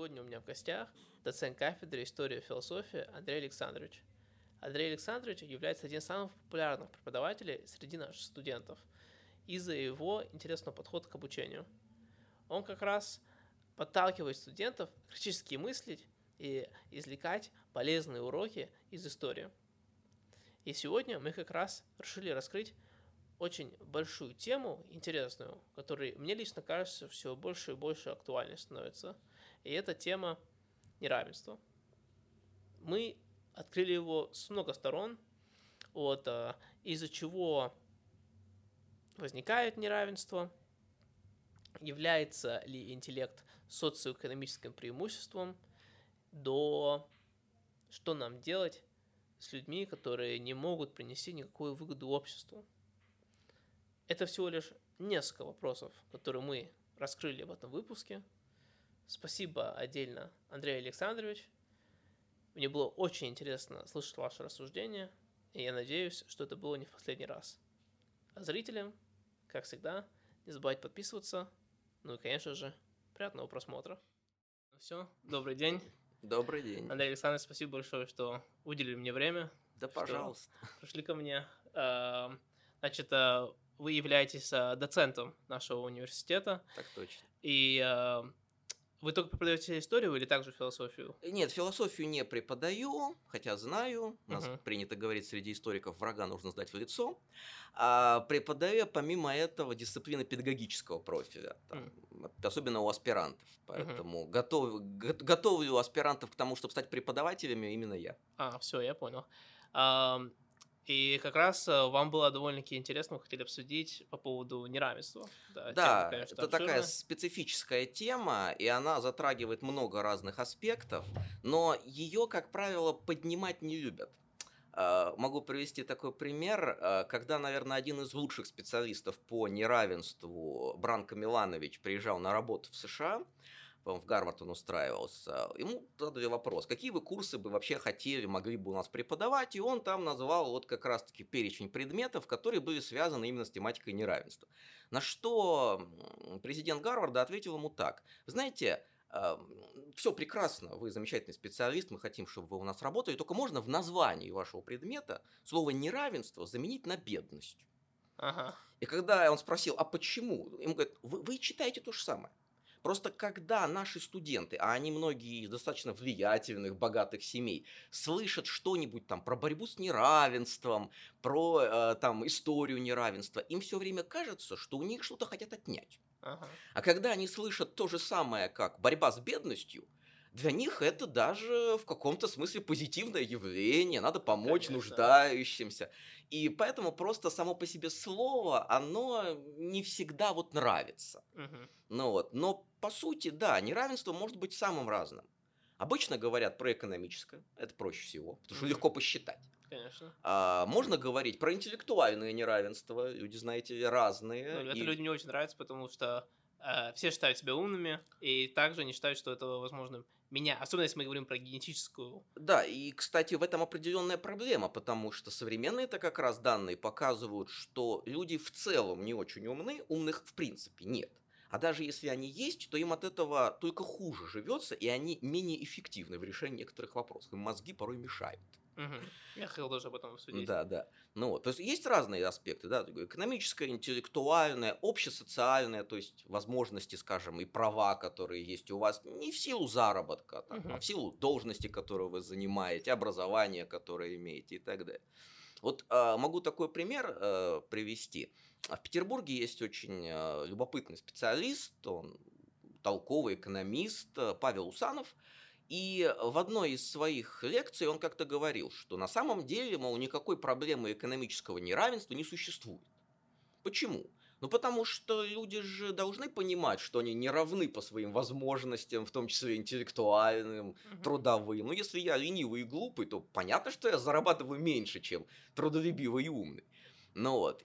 Сегодня у меня в гостях доцент кафедры истории и философии Андрей Александрович. Андрей Александрович является одним из самых популярных преподавателей среди наших студентов из-за его интересного подхода к обучению. Он как раз подталкивает студентов критически мыслить и извлекать полезные уроки из истории. И сегодня мы как раз решили раскрыть очень большую тему, интересную, которой, мне лично кажется, все больше и больше актуальной становится. И это тема неравенства. Мы открыли его с много сторон, из-за чего возникает неравенство, является ли интеллект социоэкономическим преимуществом, до что нам делать с людьми, которые не могут принести никакую выгоду обществу. Это всего лишь несколько вопросов, которые мы раскрыли в этом выпуске. Спасибо отдельно, Андрей Александрович. Мне было очень интересно слышать ваши рассуждения, и я надеюсь, что это было не в последний раз. А зрителям, как всегда, не забывайте подписываться. Ну и, конечно же, приятного просмотра. Ну все, добрый день. Добрый день. Андрей Александрович, спасибо большое, что уделили мне время. Да, пожалуйста. Пришли ко мне. Значит, вы являетесь доцентом нашего университета. Так точно. И вы только преподаете историю или также философию? Нет, философию не преподаю, хотя знаю. У нас принято говорить среди историков, врага нужно сдать в лицо. А преподаю помимо этого дисциплины педагогического профиля, особенно у аспирантов. Поэтому готовлю аспирантов к тому, чтобы стать преподавателями, именно я. Все, я понял. И как раз вам было довольно-таки интересно, мы хотели обсудить по поводу неравенства. Да, тема, конечно, это обширная. Такая специфическая тема, и она затрагивает много разных аспектов, но ее, как правило, поднимать не любят. Могу привести такой пример, когда, наверное, один из лучших специалистов по неравенству, Бранко Миланович, приезжал на работу в США, по-моему, в Гарвард он устраивался, ему задали вопрос, какие вы курсы бы вообще хотели, могли бы у нас преподавать, и он там назвал вот как раз-таки перечень предметов, которые были связаны именно с тематикой неравенства. На что президент Гарварда ответил ему так: вы знаете, все прекрасно, вы замечательный специалист, мы хотим, чтобы вы у нас работали, только можно в названии вашего предмета слово неравенство заменить на бедность. Ага. И когда он спросил, а почему, ему говорят, вы читаете то же самое. Просто когда наши студенты, а они многие из достаточно влиятельных, богатых семей, слышат что-нибудь там про борьбу с неравенством, про там, историю неравенства, им все время кажется, что у них что-то хотят отнять. Ага. А когда они слышат то же самое, как борьба с бедностью, для них это даже в каком-то смысле позитивное явление, надо помочь нуждающимся. И поэтому просто само по себе слово, оно не всегда вот нравится. Но по сути, да, неравенство может быть самым разным. Обычно говорят про экономическое, это проще всего, потому что легко посчитать. Конечно. Можно говорить про интеллектуальное неравенство, люди, знаете, разные. Ну, это людям не очень нравится, потому что все считают себя умными, и также не считают, что это возможно меня, особенно если мы говорим про генетическую. Да, и, кстати, в этом определенная проблема, потому что современные-то как раз данные показывают, что люди в целом не очень умны, умных в принципе нет. А даже если они есть, то им от этого только хуже живется, и они менее эффективны в решении некоторых вопросов. Им мозги порой мешают. Я хотел тоже об этом обсудить. Да. То есть разные аспекты, да, экономическое, интеллектуальное, общесоциальное, то есть возможности, скажем, и права, которые есть у вас, не в силу заработка, там, а в силу должности, которую вы занимаете, образования, которое имеете и так далее. Вот могу такой пример привести. В Петербурге есть очень любопытный специалист, он толковый экономист Павел Усанов. И в одной из своих лекций он как-то говорил, что на самом деле, мол, никакой проблемы экономического неравенства не существует. Почему? Потому что люди же должны понимать, что они не равны по своим возможностям, в том числе интеллектуальным, трудовым. Если я ленивый и глупый, то понятно, что я зарабатываю меньше, чем трудолюбивый и умный.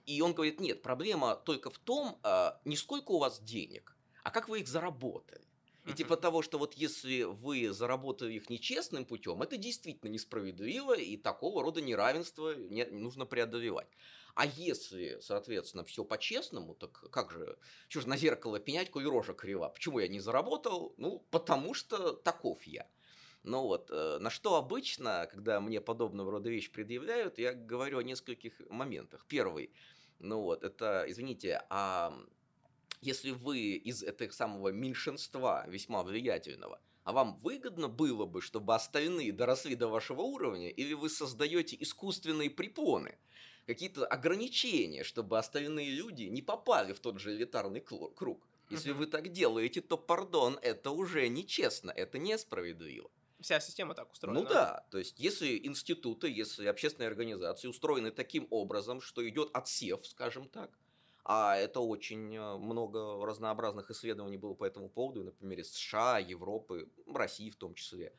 И он говорит, нет, проблема только в том, не сколько у вас денег, а как вы их заработали. И типа того, что вот если вы заработали их нечестным путем, это действительно несправедливо, и такого рода неравенство нужно преодолевать. А если, соответственно, все по-честному, так как же, чего же на зеркало пенять, коли рожа крива? Почему я не заработал? Ну, потому что таков я. Ну вот, на что обычно, когда мне подобного рода вещи предъявляют, я говорю о нескольких моментах. Первый, ну вот, это, извините, если вы из этого самого меньшинства весьма влиятельного, а вам выгодно было бы, чтобы остальные доросли до вашего уровня, или вы создаете искусственные препоны, какие-то ограничения, чтобы остальные люди не попали в тот же элитарный круг? Если вы так делаете, то, пардон, это уже нечестно, это несправедливо. Вся система так устроена. Ну да, то есть если институты, если общественные организации устроены таким образом, что идет отсев, скажем так, а это очень много разнообразных исследований было по этому поводу, например, из США, Европы, России в том числе.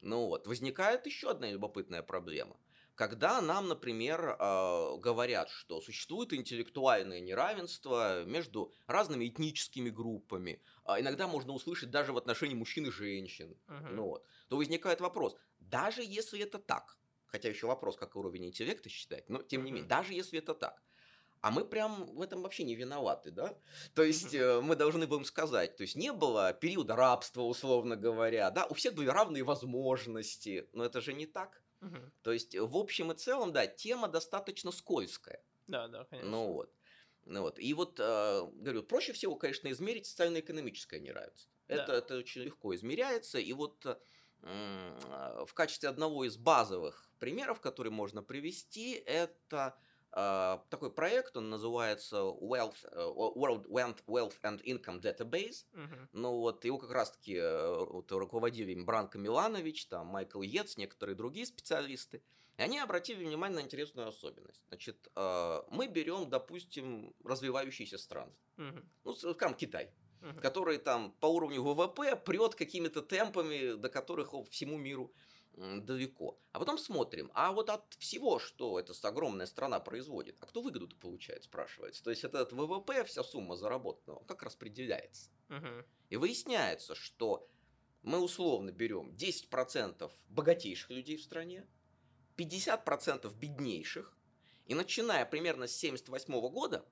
Ну вот, возникает еще одна любопытная проблема. Когда нам, например, говорят, что существует интеллектуальное неравенство между разными этническими группами, иногда можно услышать даже в отношении мужчин и женщин, ну вот, то возникает вопрос, даже если это так, хотя еще вопрос, как уровень интеллекта считать, но тем не менее, даже если это так, а мы прям в этом вообще не виноваты, да? То есть, мы должны будем сказать, то есть, не было периода рабства, условно говоря, да? У всех были равные возможности, но это же не так. То есть, в общем и целом, да, тема достаточно скользкая. Да, да, конечно. Ну вот. Ну, вот. И вот, говорю, проще всего, конечно, измерить социально-экономическое неравенство. Да. Это очень легко измеряется, и вот... в качестве одного из базовых примеров, которые можно привести, это... такой проект, он называется World Wealth and Income Database. Ну вот, его как раз-таки вот, руководили им Бранко Миланович, там, Майкл Ец, некоторые другие специалисты. И они обратили внимание на интересную особенность. Значит, мы берем, допустим, развивающиеся страны. Ну, скажем, Китай, который там по уровню ВВП прет какими-то темпами, до которых всему миру далеко. А потом смотрим, а вот от всего, что эта огромная страна производит, а кто выгоду-то получает, спрашивается. То есть этот ВВП, вся сумма заработанного, как распределяется. И выясняется, что мы условно берем 10% богатейших людей в стране, 50% беднейших, и начиная примерно с 1978 года,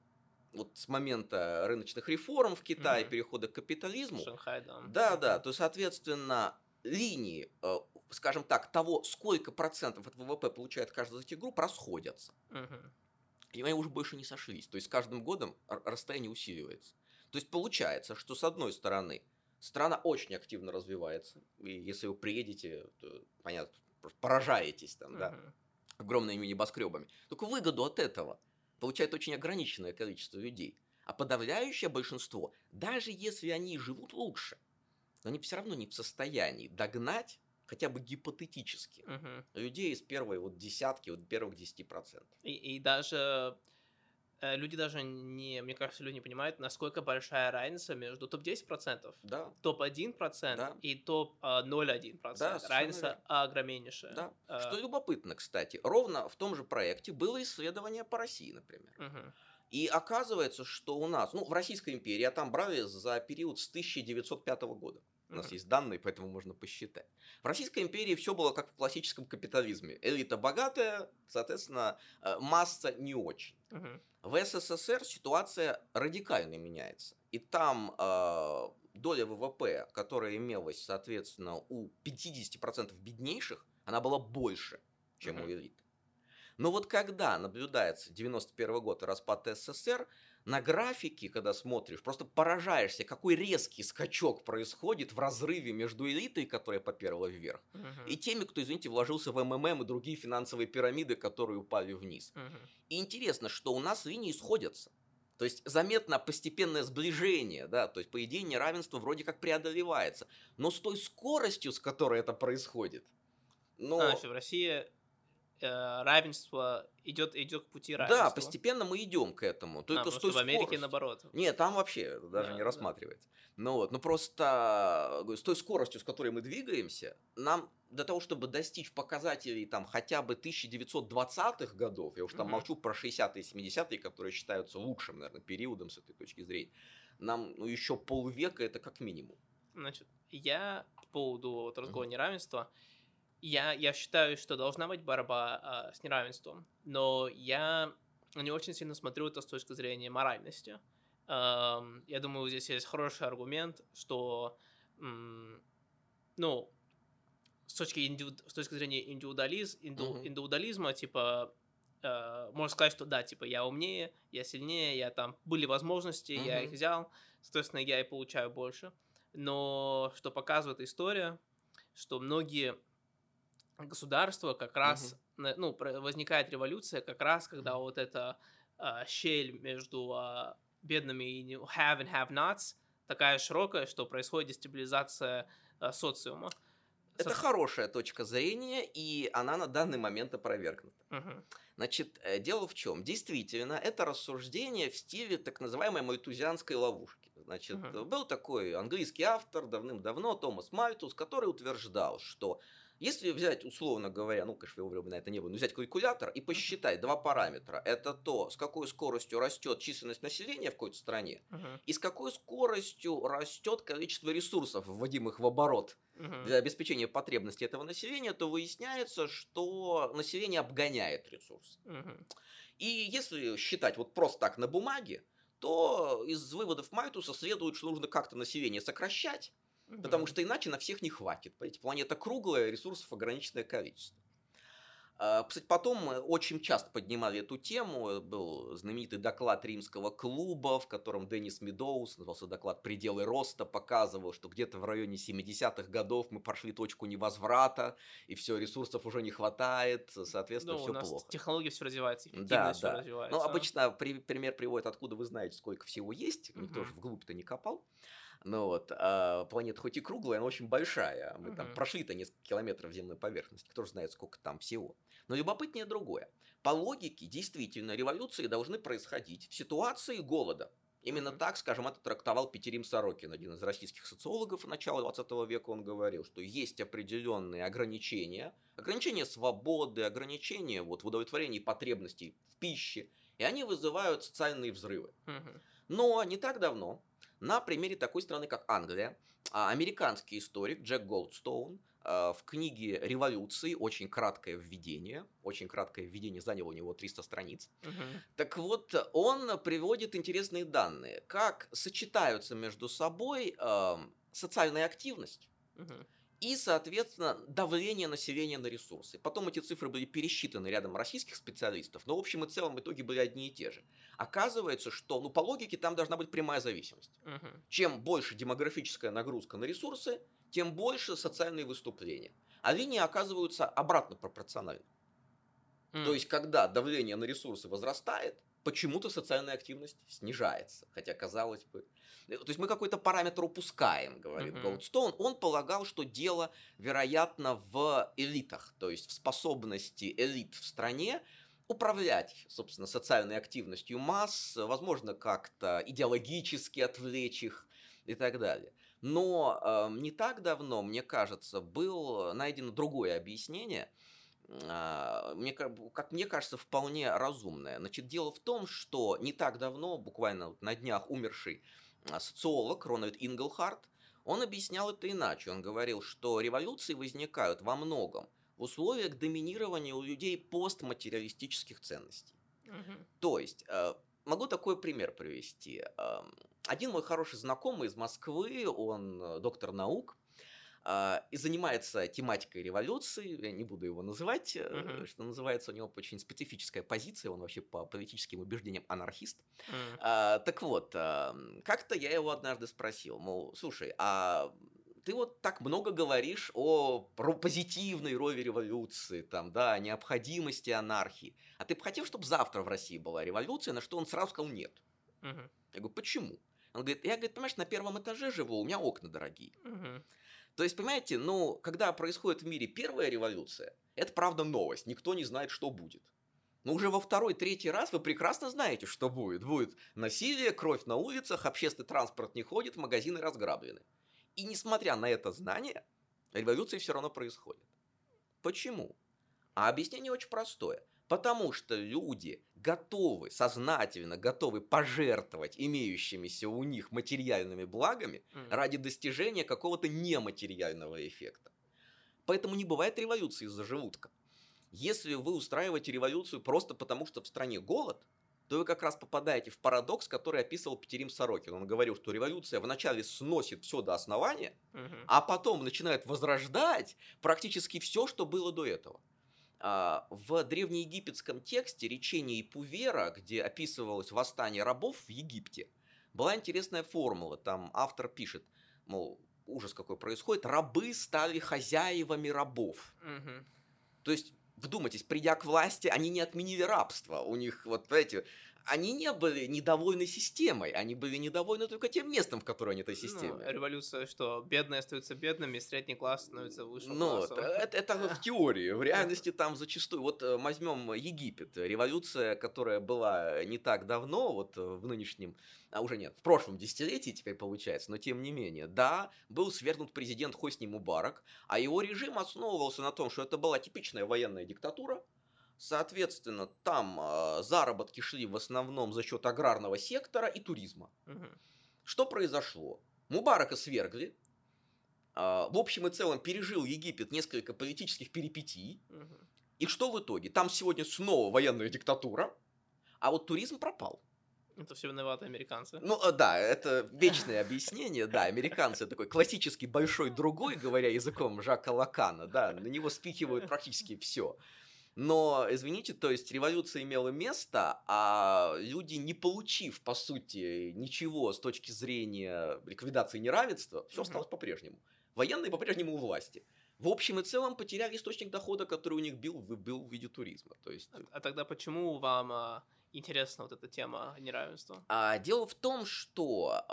вот с момента рыночных реформ в Китае, перехода к капитализму, Шанхай, да, то, соответственно, линии, скажем так, того, сколько процентов от ВВП получает каждая из этих групп, расходятся. И они уже больше не сошлись. То есть, с каждым годом расстояние усиливается. То есть, получается, что, с одной стороны, страна очень активно развивается. И если вы приедете, то, понятно, поражаетесь там, да, огромными небоскребами. Только выгоду от этого получает очень ограниченное количество людей. А подавляющее большинство, даже если они живут лучше, но они все равно не в состоянии догнать, хотя бы гипотетически, людей из первой вот десятки, вот первых 10%. И даже люди даже не, мне кажется, люди не понимают, насколько большая разница между топ-10%, да, топ-1% да, и топ-0,1%. Да, разница огромнейшая. Да. Что любопытно, кстати, ровно в том же проекте было исследование по России, например. И оказывается, что у нас, ну, в Российской империи, а там брали за период с 1905 года. У нас есть данные, поэтому можно посчитать. В Российской империи все было как в классическом капитализме. Элита богатая, соответственно, масса не очень. В СССР ситуация радикально меняется. И там доля ВВП, которая имелась, соответственно, у 50% беднейших, она была больше, чем у элиты. Но вот когда наблюдается 91 год и распад СССР, на графике, когда смотришь, просто поражаешься, какой резкий скачок происходит в разрыве между элитой, которая поперла вверх, и теми, кто, извините, вложился в МММ и другие финансовые пирамиды, которые упали вниз. И интересно, что у нас линии сходятся. То есть, заметно постепенное сближение, да, то есть, по идее, неравенство вроде как преодолевается. Но с той скоростью, с которой это происходит... Значит, в России... равенство идет к пути равенства. Да, постепенно мы идем к этому. Только что в Америке скоростью. Наоборот. Нет, там вообще даже не рассматривается. Ну вот, ну просто с той скоростью, с которой мы двигаемся, нам для того, чтобы достичь показателей там хотя бы 1920-х годов, я уж там молчу про 60-е и 70-е, которые считаются лучшим, наверное, периодом с этой точки зрения, нам ну, еще полвека это как минимум. Значит, я по поводу вот, разговора неравенства, я считаю, что должна быть борьба с неравенством, но я не очень сильно смотрю это с точки зрения моральности. Я думаю, здесь есть хороший аргумент, что, ну, с точки зрения индивидуализма, типа, можно сказать, что да, типа, я умнее, я сильнее, я там, были возможности, я их взял, соответственно, я и получаю больше. Но что показывает история, что многие государства как раз, ну, возникает революция как раз, когда вот эта щель между бедными и have and have-nots такая широкая, что происходит дестабилизация социума. Это хорошая точка зрения, и она на данный момент опровергнута. Значит, дело в чем? Действительно, это рассуждение в стиле так называемой мальтузианской ловушки. Значит, был такой английский автор давным-давно, Томас Мальтус, который утверждал, что если взять, условно говоря, ну, конечно, я на это не буду, но взять калькулятор и посчитать два параметра. Это то, с какой скоростью растет численность населения в какой-то стране, и с какой скоростью растет количество ресурсов, вводимых в оборот для обеспечения потребностей этого населения, то выясняется, что население обгоняет ресурсы. И если считать вот просто так на бумаге, то из выводов Мальтуса следует, что нужно как-то население сокращать, потому что иначе на всех не хватит. Планета круглая, ресурсов ограниченное количество. Кстати, потом очень часто поднимали эту тему. Был знаменитый доклад Римского клуба, в котором Денис Медоуз, назывался доклад «Пределы роста», показывал, что где-то в районе 70-х годов мы прошли точку невозврата, и все, ресурсов уже не хватает, соответственно, все плохо. У нас технология все развивается, эффективность все развивается. Ну, обычно пример приводит, откуда вы знаете, сколько всего есть, никто же вглубь-то не копал. Ну вот, планета хоть и круглая, она очень большая. Мы там прошли-то несколько километров земной поверхности. Кто же знает, сколько там всего. Но любопытнее другое. По логике, действительно, революции должны происходить в ситуации голода. Именно так, скажем, это трактовал Петерим Сорокин, один из российских социологов начала 20 века. Он говорил, что есть определенные ограничения. Ограничения свободы, ограничения вот, в удовлетворении потребностей в пище. И они вызывают социальные взрывы. Но не так давно... На примере такой страны, как Англия, американский историк Джек Голдстоун в книге «Революции», очень краткое введение, заняло у него 300 страниц. Так вот, он приводит интересные данные, как сочетаются между собой социальная активность и, соответственно, давление населения на ресурсы. Потом эти цифры были пересчитаны рядом российских специалистов, но в общем и целом итоги были одни и те же. Оказывается, что, ну, по логике, там должна быть прямая зависимость. Чем больше демографическая нагрузка на ресурсы, тем больше социальные выступления. А линии оказываются обратно пропорциональны. То есть, когда давление на ресурсы возрастает, почему-то социальная активность снижается, хотя, казалось бы... То есть, мы какой-то параметр упускаем, говорит Голдстоун. Он полагал, что дело, вероятно, в элитах, то есть в способности элит в стране управлять, собственно, социальной активностью масс, возможно, как-то идеологически отвлечь их и так далее. Но не так давно, мне кажется, было найдено другое объяснение, как мне кажется, вполне разумное. Значит, дело в том, что не так давно, буквально на днях, умерший социолог Рональд Инглхарт, он объяснял это иначе. Он говорил, что революции возникают во многом в условиях доминирования у людей постматериалистических ценностей. То есть, могу такой пример привести. Один мой хороший знакомый из Москвы, он доктор наук, и занимается тематикой революции, я не буду его называть, что называется, у него очень специфическая позиция, он вообще по политическим убеждениям анархист. Так вот, как-то я его однажды спросил, мол, слушай, а ты вот так много говоришь о позитивной роли революции, там, да, о необходимости анархии, а ты бы хотел, чтобы завтра в России была революция? На что он сразу сказал нет. Я говорю, почему? Он говорит, понимаешь, на первом этаже живу, у меня окна дорогие. То есть, понимаете, ну, когда происходит в мире первая революция, это, правда, новость, никто не знает, что будет. Но уже во второй, третий раз вы прекрасно знаете, что будет. Будет насилие, кровь на улицах, общественный транспорт не ходит, магазины разграблены. И несмотря на это знание, революция все равно происходит. Почему? А объяснение очень простое. Потому что люди готовы, сознательно готовы пожертвовать имеющимися у них материальными благами ради достижения какого-то нематериального эффекта. Поэтому не бывает революции из-за желудка. Если вы устраиваете революцию просто потому, что в стране голод, то вы как раз попадаете в парадокс, который описывал Петерим Сорокин. Он говорил, что революция вначале сносит все до основания, а потом начинает возрождать практически все, что было до этого. В древнеегипетском тексте речения Ипувера, где описывалось восстание рабов в Египте, была интересная формула. Там автор пишет, мол, ужас какой происходит, рабы стали хозяевами рабов. То есть... Вдумайтесь, придя к власти, они не отменили рабство. У них, вот понимаете, они не были недовольны системой, они были недовольны только тем местом, в котором они этой системе. Ну, революция, что бедные остаются бедными, средний класс становится выше классом. Это в теории, в реальности там зачастую. Вот возьмем Египет, революция, которая была не так давно, вот в нынешнем, а уже нет, в прошлом десятилетии теперь получается, но тем не менее. Да, был свергнут президент Хосни Мубарак, а его режим основывался на том, что это была типичная военная диктатура. Соответственно, там заработки шли в основном за счет аграрного сектора и туризма. Что произошло? Мубарака свергли. В общем и целом пережил Египет несколько политических перипетий. И что в итоге? Там сегодня снова военная диктатура, а вот туризм пропал. Это все виноваты американцы. Ну да, это вечное объяснение, да, американцы такой классический большой другой, говоря языком Жака Лакана, да, на него спихивают практически все. Но, извините, то есть революция имела место, а люди, не получив, по сути, ничего с точки зрения ликвидации неравенства, все осталось по-прежнему. Военные по-прежнему у власти. В общем и целом потеряли источник дохода, который у них был в виде туризма. То есть... А тогда почему вам интересна вот эта тема неравенства? Дело в том, что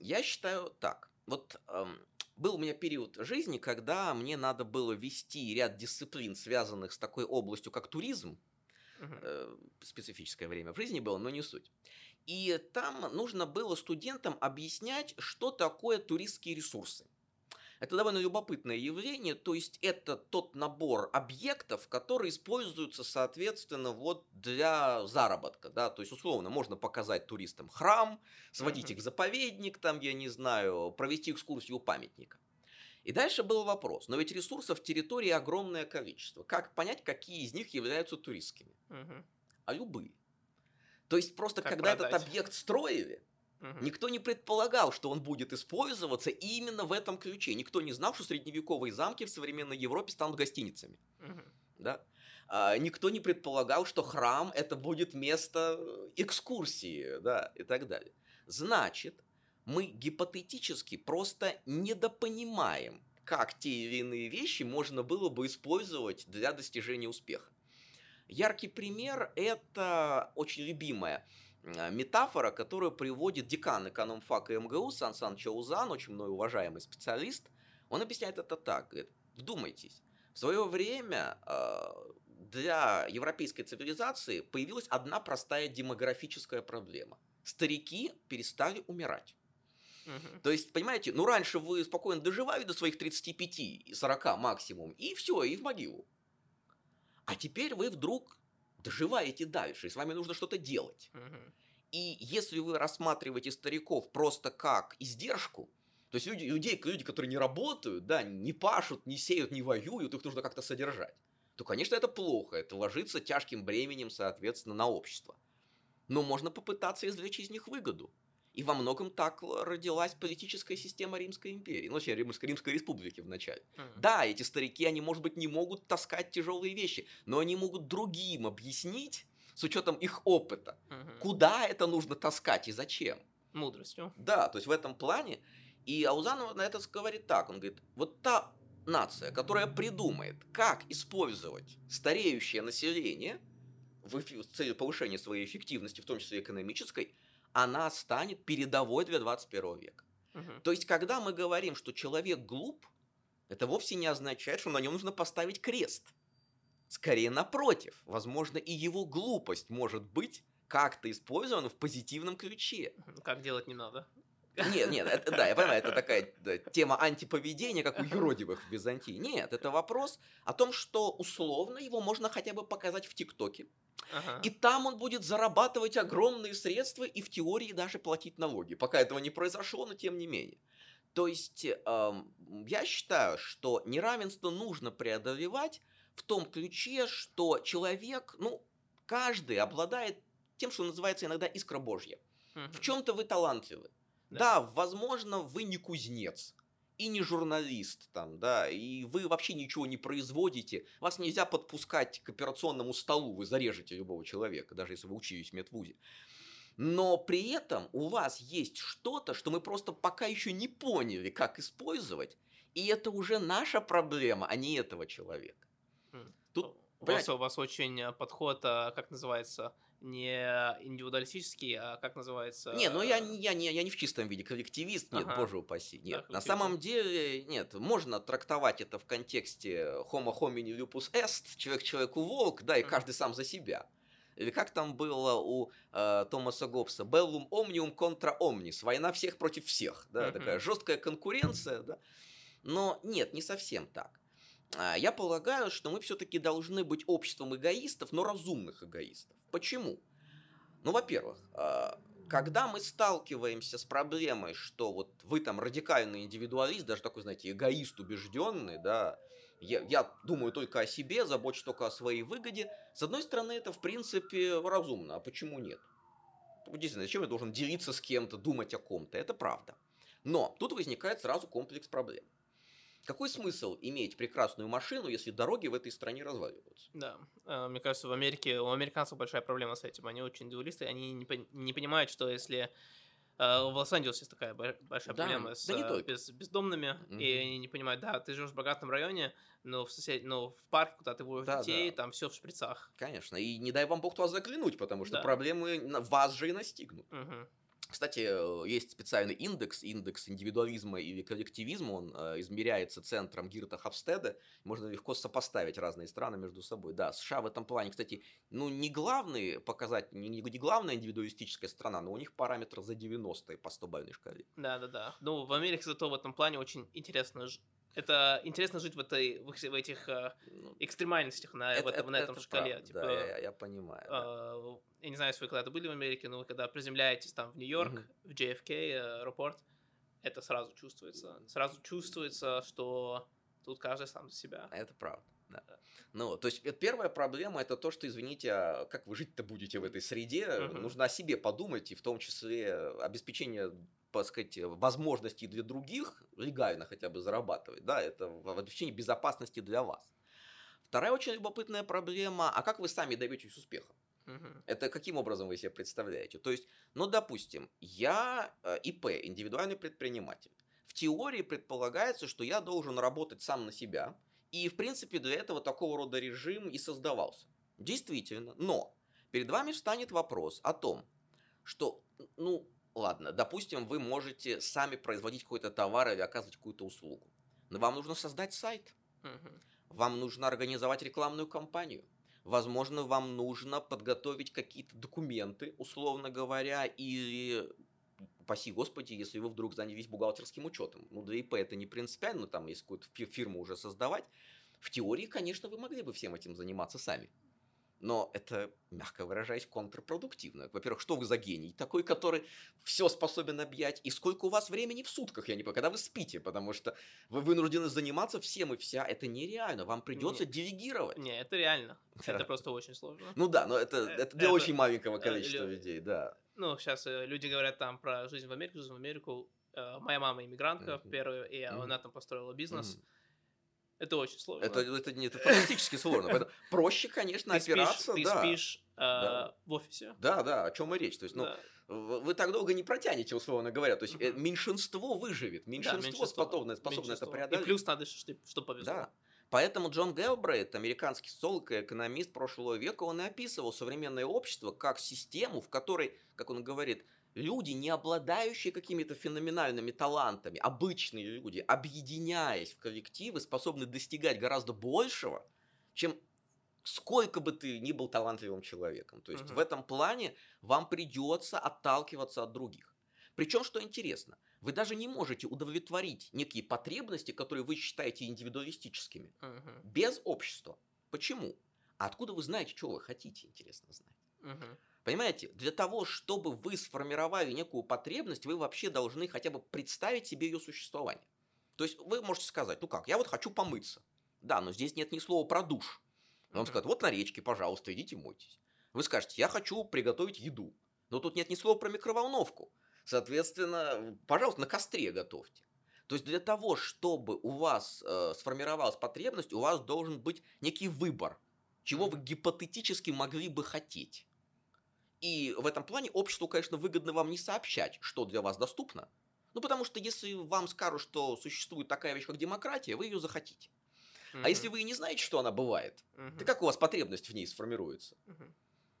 я считаю так. Вот... Был у меня период жизни, когда мне надо было вести ряд дисциплин, связанных с такой областью, как туризм. Специфическое время в жизни было, но не суть. И там нужно было студентам объяснять, что такое туристские ресурсы. Это довольно любопытное явление, то есть это тот набор объектов, которые используются, соответственно, вот для заработка. Да? То есть, условно, можно показать туристам храм, сводить их в заповедник, там, я не знаю, провести экскурсию у памятника. И дальше был вопрос, но ведь ресурсов территории огромное количество. Как понять, какие из них являются туристскими? А любые. То есть просто как когда продать? Этот объект строили... Никто не предполагал, что он будет использоваться именно в этом ключе. Никто не знал, что средневековые замки в современной Европе станут гостиницами. Да? Никто не предполагал, что храм – это будет место экскурсии, да, и так далее. Значит, мы гипотетически просто недопонимаем, как те или иные вещи можно было бы использовать для достижения успеха. Яркий пример – это очень любимая метафора, которую приводит декан экономфака МГУ Сан Саныч Аузан, очень мной уважаемый специалист. Он объясняет это так. Говорит, вдумайтесь, в свое время для европейской цивилизации появилась одна простая демографическая проблема. Старики перестали умирать. То есть, понимаете, ну раньше вы спокойно доживали до своих 35 и 40 максимум, и все, и в могилу. А теперь вы вдруг... доживаете дальше, и с вами нужно что-то делать. И если вы рассматриваете стариков просто как издержку, то есть люди, которые не работают, да, не пашут, не сеют, не воюют, их нужно как-то содержать, то, конечно, это плохо, это ложится тяжким бременем, соответственно, на общество. Но можно попытаться извлечь из них выгоду. И во многом так родилась политическая система Римской империи, ну, вообще Римской республики вначале. Да, эти старики, они, может быть, не могут таскать тяжелые вещи, но они могут другим объяснить, с учетом их опыта, куда это нужно таскать и зачем. Мудростью. Да, то есть в этом плане. И Аузан на это говорит так, он говорит, вот та нация, которая придумает, как использовать стареющее население с целью повышения своей эффективности, в том числе экономической, она станет передовой для 21 века. То есть, когда мы говорим, что человек глуп, это вовсе не означает, что на нем нужно поставить крест. Скорее, напротив. Возможно, и его глупость может быть как-то использована в позитивном ключе. Как делать не надо. Нет, да, я понимаю, это такая тема антиповедения, как у юродивых в Византии. Нет, это вопрос о том, что условно его можно хотя бы показать в ТикТоке. И там он будет зарабатывать огромные средства и в теории даже платить налоги. Пока этого не произошло, но тем не менее. То есть я считаю, что неравенство нужно преодолевать в том ключе, что человек, ну, каждый обладает тем, что называется иногда искра Божья. В чем-то вы талантливы. Да, возможно, вы не кузнец и не журналист, там, да, и вы вообще ничего не производите, вас нельзя подпускать к операционному столу, вы зарежете любого человека, даже если вы учились в медвузе. Но при этом у вас есть что-то, что мы просто пока еще не поняли, как использовать, и это уже наша проблема, а не этого человека. Тут, у вас очень подход, как называется, не индивидуалистический, а как называется... Не, ну я не в чистом виде коллективист, нет, боже упаси, нет. Да, на самом деле, нет, можно трактовать это в контексте homo homini lupus est, человек человеку волк, да, и каждый сам за себя. Или как там было у Томаса Гоббса, bellum omnium contra omnis, война всех против всех, да, такая жесткая конкуренция, да. Но нет, не совсем так. Я полагаю, что мы все-таки должны быть обществом эгоистов, но разумных эгоистов. Почему? Ну, во-первых, когда мы сталкиваемся с проблемой, что вот вы там радикальный индивидуалист, даже такой, знаете, эгоист убежденный, да, я думаю только о себе, забочусь только о своей выгоде, с одной стороны, это, в принципе, разумно, а почему нет? Действительно, зачем я должен делиться с кем-то, думать о ком-то? Это правда. Но тут возникает сразу комплекс проблем. Какой смысл иметь прекрасную машину, если дороги в этой стране разваливаются? Да, мне кажется, в Америке у американцев большая проблема с этим. Они очень дуалисты, они не понимают, что если... В Лос-Анджелесе есть такая большая проблема с бездомными, и они не понимают, да, ты живешь в богатом районе, но в парке, куда ты водишь детей, там все в шприцах. Конечно, и не дай вам бог вас заглянуть, потому что проблемы вас же и настигнут. Кстати, есть специальный индекс индивидуализма или коллективизма, он измеряется центром Гирта Хапстеда, можно легко сопоставить разные страны между собой. Да, США в этом плане, кстати, ну не главный показатель, не главная индивидуалистическая страна, но у них параметр за 90 по 100 бальной шкале. Да. Ну, в Америке зато в этом плане очень интересно жить. Это интересно жить в этих экстремальностях на этом шкале. Правда, типа, да, я понимаю. Я не знаю, если вы когда-то были в Америке, но вы когда приземляетесь там в Нью-Йорк, в JFK, аэропорт, это сразу чувствуется. Сразу чувствуется, что тут каждый сам за себя. Это правда. Да. Ну, то есть первая проблема — это то, что, извините, а как вы жить-то будете в этой среде? Нужно о себе подумать, и в том числе обеспечение, так сказать, возможностей для других, легально хотя бы зарабатывать, да, это в обеспечении безопасности для вас. Вторая очень любопытная проблема, а как вы сами добьетесь успеха? Это каким образом вы себе представляете? То есть, ну, допустим, я ИП, индивидуальный предприниматель. В теории предполагается, что я должен работать сам на себя, и, в принципе, для этого такого рода режим и создавался. Действительно, но перед вами встанет вопрос о том, что, ну, ладно, допустим, вы можете сами производить какой-то товар или оказывать какую-то услугу. Но вам нужно создать сайт, вам нужно организовать рекламную кампанию, возможно, вам нужно подготовить какие-то документы, условно говоря, или, упаси Господи, если вы вдруг занялись бухгалтерским учетом. Ну, для ИП это не принципиально, там есть какую-то фирму уже создавать. В теории, конечно, вы могли бы всем этим заниматься сами. Но это, мягко выражаясь, контрпродуктивно. Во-первых, что вы за гений такой, который все способен объять? И сколько у вас времени в сутках, я не понимаю, когда вы спите? Потому что вы вынуждены заниматься всем и вся. Это нереально. Вам придется делегировать. Нет, это реально. Это просто очень сложно. Ну да, но это для очень маленького количества людей, да. Ну, сейчас люди говорят там про жизнь в Америку. Моя мама иммигрантка первая, и она там построила бизнес. Это очень сложно. Это фантастически сложно. Поэтому проще, конечно, опираться. Ты спишь в офисе. Да, о чем и речь. То есть, вы так долго не протянете, условно говоря. То есть, меньшинство выживет. Меньшинство способно это преодолеть. И плюс надо, что повезло. Да. Поэтому Джон Гэлбрейт, американский социолог и экономист прошлого века, он и описывал современное общество как систему, в которой, как он говорит, люди, не обладающие какими-то феноменальными талантами, обычные люди, объединяясь в коллективы, способны достигать гораздо большего, чем сколько бы ты ни был талантливым человеком. То есть в этом плане вам придется отталкиваться от других. Причем, что интересно, вы даже не можете удовлетворить некие потребности, которые вы считаете индивидуалистическими, без общества. Почему? А откуда вы знаете, чего вы хотите, интересно знать? Понимаете, для того, чтобы вы сформировали некую потребность, вы вообще должны хотя бы представить себе ее существование. То есть вы можете сказать, ну как, я вот хочу помыться. Да, но здесь нет ни слова про душ. Вам скажут, вот на речке, пожалуйста, идите мойтесь. Вы скажете, я хочу приготовить еду, но тут нет ни слова про микроволновку. Соответственно, пожалуйста, на костре готовьте. То есть для того, чтобы у вас сформировалась потребность, у вас должен быть некий выбор, чего вы гипотетически могли бы хотеть. И в этом плане обществу, конечно, выгодно вам не сообщать, что для вас доступно. Ну, потому что если вам скажут, что существует такая вещь, как демократия, вы ее захотите. А если вы и не знаете, что она бывает, то как у вас потребность в ней сформируется?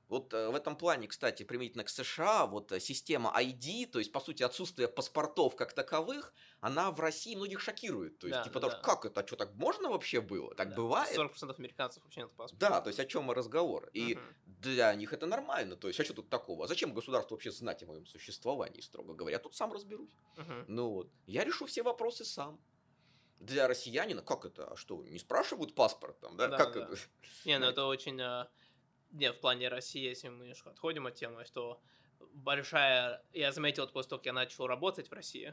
Вот в этом плане, кстати, применительно к США, вот система ID, то есть, по сути, отсутствие паспортов как таковых, она в России многих шокирует. То есть, да, типа, да, да. Как это, а что, так можно вообще было? Так да. Бывает? 40% американцев вообще нет паспорта. Да, то есть, о чем разговор? И для них это нормально. То есть, а что тут такого? А зачем государству вообще знать о моем существовании, строго говоря? Я тут сам разберусь. Ну вот, я решу все вопросы сам. Для россиянина, как это? А что, не спрашивают паспорт там, да? Да, как да. Это? Не, ну это очень... Не, в плане России, если мы отходим от темы, что большая... Я заметил, после того, как я начал работать в России,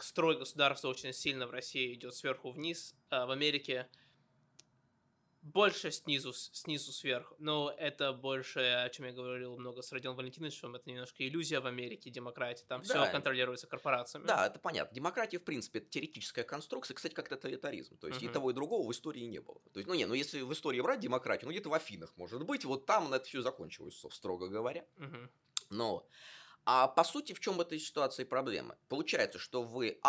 строй государства очень сильно в России идет сверху вниз, в Америке больше снизу сверху. Но это больше, о чем я говорил много с Родионом Валентиновичем, это немножко иллюзия в Америке, демократия. Там да, все контролируется корпорациями. Да, это понятно. Демократия, в принципе, это теоретическая конструкция, кстати, как тоталитаризм. То есть и того, и другого в истории не было. То есть, ну не, ну если в истории брать демократию, ну где-то в Афинах, может быть, вот там на это все закончилось, строго говоря. Но, а по сути, в чем в этой ситуации проблема? Получается, что вы,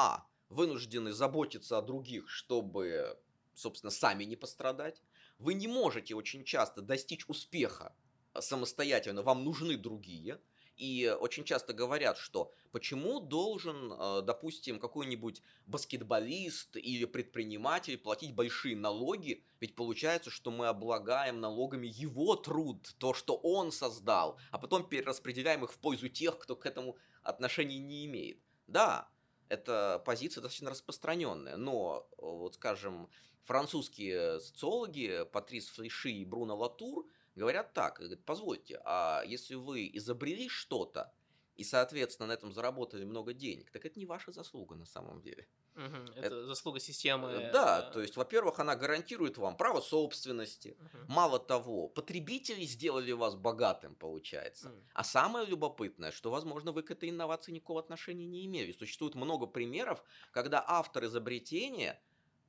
вынуждены заботиться о других, чтобы, собственно, сами не пострадать. Вы не можете очень часто достичь успеха самостоятельно, вам нужны другие. И очень часто говорят, что почему должен, допустим, какой-нибудь баскетболист или предприниматель платить большие налоги, ведь получается, что мы облагаем налогами его труд, то, что он создал, а потом перераспределяем их в пользу тех, кто к этому отношения не имеет. Да, эта позиция достаточно распространенная, но, вот скажем, французские социологи Патрис Флейши и Бруно Латур говорят так, говорят, позвольте, а если вы изобрели что-то и, соответственно, на этом заработали много денег, так это не ваша заслуга на самом деле. Это заслуга системы. Да, то есть, во-первых, она гарантирует вам право собственности. Мало того, потребители сделали вас богатым, получается. А самое любопытное, что, возможно, вы к этой инновации никакого отношения не имели. Существует много примеров, когда автор изобретения,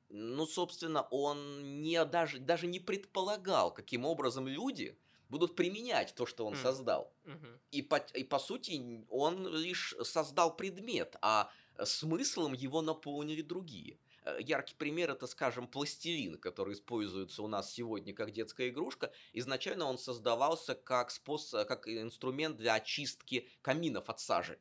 ну, собственно, он не, даже не предполагал, каким образом люди будут применять то, что он создал. И, по сути, он лишь создал предмет, а смыслом его наполнили другие. Яркий пример – это, скажем, пластилин, который используется у нас сегодня как детская игрушка. Изначально он создавался как инструмент для очистки каминов от сажи.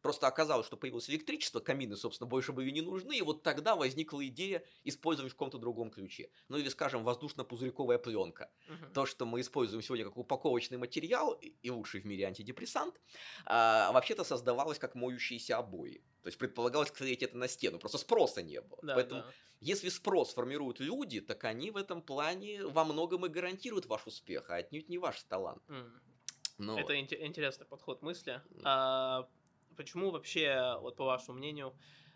Просто оказалось, что появилось электричество, камины, собственно, больше были не нужны, и вот тогда возникла идея использовать в каком-то другом ключе. Ну или, скажем, воздушно-пузырьковая пленка. То, что мы используем сегодня как упаковочный материал и лучший в мире антидепрессант, вообще-то создавалось как моющиеся обои. То есть предполагалось клеить это на стену, просто спроса не было. Да, поэтому если спрос формируют люди, так они в этом плане во многом и гарантируют ваш успех, а отнюдь не ваш талант. Но... Это интересный подход мысли. Почему вообще, вот по вашему мнению,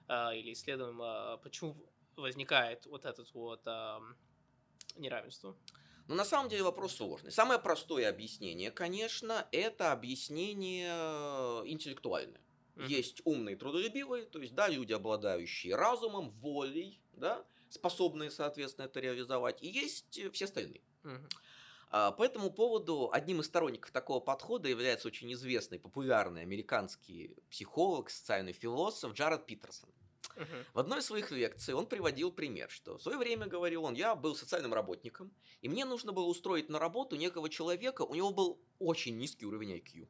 или исследованиям, почему возникает вот это вот неравенство? Ну, на самом деле вопрос сложный. Самое простое объяснение, конечно, это объяснение интеллектуальное. Есть умные, трудолюбивые, то есть, да, люди, обладающие разумом, волей, да, способные, соответственно, это реализовать, и есть все остальные. По этому поводу одним из сторонников такого подхода является очень известный, популярный американский психолог, социальный философ Джаред Питерсон. В одной из своих лекций он приводил пример, что в свое время, говорил он, я был социальным работником, и мне нужно было устроить на работу некого человека, у него был очень низкий уровень IQ.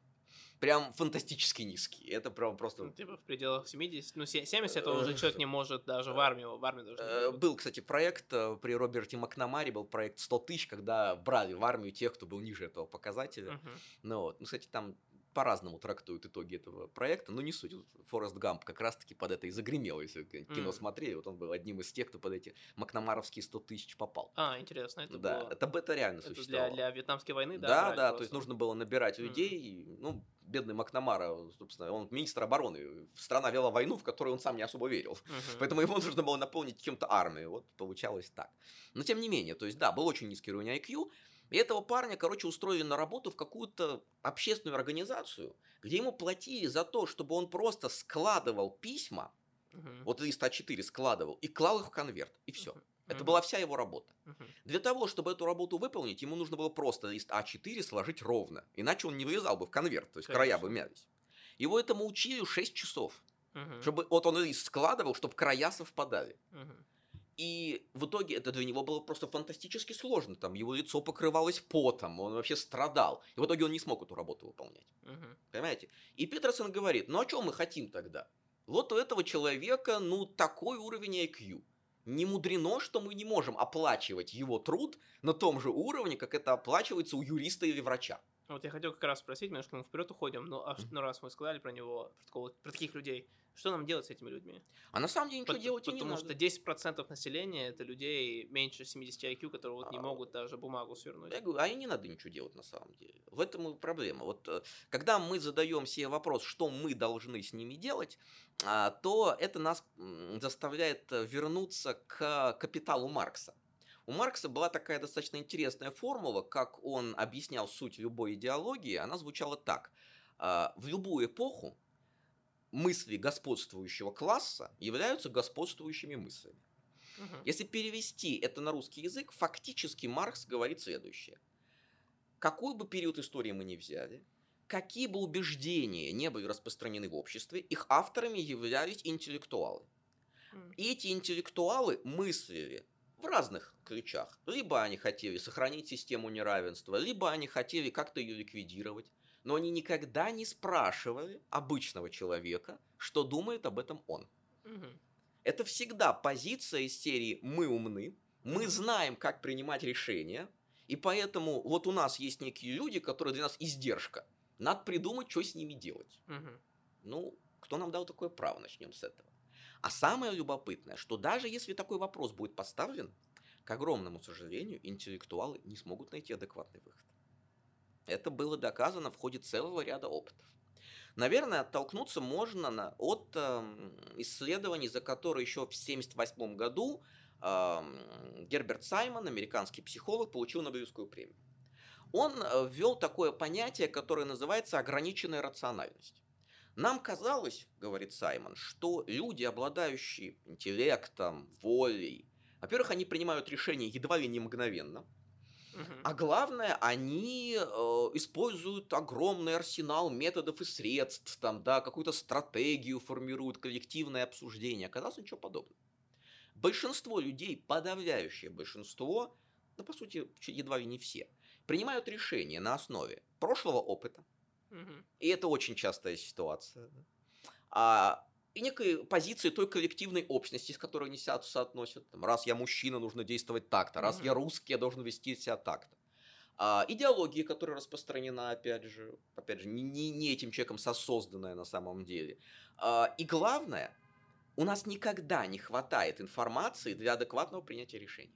Прям фантастически низкий. Это прям просто... Ну, типа в пределах 70. Ну, 70 это уже человек не может даже в армию. В армию даже не был, кстати, проект при Роберте Макнамаре, был проект 100 тысяч, когда брали в армию тех, кто был ниже этого показателя. Ну, вот. Ну, кстати, там по-разному трактуют итоги этого проекта, но не суть. Форест Гамп как раз-таки под это и загремел, если кино смотрели. Вот он был одним из тех, кто под эти макнамаровские 100 тысяч попал. Интересно. Это было... Это реально существовало. Для Вьетнамской войны, да? Да, то есть нужно было набирать людей, ну... бедный Макнамара, собственно, он министр обороны. Страна вела войну, в которую он сам не особо верил. Поэтому ему нужно было наполнить чем-то армию. Вот получалось так. Но тем не менее, то есть, да, был очень низкий уровень IQ. И этого парня, короче, устроили на работу в какую-то общественную организацию, где ему платили за то, чтобы он просто складывал письма, вот лист А4 складывал, и клал их в конверт, и все. Это была вся его работа. Для того, чтобы эту работу выполнить, ему нужно было просто лист А4 сложить ровно, иначе он не влезал бы в конверт, то есть края бы мялись. Его этому учили 6 часов, чтобы вот он лист складывал, чтобы края совпадали. И в итоге это для него было просто фантастически сложно. Там его лицо покрывалось потом, он вообще страдал. И в итоге он не смог эту работу выполнять. Понимаете? И Питерсон говорит, ну а чего мы хотим тогда? Вот у этого человека, ну, такой уровень IQ. Не мудрено, что мы не можем оплачивать его труд на том же уровне, как это оплачивается у юриста или врача. Вот я хотел как раз спросить, потому что мы вперед уходим, ну раз мы сказали про него, про таких людей, что нам делать с этими людьми? А на самом деле ничего делать и не надо. Потому что 10% населения — это людей меньше 70 IQ, которые вот не могут даже бумагу свернуть. Я говорю, а и не надо ничего делать на самом деле. В этом и проблема. Вот когда мы задаем себе вопрос, что мы должны с ними делать, то это нас заставляет вернуться к капиталу Маркса. У Маркса была такая достаточно интересная формула, как он объяснял суть любой идеологии. Она звучала так. В любую эпоху мысли господствующего класса являются господствующими мыслями. Если перевести это на русский язык, фактически Маркс говорит следующее. Какой бы период истории мы ни взяли, какие бы убеждения не были распространены в обществе, их авторами являлись интеллектуалы. И эти интеллектуалы мыслили в разных ключах. Либо они хотели сохранить систему неравенства, либо они хотели как-то ее ликвидировать. Но они никогда не спрашивали обычного человека, что думает об этом он. Это всегда позиция из серии «мы умны», «мы знаем, как принимать решения», и поэтому вот у нас есть некие люди, которые для нас издержка. Надо придумать, что с ними делать. Ну, кто нам дал такое право? Начнем с этого. А самое любопытное, что даже если такой вопрос будет поставлен, к огромному сожалению, интеллектуалы не смогут найти адекватный выход. Это было доказано в ходе целого ряда опытов. Наверное, оттолкнуться можно от исследований, за которые еще в 1978 году Герберт Саймон, американский психолог, получил Нобелевскую премию. Он ввел такое понятие, которое называется ограниченная рациональность. Нам казалось, говорит Саймон, что люди, обладающие интеллектом, волей, во-первых, они принимают решения едва ли не мгновенно, а главное, они используют огромный арсенал методов и средств, там, да, какую-то стратегию формируют, коллективное обсуждение. Оказалось, ничего подобного. Большинство людей, подавляющее большинство, ну, по сути, едва ли не все, принимают решения на основе прошлого опыта. И это очень частая ситуация. И некой позиции той коллективной общности, с которой они себя соотносят. Там, раз я мужчина, нужно действовать так-то. Раз я русский, я должен вести себя так-то. Идеология, которая распространена, опять же не этим человеком созданная на самом деле. И главное, у нас никогда не хватает информации для адекватного принятия решений.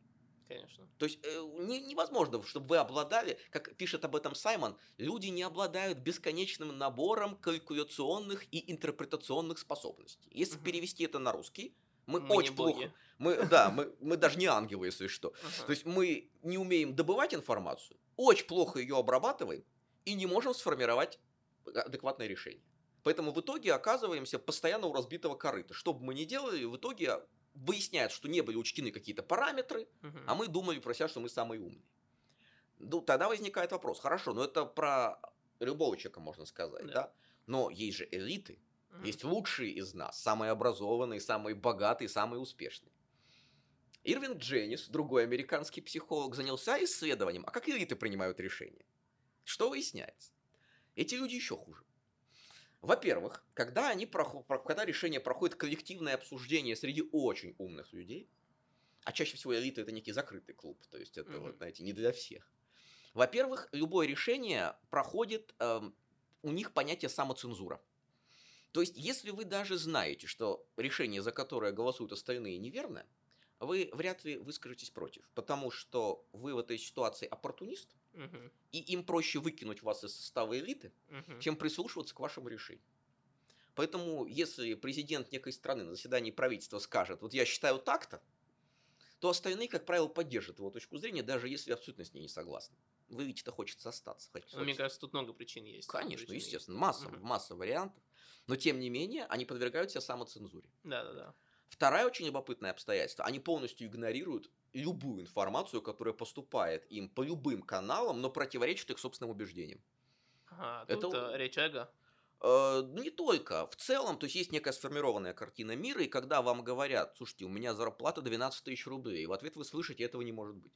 Конечно. То есть невозможно, чтобы вы обладали, как пишет об этом Саймон, люди не обладают бесконечным набором калькуляционных и интерпретационных способностей. Если перевести это на русский, мы очень плохо. Мы даже не ангелы, если что. То есть мы не умеем добывать информацию, очень плохо ее обрабатываем и не можем сформировать адекватное решение. Поэтому в итоге оказываемся постоянно у разбитого корыта. Что бы мы ни делали, в итоге выясняют, что не были учтены какие-то параметры, а мы думали про себя, что мы самые умные. Ну, тогда возникает вопрос. Хорошо, но это про любого человека можно сказать, да? Но есть же элиты, есть лучшие из нас, самые образованные, самые богатые, самые успешные. Ирвин Дженнис, другой американский психолог, занялся исследованием, а как элиты принимают решения? Что выясняется? Эти люди еще хуже. Во-первых, когда решение проходит коллективное обсуждение среди очень умных людей, а чаще всего элита – это некий закрытый клуб, то есть это, вот, знаете, не для всех. Во-первых, любое решение проходит, у них понятие самоцензура. То есть, если вы даже знаете, что решение, за которое голосуют остальные, неверно, вы вряд ли выскажетесь против, потому что вы в этой ситуации оппортунист, Угу. И им проще выкинуть вас из состава элиты, угу, чем прислушиваться к вашему решению. Поэтому, если президент некой страны на заседании правительства скажет: вот я считаю так-то, то остальные, как правило, поддержат его точку зрения, даже если абсолютно с ней не согласны. Выявить-то хочется остаться. Мне кажется, тут много причин есть. Конечно, причин естественно, масса, угу, масса вариантов. Но, тем не менее, они подвергают себя самоцензуре. Да-да-да. Второе очень любопытное обстоятельство. Они полностью игнорируют любую информацию, которая поступает им по любым каналам, но противоречит их собственным убеждениям. Ага, тут это речь эго? Не только. В целом, то есть, есть некая сформированная картина мира, и когда вам говорят: слушайте, у меня зарплата 12 тысяч рублей, и в ответ вы слышите: этого не может быть.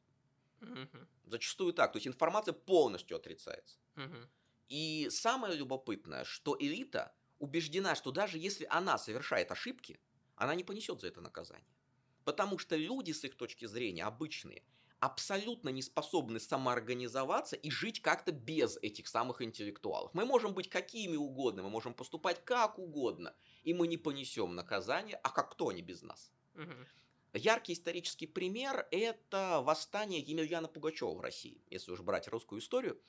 Uh-huh. Зачастую так. То есть, информация полностью отрицается. Uh-huh. И самое любопытное, что элита убеждена, что даже если она совершает ошибки, она не понесет за это наказание. Потому что люди, с их точки зрения, обычные, абсолютно не способны самоорганизоваться и жить как-то без этих самых интеллектуалов. Мы можем быть какими угодно, мы можем поступать как угодно, и мы не понесем наказание, а как кто они без нас? Угу. Яркий исторический пример – это восстание Емельяна Пугачева в России, если уж брать русскую историю.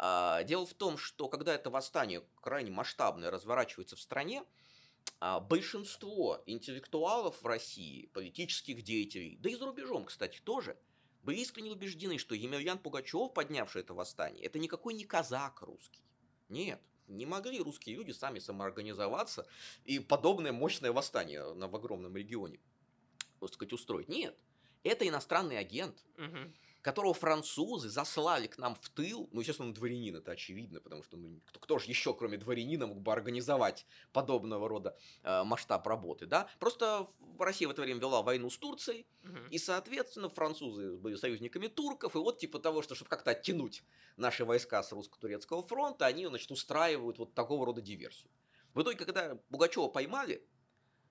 Дело в том, что когда это восстание крайне масштабное разворачивается в стране, большинство интеллектуалов в России, политических деятелей, да и за рубежом, кстати, тоже, были искренне убеждены, что Емельян Пугачев, поднявший это восстание, это никакой не казак русский. Нет, не могли русские люди сами самоорганизоваться и подобное мощное восстание в огромном регионе, так сказать, устроить. Нет, это иностранный агент, угу, которого французы заслали к нам в тыл. Ну, естественно, он дворянин, это очевидно, потому что ну, кто же еще, кроме дворянина, мог бы организовать подобного рода масштаб работы, да? Просто Россия в это время вела войну с Турцией, угу, и, соответственно, французы были союзниками турков, и вот типа того, что, чтобы как-то оттянуть наши войска с русско-турецкого фронта, они, значит, устраивают вот такого рода диверсию. В итоге, когда Пугачева поймали,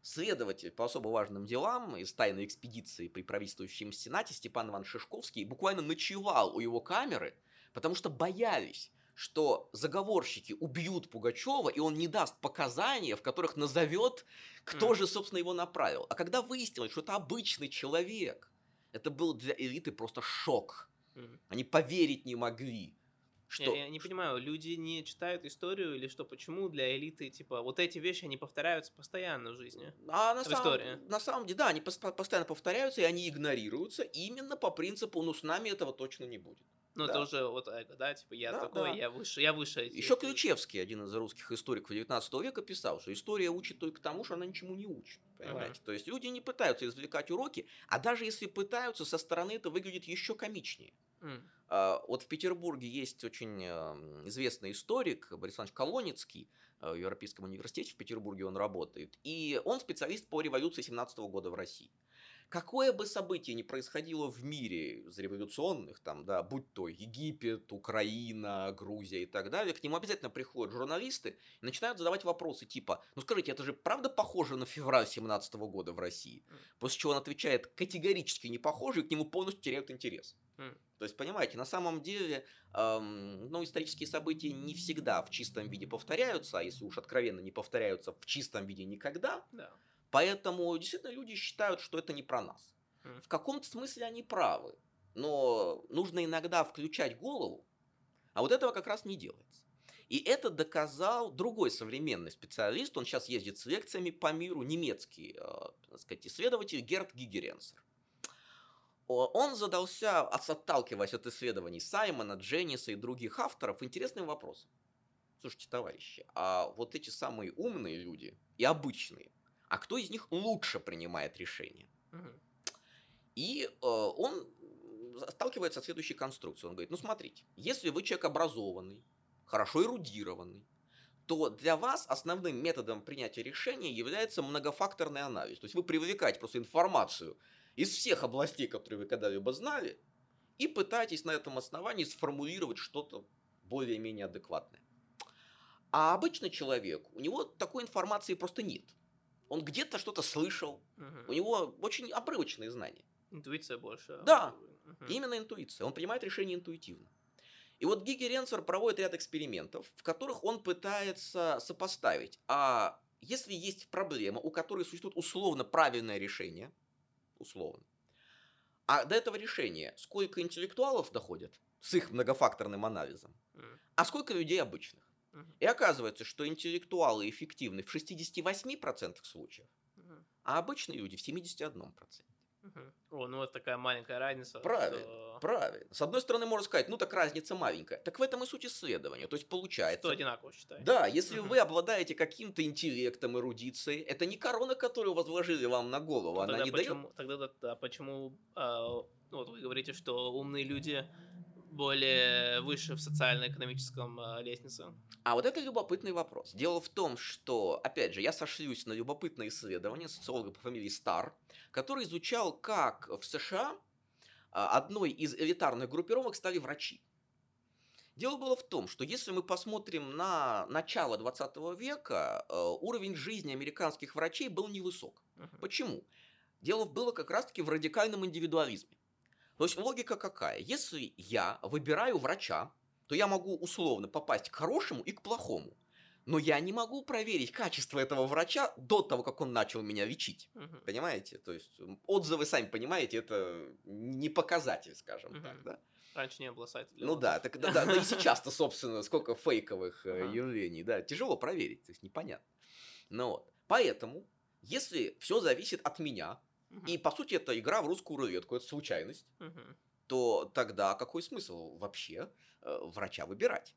следователь по особо важным делам из тайной экспедиции при правительствующем Сенате Степан Иванович Шишковский буквально ночевал у его камеры, потому что боялись, что заговорщики убьют Пугачева, и он не даст показания, в которых назовет, кто же, собственно, его направил. А когда выяснилось, что это обычный человек, это был для элиты просто шок. Они поверить не могли. Что? Я не понимаю, люди не читают историю или что? Почему для элиты, типа, вот эти вещи, они повторяются постоянно в жизни? А на самом деле, да, они постоянно повторяются, и они игнорируются именно по принципу, ну, с нами этого точно не будет. Ну, да, это уже вот эго, да, типа, я да, такой, да, я выше. Еще Ключевский, один из русских историков XIX века, писал, что история учит только тому, что она ничему не учит, понимаете? Uh-huh. То есть, люди не пытаются извлекать уроки, а даже если пытаются, со стороны это выглядит еще комичнее. Вот в Петербурге есть очень известный историк Борис Иванович Колоницкий, в Европейском университете в Петербурге он работает, и он специалист по революции 17-го года в России. Какое бы событие ни происходило в мире из революционных, там, да, будь то Египет, Украина, Грузия и так далее, к нему обязательно приходят журналисты и начинают задавать вопросы типа: ну скажите, это же правда похоже на февраль 17-го года в России? После чего он отвечает: категорически не похоже, и к нему полностью теряют интерес. То есть, понимаете, на самом деле, исторические события не всегда в чистом виде повторяются, а если уж откровенно не повторяются в чистом виде никогда, да. Поэтому действительно люди считают, что это не про нас. В каком-то смысле они правы, но нужно иногда включать голову, а вот этого как раз не делается. И это доказал другой современный специалист, он сейчас ездит с лекциями по миру, немецкий, так сказать, исследователь Герт Гигеренсер. Он задался, отталкиваясь от исследований Саймона, Дженниса и других авторов, интересным вопросом. Слушайте, товарищи, а вот эти самые умные люди и обычные, а кто из них лучше принимает решения? Угу. И он сталкивается с следующей конструкцией. Он говорит: ну смотрите, если вы человек образованный, хорошо эрудированный, то для вас основным методом принятия решения является многофакторный анализ. То есть вы привлекаете просто информацию из всех областей, которые вы когда-либо знали, и пытаетесь на этом основании сформулировать что-то более-менее адекватное. А обычный человек, у него такой информации просто нет. Он где-то что-то слышал, угу, у него очень обрывочные знания. Интуиция больше. Да, угу, именно интуиция. Он принимает решение интуитивно. И вот Гигеренсер проводит ряд экспериментов, в которых он пытается сопоставить, а если есть проблема, у которой существует условно правильное решение, условно, А до этого решения сколько интеллектуалов доходит с их многофакторным анализом, а сколько людей обычных. И оказывается, что интеллектуалы эффективны в 68% случаев, а обычные люди в 71%. О, ну вот такая маленькая разница. Правильно, что... правильно. С одной стороны, можно сказать, ну так разница маленькая. Так в этом и суть исследования. То есть получается... Что одинаково считаете. Да, если вы обладаете каким-то интеллектом, эрудицией, это не корона, которую возложили вам на голову, она не дает... Тогда почему... Вот вы говорите, что умные люди... более выше в социально-экономическом лестнице? А вот это любопытный вопрос. Дело в том, что, опять же, я сошлюсь на любопытное исследование социолога по фамилии Стар, который изучал, как в США одной из элитарных группировок стали врачи. Дело было в том, что если мы посмотрим на начало 20 века, уровень жизни американских врачей был невысок. Почему? Дело было как раз-таки в радикальном индивидуализме. То есть логика какая? Если я выбираю врача, то я могу условно попасть к хорошему и к плохому. Но я не могу проверить качество этого врача до того, как он начал меня лечить. Понимаете? То есть отзывы, сами понимаете, это не показатель, скажем так. Да? Раньше не было сайтов. Ну да, так, да, да и сейчас-то, собственно, сколько фейковых явлений. Да, тяжело проверить, то есть непонятно. Но вот. Поэтому, если все зависит от меня, и, по сути, это игра в русскую рулетку, это случайность, то тогда какой смысл вообще врача выбирать?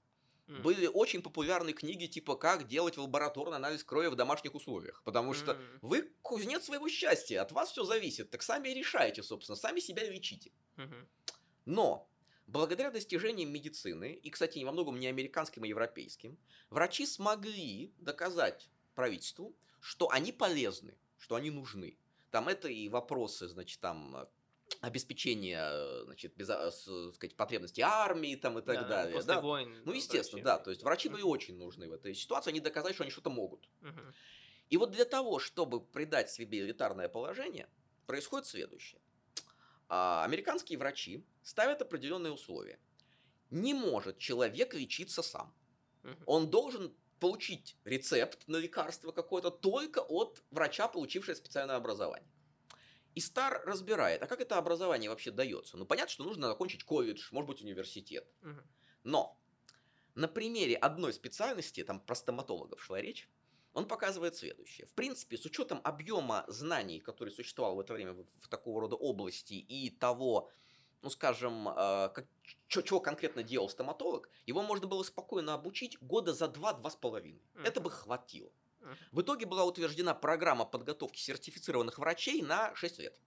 Были очень популярны книги типа «Как делать лабораторный анализ крови в домашних условиях», потому что вы кузнец своего счастья, от вас все зависит, так сами решаете, собственно, сами себя лечите. Но благодаря достижениям медицины, и, кстати, во многом не американским, а европейским, врачи смогли доказать правительству, что они полезны, что они нужны. Там это и вопросы, значит, там обеспечения, значит, сказать, потребностей армии там, и так далее. После войн, ну, естественно, да. То есть врачи были очень нужны в этой ситуации, они доказали, что они что-то могут. И вот для того, чтобы придать себе элитарное положение, происходит следующее. Американские врачи ставят определенные условия. Не может человек лечиться сам. Он должен... получить рецепт на лекарство какое-то только от врача, получившего специальное образование. И Стар разбирает, а как это образование вообще дается? Ну, понятно, что нужно закончить колледж, может быть, университет. Но на примере одной специальности, там про стоматологов шла речь, он показывает следующее. В принципе, с учетом объема знаний, который существовал в это время в такого рода области, и того... ну, скажем, чего конкретно делал стоматолог, его можно было спокойно обучить года за 2-2,5. Это бы хватило. В итоге была утверждена программа подготовки сертифицированных врачей на 6 лет.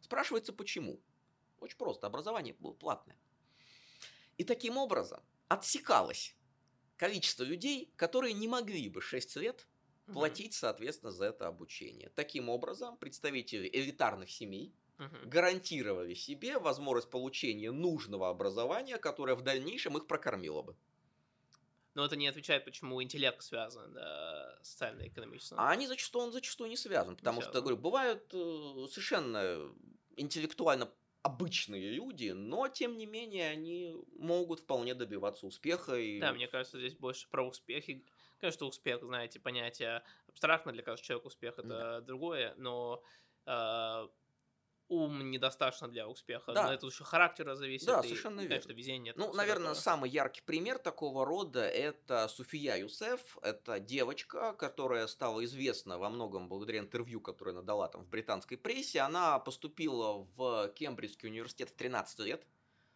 Спрашивается, почему? Очень просто. Образование было платное. И таким образом отсекалось количество людей, которые не могли бы 6 лет платить, соответственно, за это обучение. Таким образом, представители элитарных семей гарантировали себе возможность получения нужного образования, которое в дальнейшем их прокормило бы. Но это не отвечает, почему интеллект связан социально-экономически. А они зачастую не связаны, потому что, говорю, бывают совершенно интеллектуально обычные люди, но, тем не менее, они могут вполне добиваться успеха. И... Да, мне кажется, здесь больше про успех. И, конечно, успех, знаете, понятие абстрактно для каждого человека, успех это другое, но... ум недостаточно для успеха, но это еще характера зависит. Да, и, совершенно верно. Конечно, везение. Ну, наверное, этого. Самый яркий пример такого рода это Суфия Юсеф, это девочка, которая стала известна во многом благодаря интервью, которое она дала там в британской прессе. Она поступила в Кембриджский университет в 13 лет.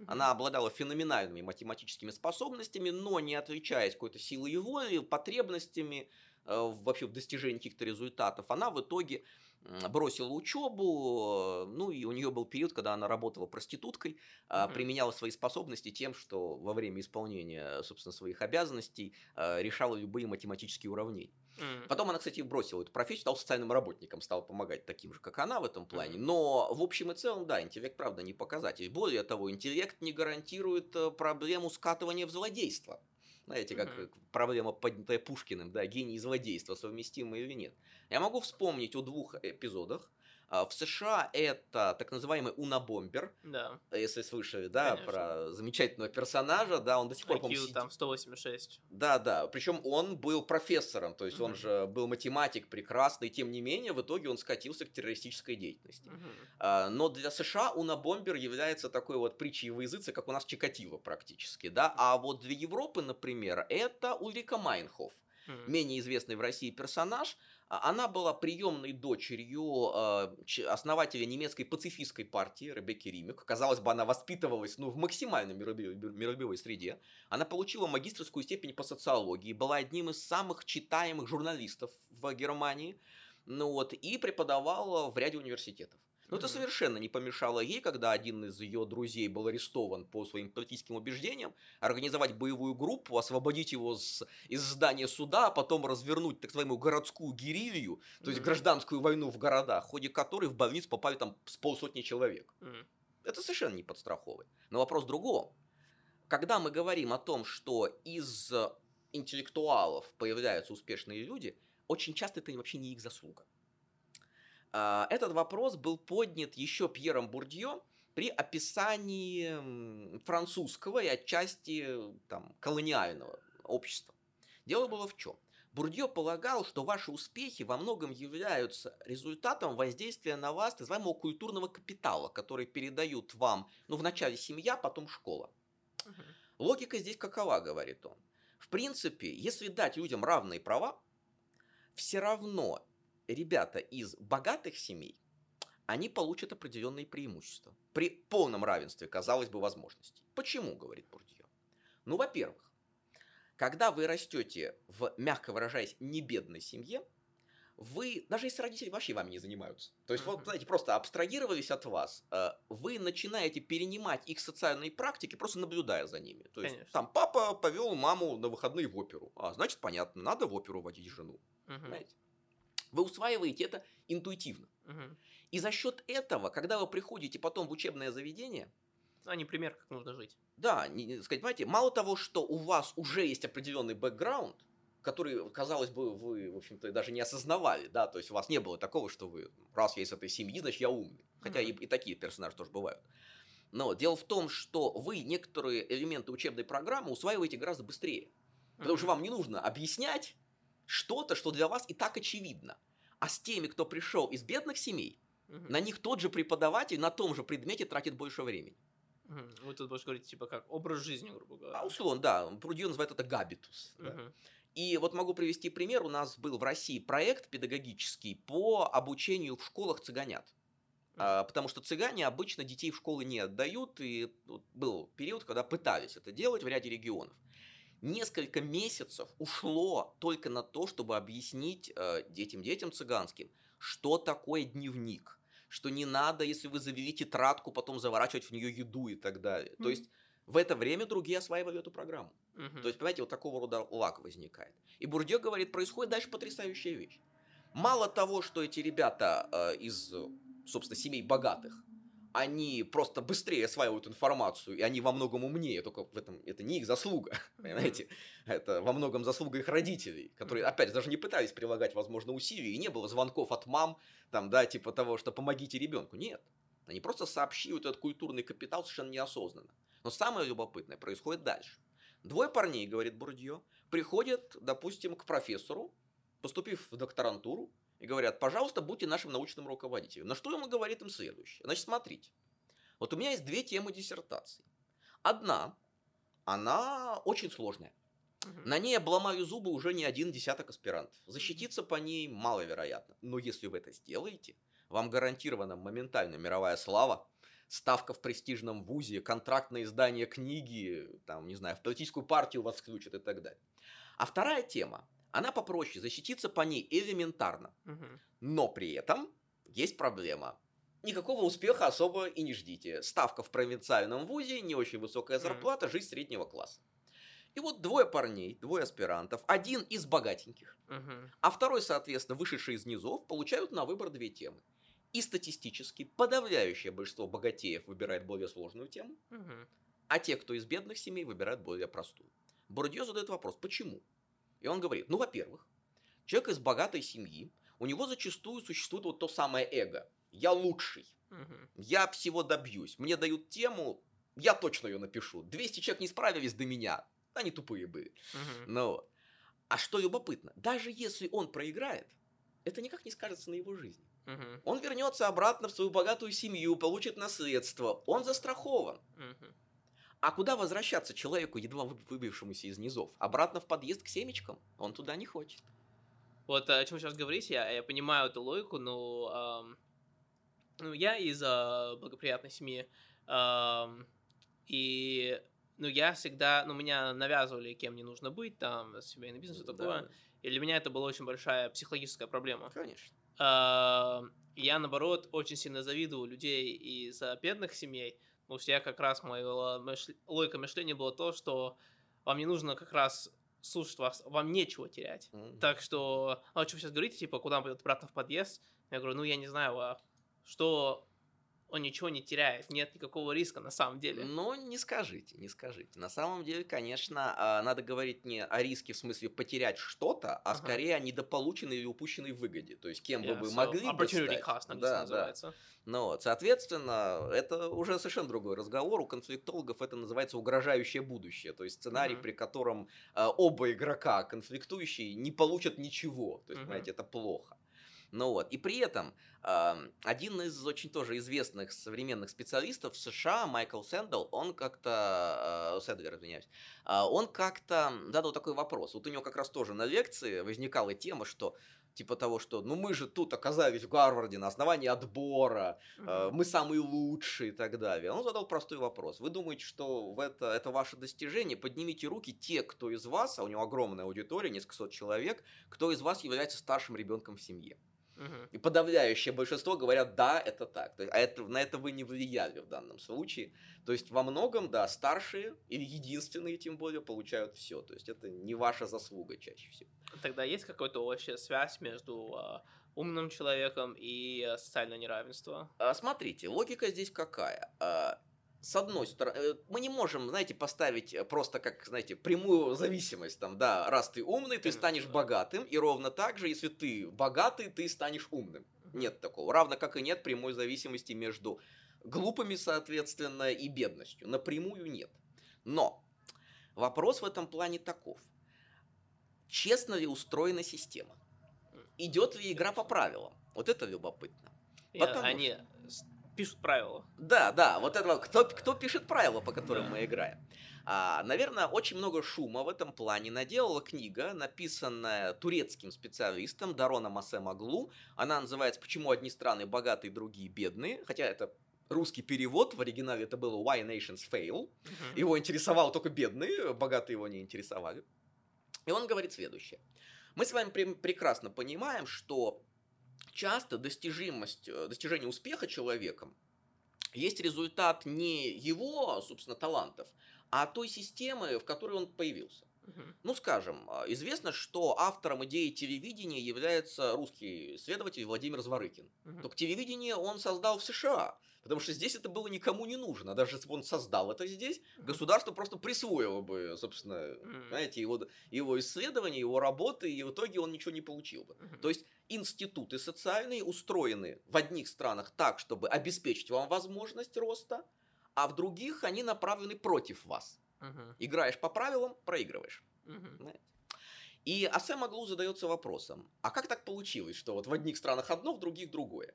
Она обладала феноменальными математическими способностями, но не отличаясь какой-то силой воли, потребностями, вообще в достижении каких-то результатов. Она в итоге бросила учебу, ну и у нее был период, когда она работала проституткой, применяла свои способности тем, что во время исполнения, собственно, своих обязанностей решала любые математические уравнения. Потом она, кстати, бросила эту профессию, стала социальным работником, стала помогать таким же, как она в этом плане. Но в общем и целом, да, интеллект, правда, не показатель. Более того, интеллект не гарантирует проблему скатывания в злодейство. Знаете, как проблема, поднятая Пушкиным, да, гений и злодейство совместимы или нет. Я могу вспомнить о двух эпизодах. В США это так называемый унабомбер, да. Если слышали, да, конечно. Про замечательного персонажа, да, он до сих пор, по-моему, там 186. Да, да, причем он был профессором, то есть он же был математик прекрасный, тем не менее, в итоге он скатился к террористической деятельности. Но для США унабомбер является такой вот притчей во языце, как у нас Чикатило практически, да, а вот для Европы, например, это Ульрика Майнхоф. Менее известный в России персонаж. Она была приемной дочерью основателя немецкой пацифистской партии Ребекки Римик. Казалось бы, она воспитывалась в максимально миролюбивой среде. Она получила магистерскую степень по социологии, была одним из самых читаемых журналистов в Германии, и преподавала в ряде университетов. Но это совершенно не помешало ей, когда один из ее друзей был арестован по своим политическим убеждениям, организовать боевую группу, освободить его из здания суда, а потом развернуть так называемую городскую герилью, то есть гражданскую войну в городах, в ходе которой в больницу попали там с полсотни человек. Это совершенно не подстраховывает. Но вопрос в другом. Когда мы говорим о том, что из интеллектуалов появляются успешные люди, очень часто это вообще не их заслуга. Этот вопрос был поднят еще Пьером Бурдье при описании французского и отчасти колониального общества. Дело было в чем? Бурдье полагал, что ваши успехи во многом являются результатом воздействия на вас так называемого культурного капитала, который передают вам, вначале семья, потом школа. Логика здесь какова, говорит он. В принципе, если дать людям равные права, все равно... Ребята из богатых семей, они получат определенные преимущества. При полном равенстве, казалось бы, возможностей. Почему, говорит Бурдье? Во-первых, когда вы растете в, мягко выражаясь, небедной семье, вы, даже если родители вообще вами не занимаются, то есть, вот, знаете, просто абстрагировались от вас, вы начинаете перенимать их социальные практики, просто наблюдая за ними. То есть, там папа повел маму на выходные в оперу, а значит, понятно, надо в оперу водить жену, понимаете? Вы усваиваете это интуитивно. И за счет этого, когда вы приходите потом в учебное заведение... Они пример, как нужно жить. Да, понимаете, мало того, что у вас уже есть определенный бэкграунд, который, казалось бы, вы, в общем-то, даже не осознавали, да, то есть у вас не было такого, что вы, раз я из этой семьи, значит, я умный. Хотя и такие персонажи тоже бывают. Но дело в том, что вы некоторые элементы учебной программы усваиваете гораздо быстрее. Потому что вам не нужно объяснять что-то, что для вас и так очевидно. А с теми, кто пришел из бедных семей, на них тот же преподаватель на том же предмете тратит больше времени. Вы тут больше говорите, типа как образ жизни, грубо говоря. А условно, да. Бурдье называет это габитус. Да. И вот могу привести пример. У нас был в России проект педагогический по обучению в школах цыганят. Потому что цыгане обычно детей в школы не отдают. И был период, когда пытались это делать в ряде регионов. Несколько месяцев ушло только на то, чтобы объяснить детям цыганским, что такое дневник, что не надо, если вы завели тетрадку, потом заворачивать в нее еду и так далее. То есть в это время другие осваивали эту программу. То есть, понимаете, вот такого рода лаг возникает. И Бурдье говорит, происходит дальше потрясающая вещь. Мало того, что эти ребята из, собственно, семей богатых, они просто быстрее осваивают информацию, и они во многом умнее, только в этом это не их заслуга, понимаете? Это во многом заслуга их родителей, которые, опять, даже не пытались прилагать, возможно, усилий, и не было звонков от мам, типа того, что помогите ребенку. Нет, они просто сообщают этот культурный капитал совершенно неосознанно. Но самое любопытное происходит дальше. Двое парней, говорит Бурдье, приходят, допустим, к профессору, поступив в докторантуру, и говорят, пожалуйста, будьте нашим научным руководителем. На что ему говорит им следующее. Значит, смотрите. Вот у меня есть две темы диссертации. Одна, она очень сложная. На ней обломаю зубы уже не один десяток аспирантов. Защититься по ней маловероятно. Но если вы это сделаете, вам гарантирована моментально мировая слава, ставка в престижном вузе, контракт на издание книги, не знаю, в политическую партию вас включат и так далее. А вторая тема. Она попроще, защититься по ней элементарно. Но при этом есть проблема. Никакого успеха особо и не ждите. Ставка в провинциальном вузе, не очень высокая зарплата, жизнь среднего класса. И вот двое парней, двое аспирантов, один из богатеньких, а второй, соответственно, вышедший из низов, получают на выбор две темы. И статистически подавляющее большинство богатеев выбирает более сложную тему, а те, кто из бедных семей, выбирают более простую. Бурдье задает вопрос, почему? И он говорит, во-первых, человек из богатой семьи, у него зачастую существует вот то самое эго. я лучший, я всего добьюсь, мне дают тему, я точно ее напишу, 200 человек не справились до меня, они тупые были. Но, а что любопытно, даже если он проиграет, это никак не скажется на его жизни. Он вернется обратно в свою богатую семью, получит наследство, он застрахован. А куда возвращаться человеку, едва выбившемуся из низов? Обратно в подъезд к семечкам? Он туда не хочет. Вот о чем вы сейчас говорите, я понимаю эту логику, но ну, я из благоприятной семьи, и ну, я всегда, ну, меня навязывали, кем не нужно быть, там, семейный бизнес и такое, и для меня это была очень большая психологическая проблема. Конечно. Я, наоборот, очень сильно завидовал людей из бедных семей, потому что я как раз, моя логика мышления была то, что вам не нужно как раз слушать вас, вам нечего терять. Так что, а что вы сейчас говорите, типа, куда он пойдет обратно в подъезд? Я говорю, ну, я не знаю, что он ничего не теряет, нет никакого риска на самом деле. Ну, не скажите, не скажите. На самом деле, конечно, надо говорить не о риске в смысле потерять что-то, а скорее о недополученной или упущенной выгоде. То есть, кем бы вы могли бы стать. Opportunity cost, называется. Ну, вот, соответственно, это уже совершенно другой разговор. У конфликтологов это называется угрожающее будущее. То есть сценарий, при котором оба игрока, конфликтующие, не получат ничего. То есть, понимаете, это плохо. Ну вот, и при этом один из очень тоже известных современных специалистов в США, Майкл Сэндл, он как-то, он как-то задал такой вопрос. Вот у него как раз тоже на лекции возникала тема, что типа того, что ну мы же тут оказались в Гарварде на основании отбора, мы самые лучшие и так далее. Он задал простой вопрос. Вы думаете, что это ваше достижение? Поднимите руки те, кто из вас, а у него огромная аудитория, несколько сот человек, кто из вас является старшим ребенком в семье? И подавляющее большинство говорят, да, это так. А это, на это вы не влияли в данном случае. То есть во многом, да, старшие или единственные, тем более, получают все. То есть это не ваша заслуга чаще всего. Тогда есть какая-то вообще связь между умным человеком и социальное неравенство? Смотрите, логика здесь какая? С одной стороны, мы не можем, знаете, поставить просто как, знаете, прямую зависимость, там, да, раз ты умный, ты станешь богатым, и ровно так же, если ты богатый, ты станешь умным. Нет такого, равно как и нет прямой зависимости между глупыми, соответственно, и бедностью, напрямую нет. Но вопрос в этом плане таков, честно ли устроена система, идет ли игра по правилам, вот это любопытно. Пишут правила. Да, да, вот это кто пишет правила, по которым мы играем. Наверное, очень много шума в этом плане наделала книга, написанная турецким специалистом Дароном Асем Аглу. Она называется «Почему одни страны богатые, другие бедные», хотя это русский перевод, в оригинале это было «Why Nations Fail». Его интересовало только бедные, богатые его не интересовали. И он говорит следующее. Мы с вами прекрасно понимаем, что часто достижение успеха человеком есть результат не его, собственно, талантов, а той системы, в которой он появился. Ну, скажем, известно, что автором идеи телевидения является русский исследователь Владимир Зворыкин. Только телевидение он создал в США, потому что здесь это было никому не нужно. Даже если бы он создал это здесь, государство просто присвоило бы, собственно, знаете, его исследования, его работы, и в итоге он ничего не получил бы. То есть институты социальные устроены в одних странах так, чтобы обеспечить вам возможность роста, а в других они направлены против вас. Играешь по правилам, проигрываешь. И Асем Аглу задается вопросом, а как так получилось, что вот в одних странах одно, в других другое?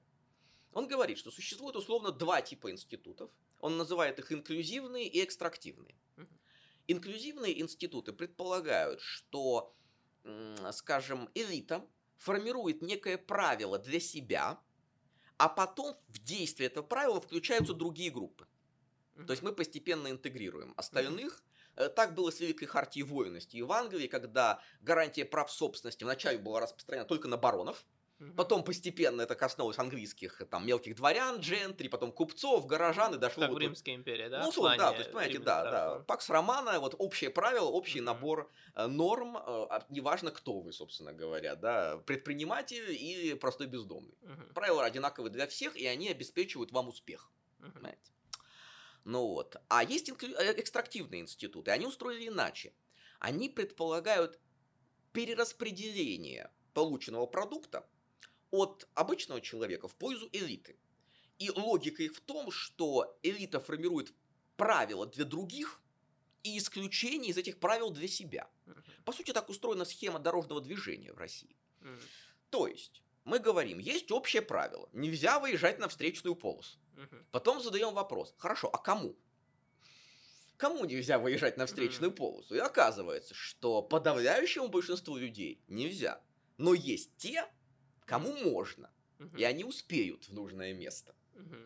Он говорит, что существует условно два типа институтов. Он называет их инклюзивные и экстрактивные. Инклюзивные институты предполагают, что, скажем, элита формирует некое правило для себя, а потом в действие этого правила включаются другие группы. То есть мы постепенно интегрируем остальных. Так было с Великой Хартией воинностью в Англии, когда гарантия прав собственности вначале была распространена только на баронов, потом постепенно это коснулось английских там, мелких дворян, джентри, потом купцов, горожан и дошло... Как в Римской империи, да? Ну, да, то есть, понимаете, да. Пакс Романа, вот общее правило, общий набор норм, неважно, кто вы, собственно говоря, да, предприниматель или простой бездомный. Правила одинаковые для всех, и они обеспечивают вам успех, понимаете? Ну вот. А есть экстрактивные институты, они устроили иначе. Они предполагают перераспределение полученного продукта от обычного человека в пользу элиты. И логика их в том, что элита формирует правила для других и исключения из этих правил для себя. По сути, так устроена схема дорожного движения в России. То есть, мы говорим, есть общее правило, нельзя выезжать на встречную полосу. Потом задаем вопрос, хорошо, а кому? Кому нельзя выезжать на встречную полосу? И оказывается, что подавляющему большинству людей нельзя. Но есть те, кому можно, и они успеют в нужное место.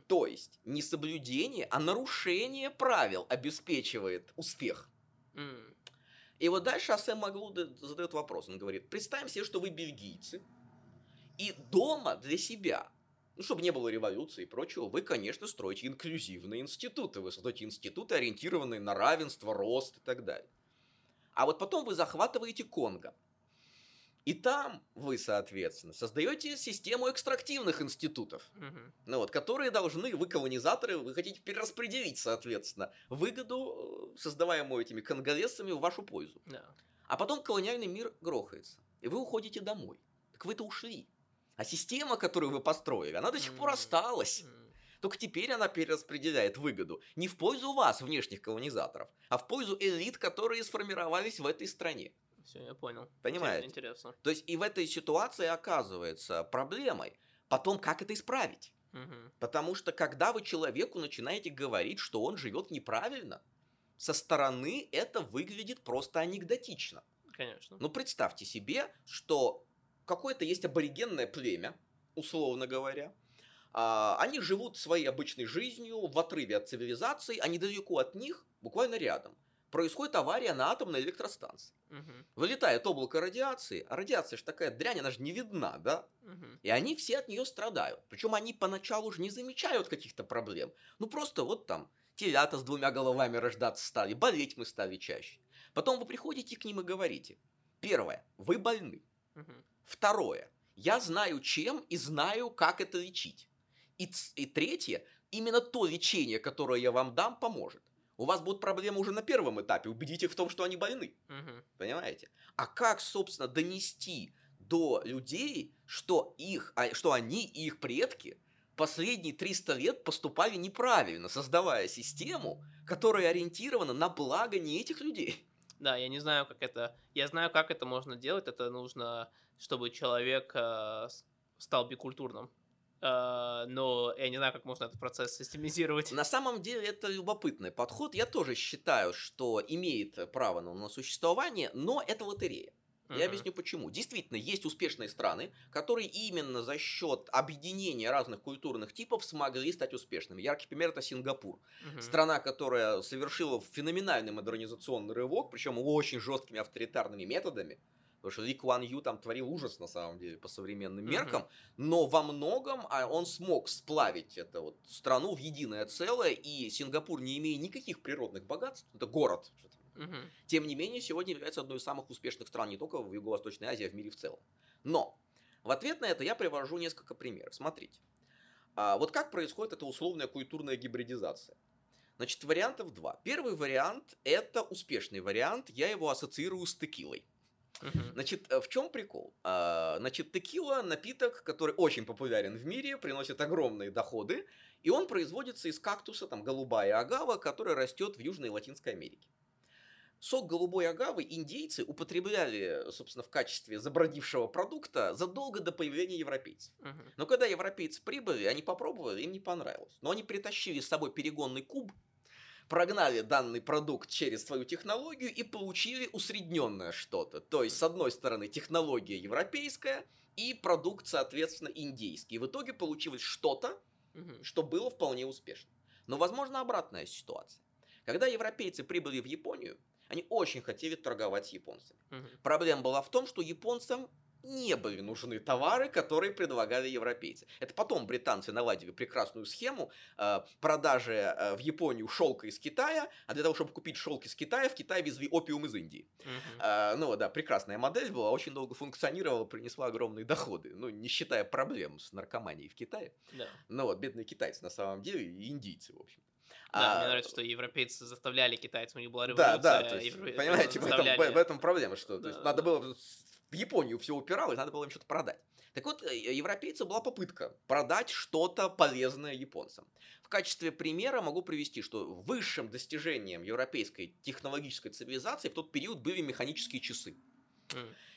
То есть, не соблюдение, а нарушение правил обеспечивает успех. И вот дальше Асем Аглу задает вопрос. Он говорит, представим себе, что вы бельгийцы, и дома для себя, ну, чтобы не было революции и прочего, вы, конечно, строите инклюзивные институты. Вы создаете институты, ориентированные на равенство, рост и так далее. А вот потом вы захватываете Конго. И там вы, соответственно, создаете систему экстрактивных институтов, ну вот, которые должны, вы колонизаторы, вы хотите перераспределить, соответственно, выгоду, создаваемую этими конголезцами, в вашу пользу. А потом колониальный мир грохается, и вы уходите домой. Так вы-то ушли. А система, которую вы построили, она до сих пор осталась. Только теперь она перераспределяет выгоду не в пользу вас, внешних колонизаторов, а в пользу элит, которые сформировались в этой стране. Все, я понял. Понимаете? Интересно. То есть, и в этой ситуации оказывается проблемой потом, как это исправить. Потому что, когда вы человеку начинаете говорить, что он живет неправильно, со стороны это выглядит просто анекдотично. Конечно. Ну, представьте себе, что какое-то есть аборигенное племя, условно говоря, они живут своей обычной жизнью в отрыве от цивилизации, а недалеко от них, буквально рядом, происходит авария на атомной электростанции. Вылетает облако радиации, а радиация же такая дрянь, она же не видна, да? И они все от нее страдают. Причем они поначалу же не замечают каких-то проблем. Ну просто вот там телята с двумя головами рождаться стали, болеть мы стали чаще. Потом вы приходите к ним и говорите. Первое, вы больны. Второе, я знаю чем и знаю, как это лечить. И третье, именно то лечение, которое я вам дам, поможет. У вас будут проблемы уже на первом этапе, убедить их в том, что они больны, понимаете? А как, собственно, донести до людей, что они и их предки последние 300 лет поступали неправильно, создавая систему, которая ориентирована на благо не этих людей? Да, я не знаю, как это... Я знаю, как это можно делать, это нужно, чтобы человек стал бикультурным. Но я не знаю, как можно этот процесс систематизировать. На самом деле это любопытный подход. Я тоже считаю, что имеет право на существование, но это лотерея. Я объясню почему. Действительно, есть успешные страны, которые именно за счет объединения разных культурных типов смогли стать успешными. Яркий пример – это Сингапур. Страна, которая совершила феноменальный модернизационный рывок, причем очень жесткими авторитарными методами. Потому что Ли Куан Ю там творил ужас, на самом деле, по современным меркам. Но во многом он смог сплавить эту вот страну в единое целое. И Сингапур, не имея никаких природных богатств, это город, тем не менее, сегодня является одной из самых успешных стран не только в Юго-Восточной Азии, а в мире в целом. Но в ответ на это я привожу несколько примеров. Смотрите. Вот как происходит эта условная культурная гибридизация. Значит, вариантов два. Первый вариант – это успешный вариант. Я его ассоциирую с текилой. Значит, в чем прикол? Значит, текила – напиток, который очень популярен в мире, приносит огромные доходы, и он производится из кактуса, там, голубая агава, которая растет в Южной и Латинской Америке. Сок голубой агавы индейцы употребляли, собственно, в качестве забродившего продукта задолго до появления европейцев. Но когда европейцы прибыли, они попробовали, им не понравилось. Но они притащили с собой перегонный куб, прогнали данный продукт через свою технологию и получили усредненное что-то. То есть, с одной стороны, технология европейская и продукт, соответственно, индийский. И в итоге получилось что-то, что было вполне успешно. Но, возможно, обратная ситуация. Когда европейцы прибыли в Японию, они очень хотели торговать с японцами. Проблема была в том, что японцам не были нужны товары, которые предлагали европейцы. Это потом британцы наладили прекрасную схему продажи в Японию шелка из Китая, а для того, чтобы купить шелк из Китая, в Китай везли опиум из Индии. Ну да, прекрасная модель была, очень долго функционировала, принесла огромные доходы, ну не считая проблем с наркоманией в Китае. Ну вот, бедные китайцы на самом деле и индийцы, в общем. Да, мне нравится, что европейцы заставляли китайцев, у них была революция. Да, понимаете, в этом проблема, что надо было... В Японию все упиралось, надо было им что-то продать. Так вот, европейцам была попытка продать что-то полезное японцам. В качестве примера могу привести, что высшим достижением европейской технологической цивилизации в тот период были механические часы.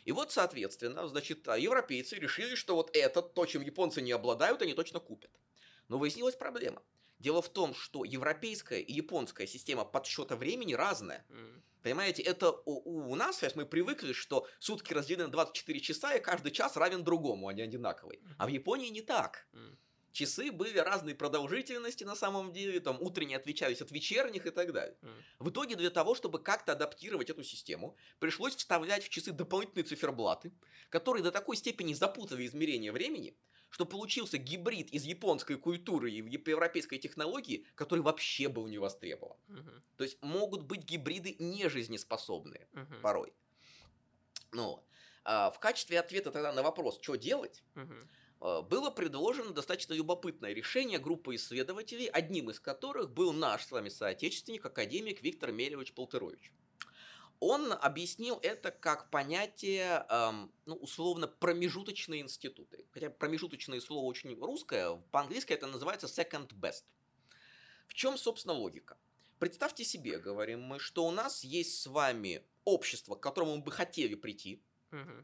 И вот, соответственно, значит, европейцы решили, что вот это, то, чем японцы не обладают, они точно купят. Но выяснилась проблема. Дело в том, что европейская и японская система подсчета времени разная. Понимаете, это у нас, сейчас мы привыкли, что сутки разделены на 24 часа, и каждый час равен другому, они одинаковые. А в Японии не так. Часы были разной продолжительности на самом деле, там утренние отличались от вечерних и так далее. В итоге для того, чтобы как-то адаптировать эту систему, пришлось вставлять в часы дополнительные циферблаты, которые до такой степени запутали измерение времени, что получился гибрид из японской культуры и европейской технологии, который вообще был не востребован. То есть могут быть гибриды нежизнеспособные порой. Но в качестве ответа тогда на вопрос, что делать, было предложено достаточно любопытное решение группы исследователей, одним из которых был наш с вами соотечественник, академик Виктор Мелевич Полтерович. Он объяснил это как понятие, условно, промежуточные институты. Хотя промежуточное слово очень русское, по-английски это называется second best. В чем, собственно, логика? Представьте себе, говорим мы, что у нас есть с вами общество, к которому мы бы хотели прийти,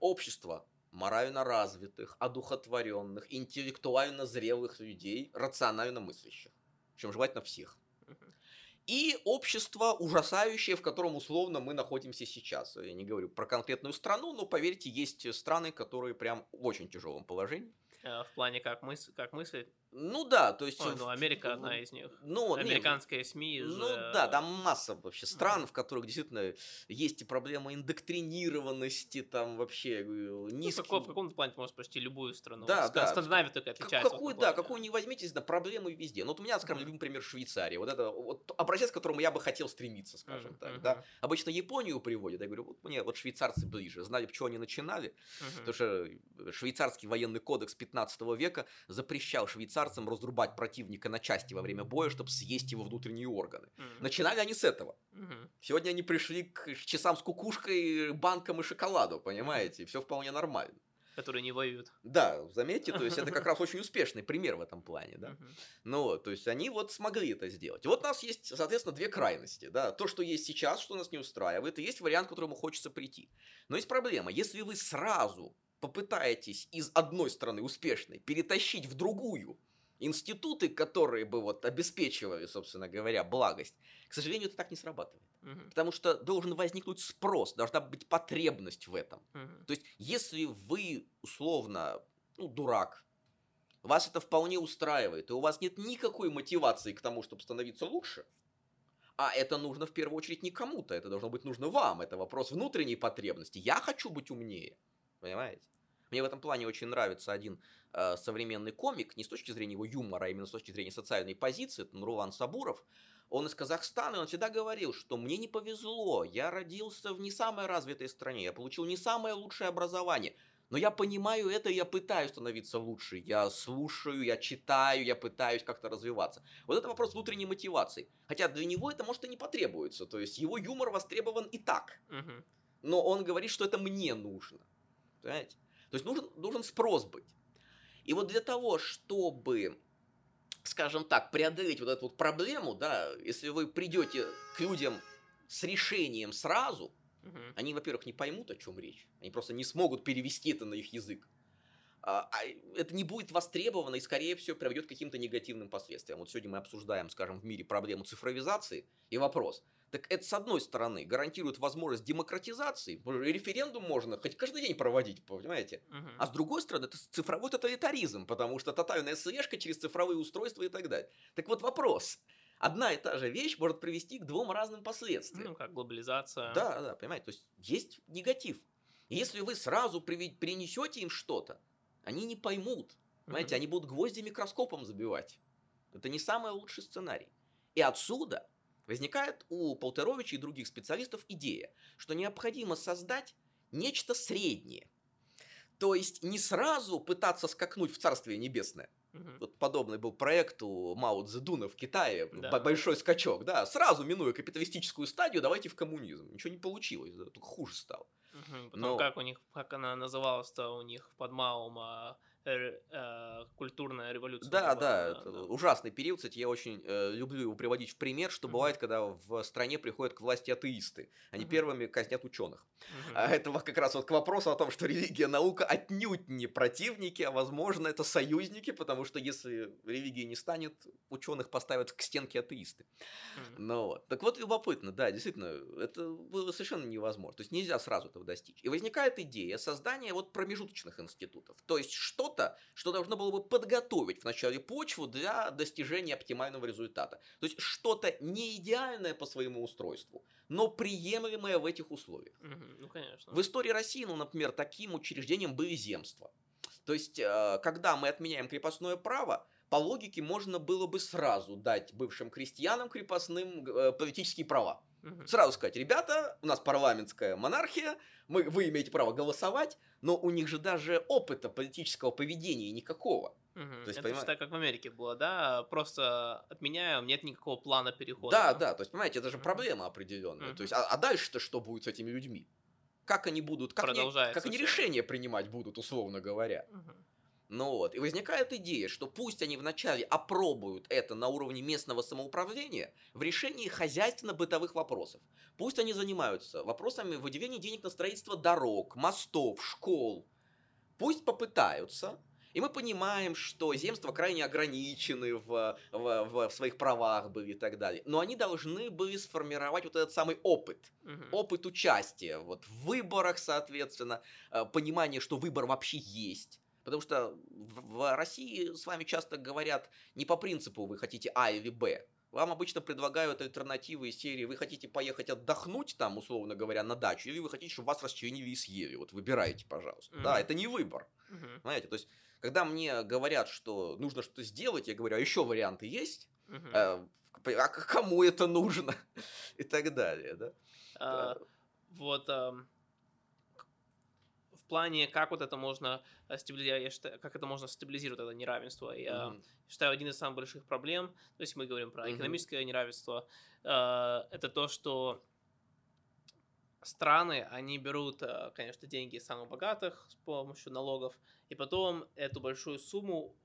общество морально развитых, одухотворенных, интеллектуально зрелых людей, рационально мыслящих, причем желательно всех. И общество ужасающее, в котором условно мы находимся сейчас. Я не говорю про конкретную страну, но, поверьте, есть страны, которые прям в очень тяжелом положении. В плане как мыслить? Ну да, то есть... Америка одна из них. Американские СМИ. Там масса вообще стран, в которых действительно есть и проблема индоктринированности, там вообще низкие... В каком-то плане ты можешь почти любую страну. Скандинавия только отличается. Какую не возьмите, проблемы везде. Ну вот у меня, скажем, любимый пример Швейцария. Вот это образец, к которому я бы хотел стремиться, скажем так. Обычно Японию приводят. Я говорю, вот мне швейцарцы ближе. Знали, почему они начинали. Потому что швейцарский военный кодекс 15 века запрещал швейцарцам разрубать противника на части во время боя, чтобы съесть его внутренние органы. Начинали они с этого. Сегодня они пришли к часам с кукушкой, банком и шоколаду, понимаете? И все вполне нормально. Которые не воюют. Да, заметьте, то есть это как раз очень успешный пример в этом плане, да. То есть они вот смогли это сделать. И вот у нас есть, соответственно, две крайности, да. То, что есть сейчас, что нас не устраивает, и есть вариант, к которому хочется прийти. Но есть проблема. Если вы сразу попытаетесь из одной страны успешной перетащить в другую институты, которые бы вот обеспечивали, собственно говоря, благость, к сожалению, это так не срабатывает. Потому что должен возникнуть спрос, должна быть потребность в этом. То есть, если вы, условно, дурак, вас это вполне устраивает, и у вас нет никакой мотивации к тому, чтобы становиться лучше, а это нужно в первую очередь не кому-то, это должно быть нужно вам, это вопрос внутренней потребности. Я хочу быть умнее. Понимаете? Мне в этом плане очень нравится один современный комик, не с точки зрения его юмора, а именно с точки зрения социальной позиции, это Нурлан Сабуров. Он из Казахстана, и он всегда говорил, что мне не повезло, я родился в не самой развитой стране, я получил не самое лучшее образование, но я понимаю это, я пытаюсь становиться лучше, я слушаю, я читаю, я пытаюсь как-то развиваться. Вот это вопрос внутренней мотивации, хотя для него это может и не потребуется, то есть его юмор востребован и так, но он говорит, что это мне нужно. Понимаете? То есть должен спрос быть. И вот для того, чтобы, скажем так, преодолеть вот эту вот проблему, да, если вы придете к людям с решением сразу, они, во-первых, не поймут, о чем речь, они просто не смогут перевести это на их язык. Это не будет востребовано и, скорее всего, приведет к каким-то негативным последствиям. Вот сегодня мы обсуждаем, скажем, в мире проблему цифровизации и вопрос. Так это, с одной стороны, гарантирует возможность демократизации, референдум можно хоть каждый день проводить, понимаете? А с другой стороны, это цифровой тоталитаризм, потому что тотальная слежка через цифровые устройства и так далее. Так вот вопрос. Одна и та же вещь может привести к двум разным последствиям. Как глобализация. Да, понимаете, то есть есть негатив. Если вы сразу принесете им что-то, они не поймут, понимаете, они будут гвозди микроскопом забивать. Это не самый лучший сценарий. И отсюда... Возникает у Полтеровича и других специалистов идея, что необходимо создать нечто среднее. То есть не сразу пытаться скакнуть в Царствие Небесное. Вот подобный был проект у Мао Цзэдуна в Китае, большой скачок. Да, сразу минуя капиталистическую стадию, давайте в коммунизм. Ничего не получилось, только хуже стало. Ну, как у них, как она называлась-то у них под Маум, культурная революция. Да, да, это ужасный период, кстати, я очень люблю его приводить в пример, что бывает, когда в стране приходят к власти атеисты, они первыми казнят ученых. А это как раз вот к вопросу о том, что религия, наука отнюдь не противники, а возможно это союзники, потому что если религии не станет, ученых поставят к стенке атеисты. Ну вот, так вот любопытно, да, действительно, это было совершенно невозможно, то есть нельзя сразу этого достичь. И возникает идея создания вот промежуточных институтов, то есть что-то, что должно было бы подготовить вначале почву для достижения оптимального результата. То есть что-то не идеальное по своему устройству, но приемлемое в этих условиях. Ну, конечно. В истории России, ну, например, таким учреждением были земства. То есть, когда мы отменяем крепостное право, по логике можно было бы сразу дать бывшим крестьянам крепостным политические права. Сразу сказать, ребята, у нас парламентская монархия, вы имеете право голосовать, но у них же даже опыта политического поведения никакого. То есть, это же так, как в Америке было, да? Просто отменяем, нет никакого плана перехода. Да, да, то есть, понимаете, это же проблема определенная. То есть, а дальше-то что будет с этими людьми? Как они будут, как они решения принимать будут, условно говоря? Ну вот, и возникает идея, что пусть они вначале опробуют это на уровне местного самоуправления в решении хозяйственно-бытовых вопросов. Пусть они занимаются вопросами выделения денег на строительство дорог, мостов, школ. Пусть попытаются. И мы понимаем, что земства крайне ограничены в своих правах были и так далее. Но они должны были сформировать вот этот самый опыт. Опыт участия вот, в выборах, соответственно, понимание, что выбор вообще есть. Потому что в России с вами часто говорят не по принципу «вы хотите А или Б». Вам обычно предлагают альтернативы из серии «вы хотите поехать отдохнуть, там, условно говоря, на дачу» или «вы хотите, чтобы вас расчленили и съели». Вот выбирайте, пожалуйста. Да, это не выбор. Знаете, то есть, когда мне говорят, что нужно что-то сделать, я говорю, а еще варианты есть? А кому это нужно? И так далее. Да? Вот... В плане, как вот это можно стабилизировать, как это можно стабилизировать, это неравенство. Я считаю, один из самых больших проблем, то есть мы говорим про экономическое неравенство, это то, что страны, они берут, конечно, деньги из самых богатых с помощью налогов, и потом эту большую сумму,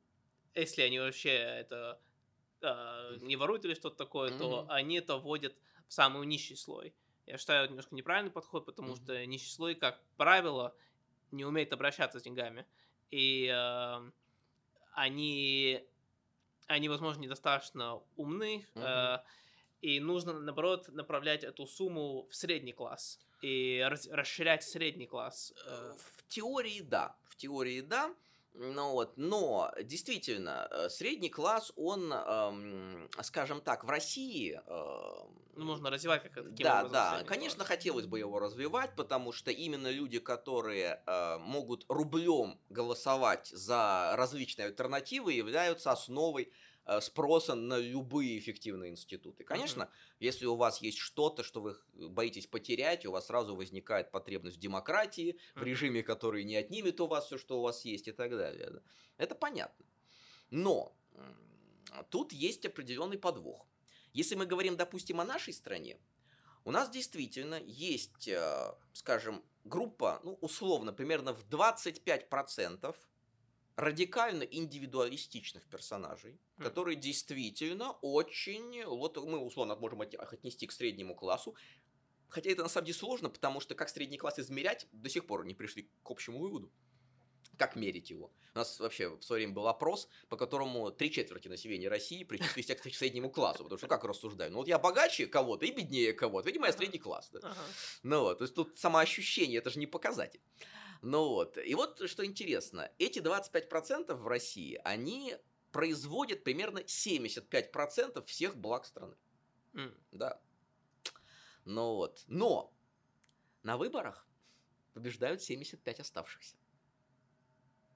если они вообще это не воруют или что-то такое, то они это вводят в самый нищий слой. Я считаю, это немножко неправильный подход, потому что нищий слой, как правило, не умеет обращаться с деньгами, и они, возможно, недостаточно умны, и нужно, наоборот, направлять эту сумму в средний класс, и расширять средний класс. В теории, да, ну, вот, но действительно, средний класс, он, скажем так, в России... можно развивать как-то. Да, конечно, хотелось бы его развивать, потому что именно люди, которые могут рублем голосовать за различные альтернативы, являются основой спроса на любые эффективные институты. Конечно, если у вас есть что-то, что вы боитесь потерять, у вас сразу возникает потребность в демократии, в режиме, который не отнимет у вас все, что у вас есть и так далее. Это понятно. Но тут есть определенный подвох. Если мы говорим, допустим, о нашей стране, у нас действительно есть, скажем, группа, ну, условно, примерно в 25% радикально индивидуалистичных персонажей, которые действительно очень, вот мы условно можем их отнести к среднему классу, хотя это на самом деле сложно, потому что как средний класс измерять, до сих пор не пришли к общему выводу. Как мерить его? У нас вообще в свое время был опрос, по которому 3/4 населения России причислились к среднему классу, потому что как рассуждаю? Ну вот я богаче кого-то и беднее кого-то, видимо, я средний класс. Да? Ну вот, то есть тут самоощущение, это же не показатель. Ну вот, и вот что интересно, эти 25% в России, они производят примерно 75% всех благ страны. Да. Ну вот, но на выборах побеждают 75 оставшихся.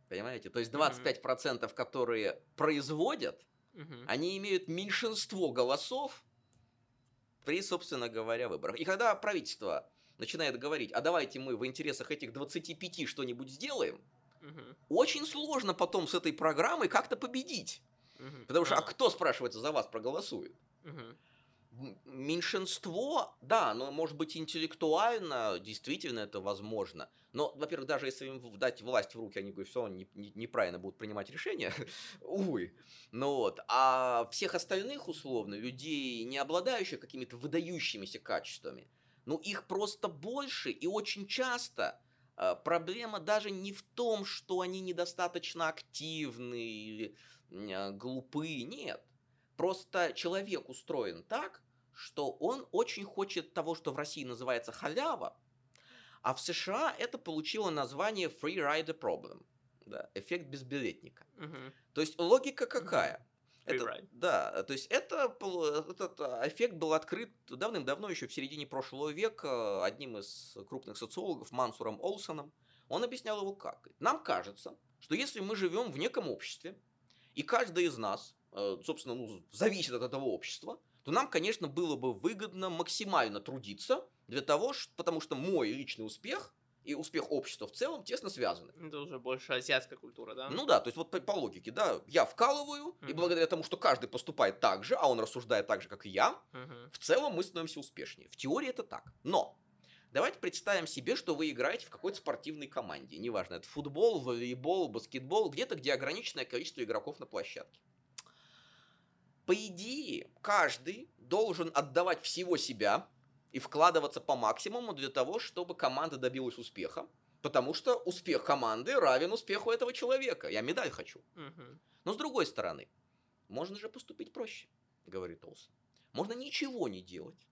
Понимаете? То есть 25%, которые производят, они имеют меньшинство голосов при, собственно говоря, выборах. И когда правительство начинает говорить, а давайте мы в интересах этих 25 что-нибудь сделаем, очень сложно потом с этой программой как-то победить. Потому что, а кто, спрашивается, за вас проголосует? Меньшинство, да, но, может быть, интеллектуально действительно это возможно. Но, во-первых, даже если им дать власть в руки, они все равно неправильно будут принимать решения. Увы. Ну вот. А всех остальных, условно, людей, не обладающих какими-то выдающимися качествами, ну, их просто больше, и очень часто... Проблема даже не в том, что они недостаточно активны или глупы, нет. Просто человек устроен так, что он очень хочет того, что в России называется халява, а в США это получило название free rider problem, да, эффект безбилетника. Mm-hmm. То есть логика какая? Mm-hmm. Это, да, то есть этот эффект был открыт давным-давно, еще в середине прошлого века, одним из крупных социологов Мансуром Олсоном. Он объяснял его как. Нам кажется, что если мы живем в неком обществе, и каждый из нас, собственно, зависит от этого общества, то нам, конечно, было бы выгодно максимально трудиться для того, потому что мой личный успех и успех общества в целом тесно связаны. Это уже больше азиатская культура, да? Ну да, то есть вот по логике, да, я вкалываю, и благодаря тому, что каждый поступает так же, а он рассуждает так же, как и я, в целом мы становимся успешнее. В теории это так. Но давайте представим себе, что вы играете в какой-то спортивной команде. Неважно, это футбол, волейбол, баскетбол, где-то, где ограниченное количество игроков на площадке. По идее, каждый должен отдавать всего себя и вкладываться по максимуму для того, чтобы команда добилась успеха, потому что успех команды равен успеху этого человека. Я медаль хочу. Угу. Но с другой стороны, можно же поступить проще, говорит Олсен. Можно ничего не делать.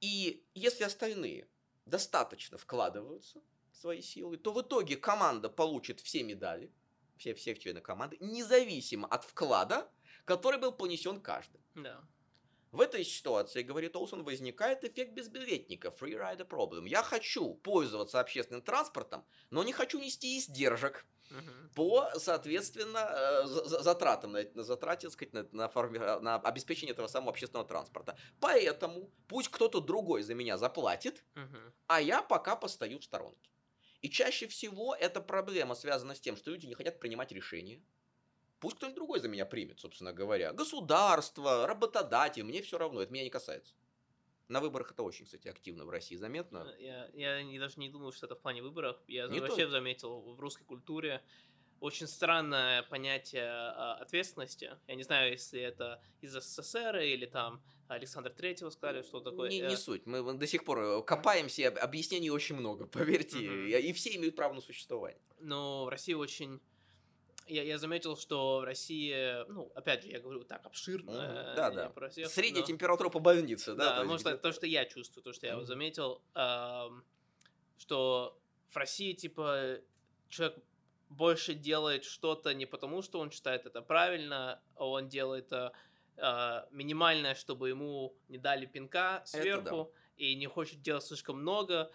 И если остальные достаточно вкладываются в свои силы, то в итоге команда получит все медали, все члены команды, независимо от вклада, который был понесен каждым. Да. В этой ситуации, говорит Олсен, возникает эффект безбилетника, free rider problem. Я хочу пользоваться общественным транспортом, но не хочу нести издержек по, соответственно, затратам, на обеспечение этого самого общественного транспорта. Поэтому пусть кто-то другой за меня заплатит, а я пока постою в сторонке. И чаще всего эта проблема связана с тем, что люди не хотят принимать решения. Пусть кто-нибудь другой за меня примет, собственно говоря. Государство, работодатель, мне все равно, это меня не касается. На выборах это очень, кстати, активно в России заметно. Я даже не думаю, что это в плане выборов. Я вообще заметил в русской культуре очень странное понятие ответственности. Я не знаю, если это из СССР или там Александра Третьего сказали, что такое. Не суть. Мы до сих пор копаемся, объяснений очень много, поверьте. И все имеют право на существование. Но в России очень... Я заметил, что в России, ну, опять же, я говорю так обширно. Да. Про всех, средняя температура по больнице, да? Да, может, это то, что я чувствую, то, что я вот заметил, что в России, типа, человек больше делает что-то не потому, что он считает это правильно, а он делает минимальное, чтобы ему не дали пинка сверху, и не хочет делать слишком много,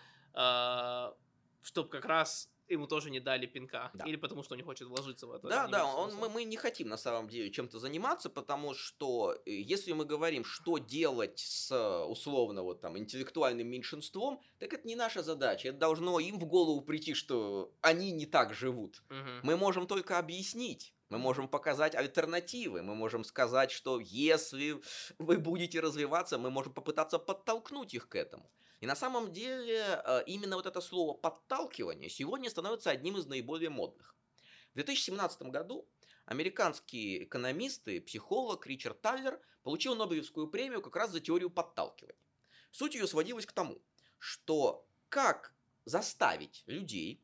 чтобы как раз... ему тоже не дали пинка, да. Или потому что он не хочет вложиться в это. Да, мы не хотим на самом деле чем-то заниматься, потому что если мы говорим, что делать с условно вот, там, интеллектуальным меньшинством, так это не наша задача, это должно им в голову прийти, что они не так живут. Угу. Мы можем только объяснить. Мы можем показать альтернативы, мы можем сказать, что если вы будете развиваться, мы можем попытаться подтолкнуть их к этому. И на самом деле именно вот это слово «подталкивание» сегодня становится одним из наиболее модных. В 2017 году американский экономист и психолог Ричард Таллер получил Нобелевскую премию как раз за теорию подталкивания. Суть ее сводилась к тому, что как заставить людей,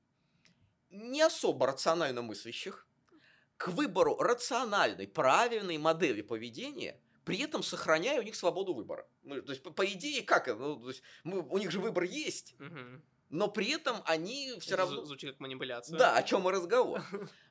не особо рационально мыслящих, к выбору рациональной, правильной модели поведения, при этом сохраняя у них свободу выбора. То есть, по идее, как это? Ну, то есть, у них же выбор есть, но при этом они все равно... Звучит как манипуляция. Да, о чем и разговор.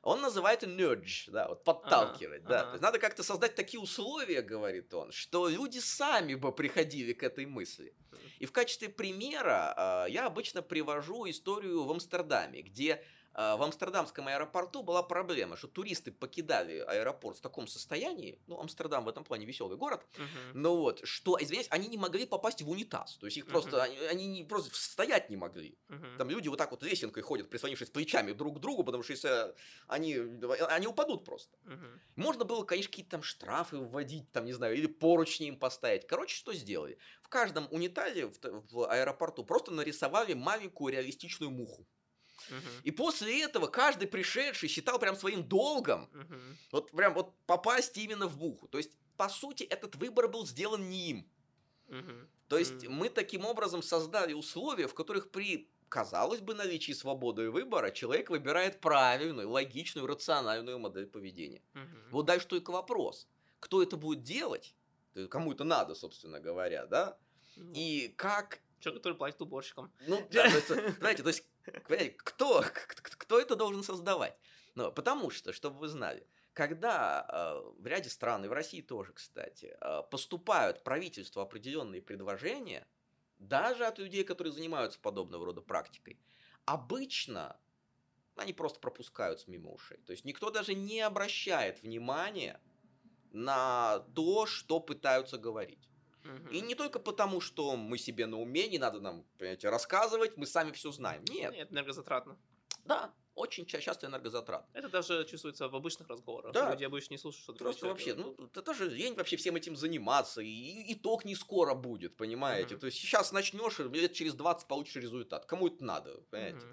Он называет nudge, да, вот подталкивать. Да. То есть, надо как-то создать такие условия, говорит он, что люди сами бы приходили к этой мысли. И в качестве примера я обычно привожу историю в Амстердаме, где В амстердамском аэропорту была проблема, что туристы покидали аэропорт в таком состоянии, ну, Амстердам в этом плане веселый город, но вот, что, извиняюсь, они не могли попасть в унитаз, то есть их просто, они просто стоять не могли. Там люди вот так вот лесенкой ходят, прислонившись плечами друг к другу, потому что если они упадут просто. Можно было, конечно, какие-то там штрафы вводить, там, не знаю, или поручни им поставить. Короче, что сделали? В каждом унитазе в аэропорту просто нарисовали маленькую реалистичную муху. И после этого каждый пришедший считал прям своим долгом вот прям вот попасть именно в муху. То есть, по сути, этот выбор был сделан не им. То есть, мы таким образом создали условия, в которых при, казалось бы, наличии свободы и выбора человек выбирает правильную, логичную, рациональную модель поведения. Вот дальше только вопрос, кто это будет делать, кому это надо, собственно говоря, да, и как... Человек, который платит уборщикам. Ну, да, знаете, то есть, кто это должен создавать? Ну, потому что, чтобы вы знали, когда в ряде стран, и в России тоже, кстати, поступают правительству определенные предложения, даже от людей, которые занимаются подобного рода практикой, обычно они просто пропускаются мимо ушей. То есть, никто даже не обращает внимания на то, что пытаются говорить. И не только потому, что мы себе на уме, не надо нам, понимаете, рассказывать, мы сами все знаем. Нет. Нет, энергозатратно. Да, очень часто энергозатратно. Это даже чувствуется в обычных разговорах. Да. Люди обычно не слушают, что другой человек делает. Просто вообще, ну, это же лень вообще всем этим заниматься, и итог не скоро будет, понимаете. То есть, сейчас начнешь, лет через 20 получишь результат. Кому это надо, понимаете.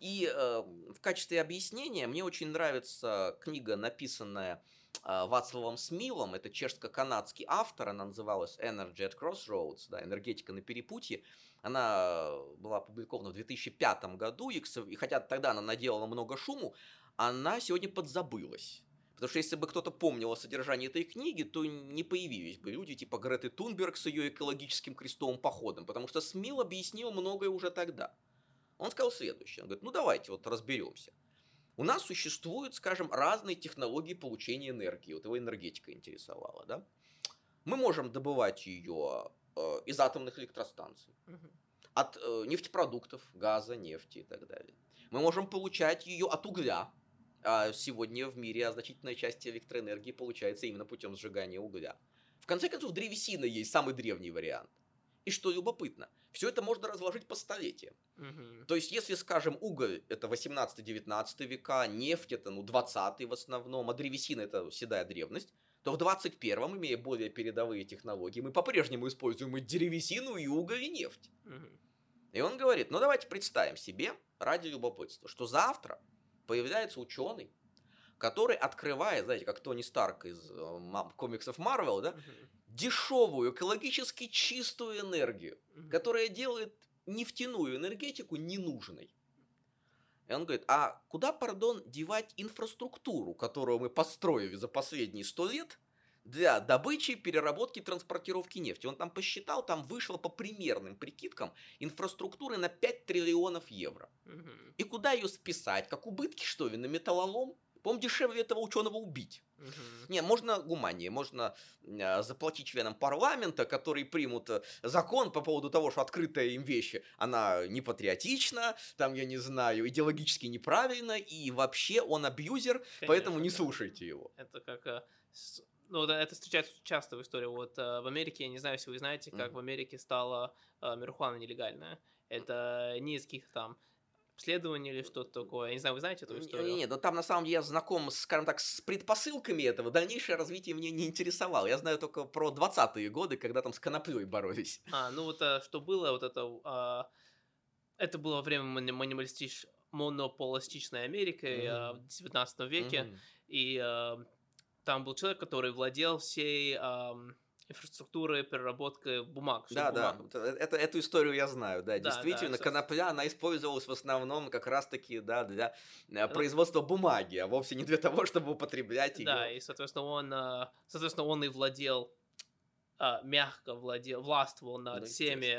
И в качестве объяснения мне очень нравится книга, написанная Вацлавом Смилом, это чешско-канадский автор, она называлась «Energy at Crossroads», да, «Энергетика на перепутье». Она была опубликована в 2005 году, и хотя тогда она наделала много шуму, она сегодня подзабылась. Потому что если бы кто-то помнил о содержании этой книги, то не появились бы люди типа Греты Тунберг с ее экологическим крестовым походом, потому что Смил объяснил многое уже тогда. Он сказал следующее, он говорит, ну давайте вот разберемся. У нас существуют, скажем, разные технологии получения энергии. Вот его энергетика интересовала, да? Мы можем добывать ее из атомных электростанций, от нефтепродуктов, газа, нефти и так далее. Мы можем получать ее от угля. А сегодня в мире значительная часть электроэнергии получается именно путем сжигания угля. В конце концов, древесина есть самый древний вариант. И что любопытно, все это можно разложить по столетиям. То есть, если, скажем, уголь – это 18-19 века, нефть – это 20-й в основном, а древесина – это седая древность, то в 21-м, имея более передовые технологии, мы по-прежнему используем и древесину, и уголь, и нефть. И он говорит, ну давайте представим себе, ради любопытства, что завтра появляется ученый, который открывает, знаете, как Тони Старк из комиксов Марвел, да, дешевую, экологически чистую энергию, которая делает нефтяную энергетику ненужной. И он говорит, а куда, пардон, девать инфраструктуру, которую мы построили за последние 100 лет для добычи, переработки, транспортировки нефти? Он там посчитал, там вышло по примерным прикидкам инфраструктуры на 5 триллионов евро. И куда ее списать? Как убытки, что ли, на металлолом? По-моему, дешевле этого ученого убить. Не, можно гуманнее, можно заплатить членам парламента, которые примут закон по поводу того, что открытая им вещь, она непатриотична, там, я не знаю, идеологически неправильно, и вообще он абьюзер, конечно, поэтому не слушайте его. Это как... Ну, да, это встречается часто в истории. Вот в Америке, я не знаю, если вы знаете, как в Америке стала марихуана нелегальная. Это не из каких там... Обследование или что-то такое. Я не знаю, вы знаете эту историю? Нет, но там на самом деле я знаком, скажем так, с предпосылками этого. Дальнейшее развитие меня не интересовало. Я знаю только про 20-е годы, когда там с коноплей боролись. Ну вот что было, вот это было во время монополистичной Америки в 19 веке. И там был человек, который владел всей... инфраструктуры, переработка бумаг. Эту историю я знаю, да действительно, конопля, она использовалась в основном как раз-таки, для производства бумаги, а вовсе не для того, чтобы употреблять ее. Да, и, соответственно, он и владел, властвовал над всеми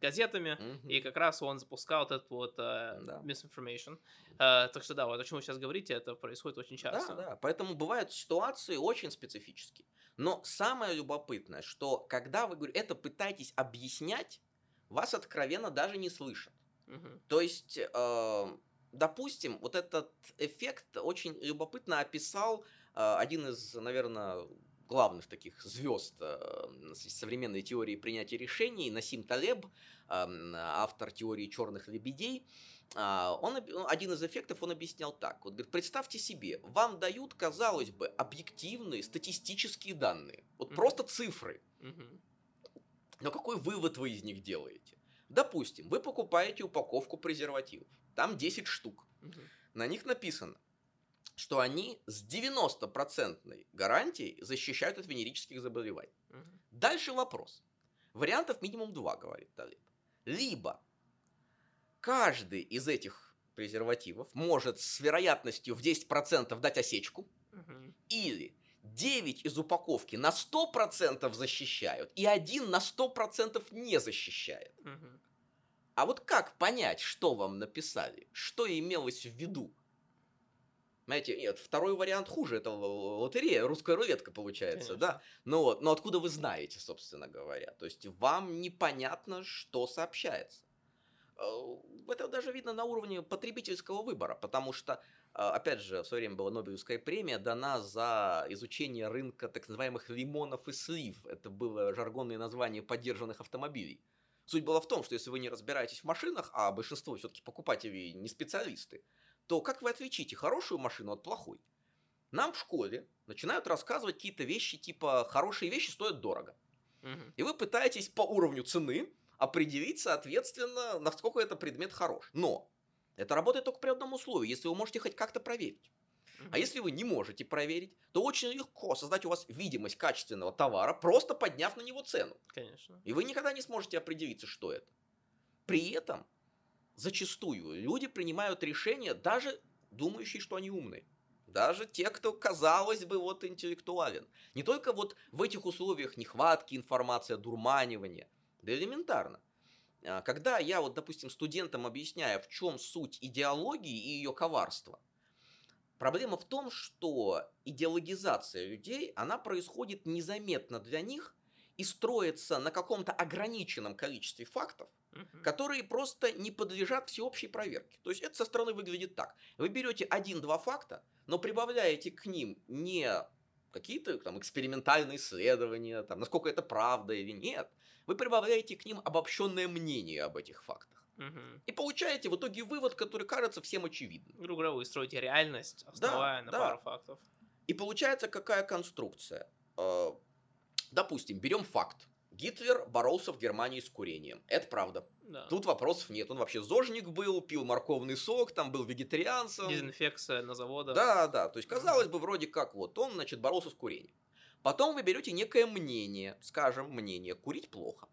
газетами, и как раз он запускал этот misinformation. Так что да, вот о чем вы сейчас говорите, это происходит очень часто. Да, поэтому бывают ситуации очень специфические. Но самое любопытное, что когда вы это пытаетесь объяснять, вас откровенно даже не слышат. То есть Допустим, вот этот эффект очень любопытно описал один из, наверное, главных таких звезд современной теории принятия решений, Насим Талеб, автор теории черных лебедей. Он, один из эффектов он объяснял так. Он говорит, представьте себе, вам дают, казалось бы, объективные статистические данные. Вот просто цифры. Но какой вывод вы из них делаете? Допустим, вы покупаете упаковку презервативов. Там 10 штук. На них написано, что они с 90% гарантией защищают от венерических заболеваний. Дальше вопрос. Вариантов минимум 2, говорит Талеб. Либо каждый из этих презервативов может с вероятностью в 10% дать осечку, или 9 из упаковки на 100% защищают, и один на 100% не защищает. А вот как понять, что вам написали, что имелось в виду? Знаете, нет, второй вариант хуже, это лотерея, русская рулетка получается, конечно. Да? Ну вот, но откуда вы знаете, собственно говоря? То есть вам непонятно, что сообщается. Это даже видно на уровне потребительского выбора, потому что, опять же, в свое время была Нобелевская премия дана за изучение рынка так называемых лимонов и слив. Это было жаргонное название подержанных автомобилей. Суть была в том, что если вы не разбираетесь в машинах, а большинство все-таки покупателей не специалисты, то как вы отличите хорошую машину от плохой? Нам в школе начинают рассказывать какие-то вещи, типа «хорошие вещи стоят дорого». И вы пытаетесь по уровню цены определить, соответственно, насколько этот предмет хорош. Но это работает только при одном условии, если вы можете хоть как-то проверить. А если вы не можете проверить, то очень легко создать у вас видимость качественного товара, просто подняв на него цену. Конечно. И вы никогда не сможете определиться, что это. При этом зачастую люди принимают решения, даже думающие, что они умные. Даже те, кто, казалось бы, вот интеллектуален. Не только вот в этих условиях нехватки информации, одурманивания. Да элементарно. Когда я, вот, допустим, студентам объясняю, в чем суть идеологии и ее коварства, проблема в том, что идеологизация людей, она происходит незаметно для них и строится на каком-то ограниченном количестве фактов, которые просто не подлежат всеобщей проверке. То есть это со стороны выглядит так. Вы берете 1-2 факта, но прибавляете к ним не какие-то там экспериментальные исследования, там, насколько это правда или нет. Вы прибавляете к ним обобщенное мнение об этих фактах. И получаете в итоге вывод, который кажется всем очевидным. Грубо говоря, вы строите реальность, основая на пару фактов. И получается какая конструкция? Допустим, берем факт. Гитлер боролся в Германии с курением. Это правда. Да. Тут вопросов нет. Он вообще зожник был, пил морковный сок, там был вегетарианцем. Дезинфекция на заводах. Да. То есть, казалось бы, вроде как вот он, значит, боролся с курением. Потом вы берете некое мнение, скажем, мнение «курить плохо».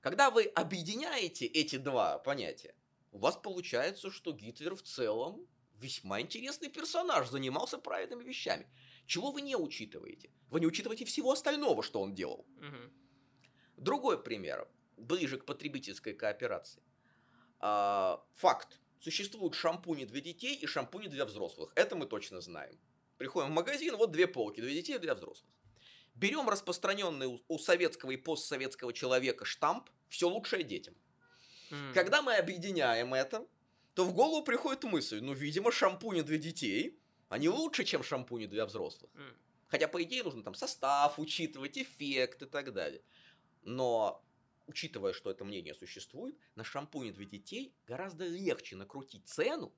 Когда вы объединяете эти два понятия, у вас получается, что Гитлер в целом весьма интересный персонаж, занимался правильными вещами. Чего вы не учитываете? Вы не учитываете всего остального, что он делал. Другой пример, ближе к потребительской кооперации. Факт. Существуют шампуни для детей и шампуни для взрослых. Это мы точно знаем. Приходим в магазин, вот две полки для детей и для взрослых. Берем распространенный у советского и постсоветского человека штамп «Все лучшее детям». Когда мы объединяем это, то в голову приходит мысль, ну, видимо, шампуни для детей, они лучше, чем шампуни для взрослых. Хотя, по идее, нужно там состав учитывать, эффект и так далее. Но, учитывая, что это мнение существует, на шампуни для детей гораздо легче накрутить цену,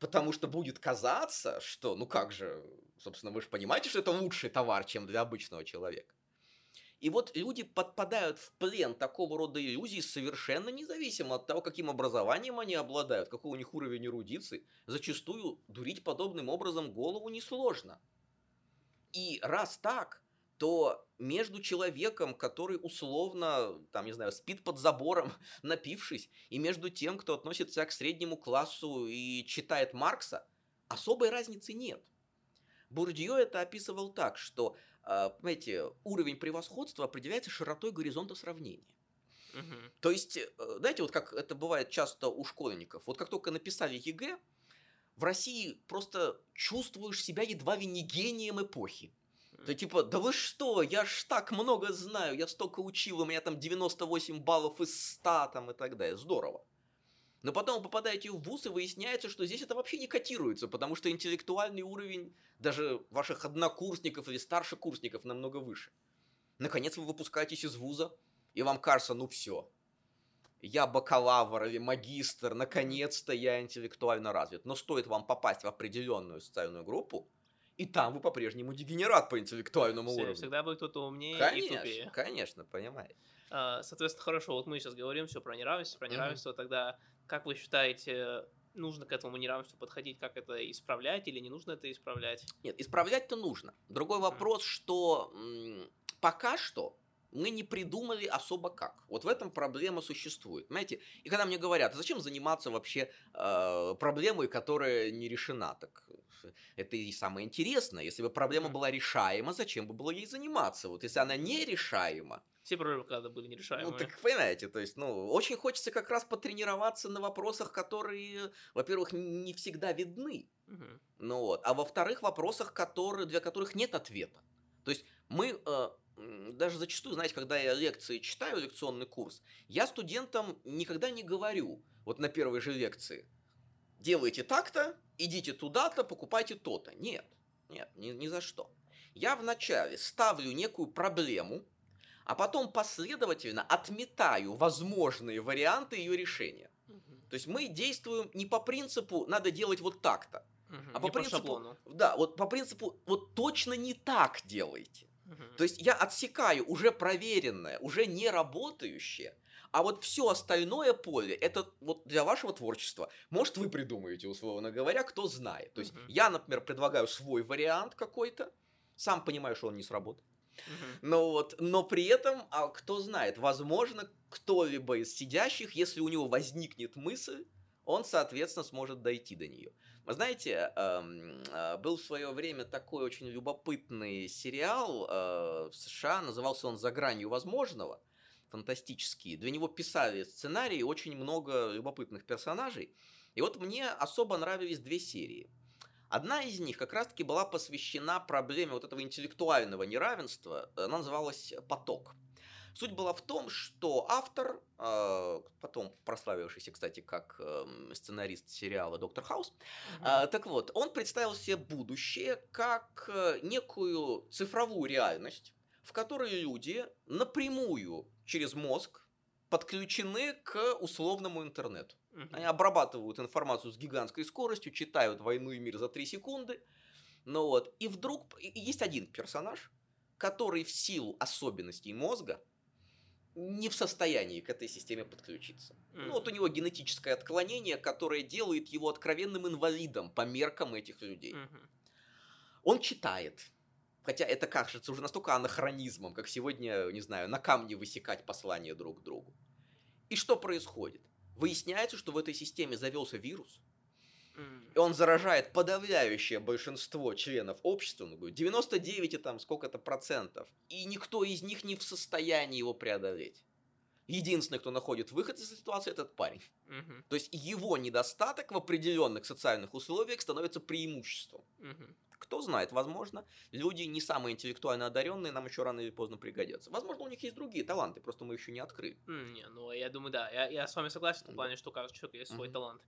потому что будет казаться, что, ну как же, собственно, вы же понимаете, что это лучший товар, чем для обычного человека. И вот люди подпадают в плен такого рода иллюзий совершенно независимо от того, каким образованием они обладают, какой у них уровень эрудиции. Зачастую дурить подобным образом голову несложно. И раз так, то между человеком, который условно, там, не знаю, спит под забором, напившись, и между тем, кто относится к среднему классу и читает Маркса, особой разницы нет. Бурдье это описывал так, что, понимаете, уровень превосходства определяется широтой горизонта сравнения. То есть, знаете, вот как это бывает часто у школьников, вот как только написали ЕГЭ, в России просто чувствуешь себя едва ли не гением эпохи. Ты типа, да вы что, я ж так много знаю, я столько учил, у меня там 98 баллов из 100 там, и так далее, здорово. Но потом вы попадаете в вуз, и выясняется, что здесь это вообще не котируется, потому что интеллектуальный уровень даже ваших однокурсников или старшекурсников намного выше. Наконец вы выпускаетесь из вуза, и вам кажется, ну все, я бакалавр или магистр, наконец-то я интеллектуально развит. Но стоит вам попасть в определенную социальную группу, и там вы по-прежнему дегенерат по интеллектуальному уровню. Всегда будет кто-то умнее, конечно, и тупее. Конечно, понимаете. Соответственно, хорошо, вот мы сейчас говорим все про неравенство, тогда как вы считаете, нужно к этому неравенству подходить, как это исправлять или не нужно это исправлять? Нет, исправлять-то нужно. Другой вопрос, что пока что мы не придумали особо как. Вот в этом проблема существует, понимаете? И когда мне говорят, зачем заниматься вообще проблемой, которая не решена, так это и самое интересное. Если бы проблема была решаема, зачем бы было ей заниматься? Вот если она не решаема. Все проблемы когда были нерешаемые. Ну, так понимаете, то есть, ну, очень хочется как раз потренироваться на вопросах, которые, во-первых, не всегда видны, ну вот, а во-вторых, вопросах, для которых нет ответа. То есть мы... Даже зачастую, знаете, когда я лекции читаю, лекционный курс, я студентам никогда не говорю, вот на первой же лекции, делайте так-то, идите туда-то, покупайте то-то. Нет, ни за что. Я вначале ставлю некую проблему, а потом последовательно отметаю возможные варианты ее решения. То есть мы действуем не по принципу «надо делать вот так-то», а по принципу, да, вот по принципу «вот точно не так делайте». То есть я отсекаю уже проверенное, уже не работающее, а вот все остальное поле, это вот для вашего творчества. Может, вы придумаете, условно говоря, кто знает. То есть я, например, предлагаю свой вариант какой-то, сам понимаю, что он не сработает. Но, вот, но при этом, а кто знает, возможно, кто-либо из сидящих, если у него возникнет мысль, он, соответственно, сможет дойти до нее. Вы знаете, был в свое время такой очень любопытный сериал в США, назывался он «За гранью возможного», фантастический. Для него писали сценарии, очень много любопытных персонажей. И вот мне особо нравились две серии. Одна из них как раз-таки была посвящена проблеме вот этого интеллектуального неравенства. Она называлась «Поток». Суть была в том, что автор, потом прославившийся, кстати, как сценарист сериала «Доктор Хаус», так вот, он представил себе будущее как некую цифровую реальность, в которой люди напрямую через мозг подключены к условному интернету. Они обрабатывают информацию с гигантской скоростью, читают «Войну и мир» за 3 секунды. Ну вот, и вдруг есть один персонаж, который в силу особенностей мозга не в состоянии к этой системе подключиться. Ну, вот у него генетическое отклонение, которое делает его откровенным инвалидом по меркам этих людей. Он читает, хотя это кажется уже настолько анахронизмом, как сегодня, не знаю, на камне высекать послания друг к другу. И что происходит? Выясняется, что в этой системе завелся вирус, и он заражает подавляющее большинство членов общества, 99 и там сколько-то процентов, и никто из них не в состоянии его преодолеть. Единственный, кто находит выход из этой ситуации, этот парень. То есть его недостаток в определенных социальных условиях становится преимуществом. Кто знает, возможно, люди не самые интеллектуально одаренные, нам еще рано или поздно пригодятся. Возможно, у них есть другие таланты, просто мы еще не открыли. Не, ну я думаю, да, я с вами согласен в том плане, что у каждого человека есть свой талант.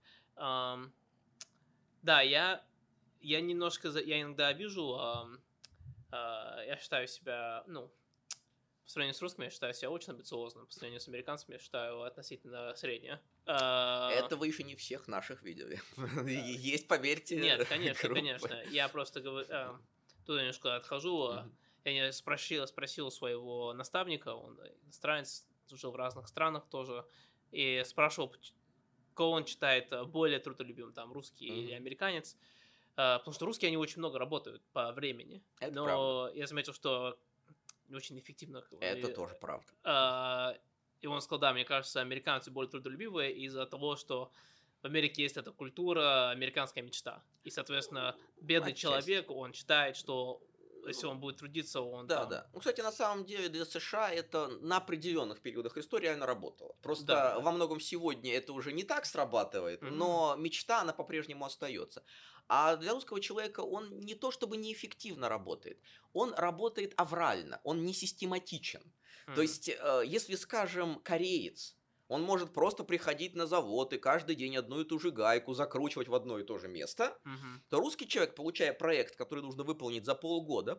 Да, я немножко, я иногда вижу, я считаю себя, ну, по сравнению с русскими, я считаю себя очень амбициозным, по сравнению с американцами, я считаю относительно среднее. Это вы еще не всех наших видели. Есть, поверьте. Нет, конечно, конечно. Я просто говорю, туда немножко отхожу. Я спросил у своего наставника, он иностранец, жил в разных странах тоже, и спрашивал, кого он считает более трудолюбивым, там, русский или американец, потому что русские, они очень много работают по времени, это но правда. Я заметил, что не очень эффективно. Это тоже правда. И он сказал, да, мне кажется, американцы более трудолюбивые из-за того, что в Америке есть эта культура, американская мечта, и, соответственно, бедный человек, он считает, что если он будет трудиться, он Ну, кстати, на самом деле для США это на определенных периодах истории реально работало. Просто во многом сегодня это уже не так срабатывает, но мечта, она по-прежнему остается. А для русского человека он не то чтобы неэффективно работает, он работает аврально, он не систематичен. То есть, если, скажем, кореец, Он может просто приходить на завод и каждый день одну и ту же гайку закручивать в одно и то же место, то русский человек, получая проект, который нужно выполнить за полгода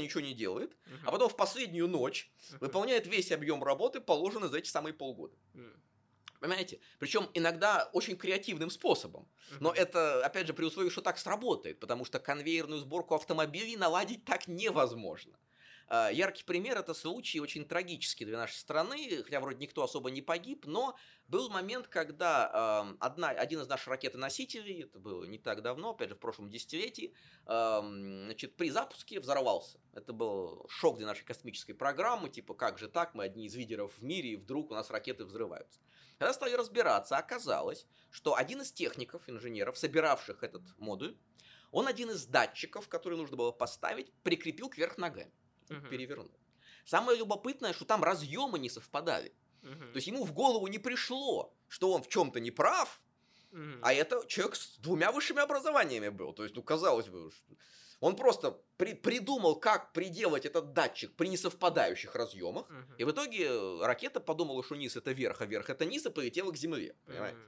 ничего не делает, а потом в последнюю ночь выполняет весь объем работы, положенный за эти самые полгода. Понимаете? Причем иногда очень креативным способом. Но это, опять же, при условии, что так сработает, потому что конвейерную сборку автомобилей наладить так невозможно. Яркий пример – это случай очень трагический для нашей страны, хотя вроде никто особо не погиб, но был момент, когда один из наших ракетоносителей, это было не так давно, опять же в прошлом десятилетии, значит, при запуске взорвался. Это был шок для нашей космической программы, типа как же так, мы одни из лидеров в мире, и вдруг у нас ракеты взрываются. Когда стали разбираться, оказалось, что один из техников, инженеров, собиравших этот модуль, он один из датчиков, который нужно было поставить, прикрепил кверх ногами. Перевернул. Самое любопытное, что там разъемы не совпадали. То есть ему в голову не пришло, что он в чем-то не прав, а это человек с двумя высшими образованиями был. То есть, ну, казалось бы, он просто придумал, как приделать этот датчик при несовпадающих разъемах, и в итоге ракета подумала, что низ это верх, а верх это низ, и полетела к земле. Понимаете?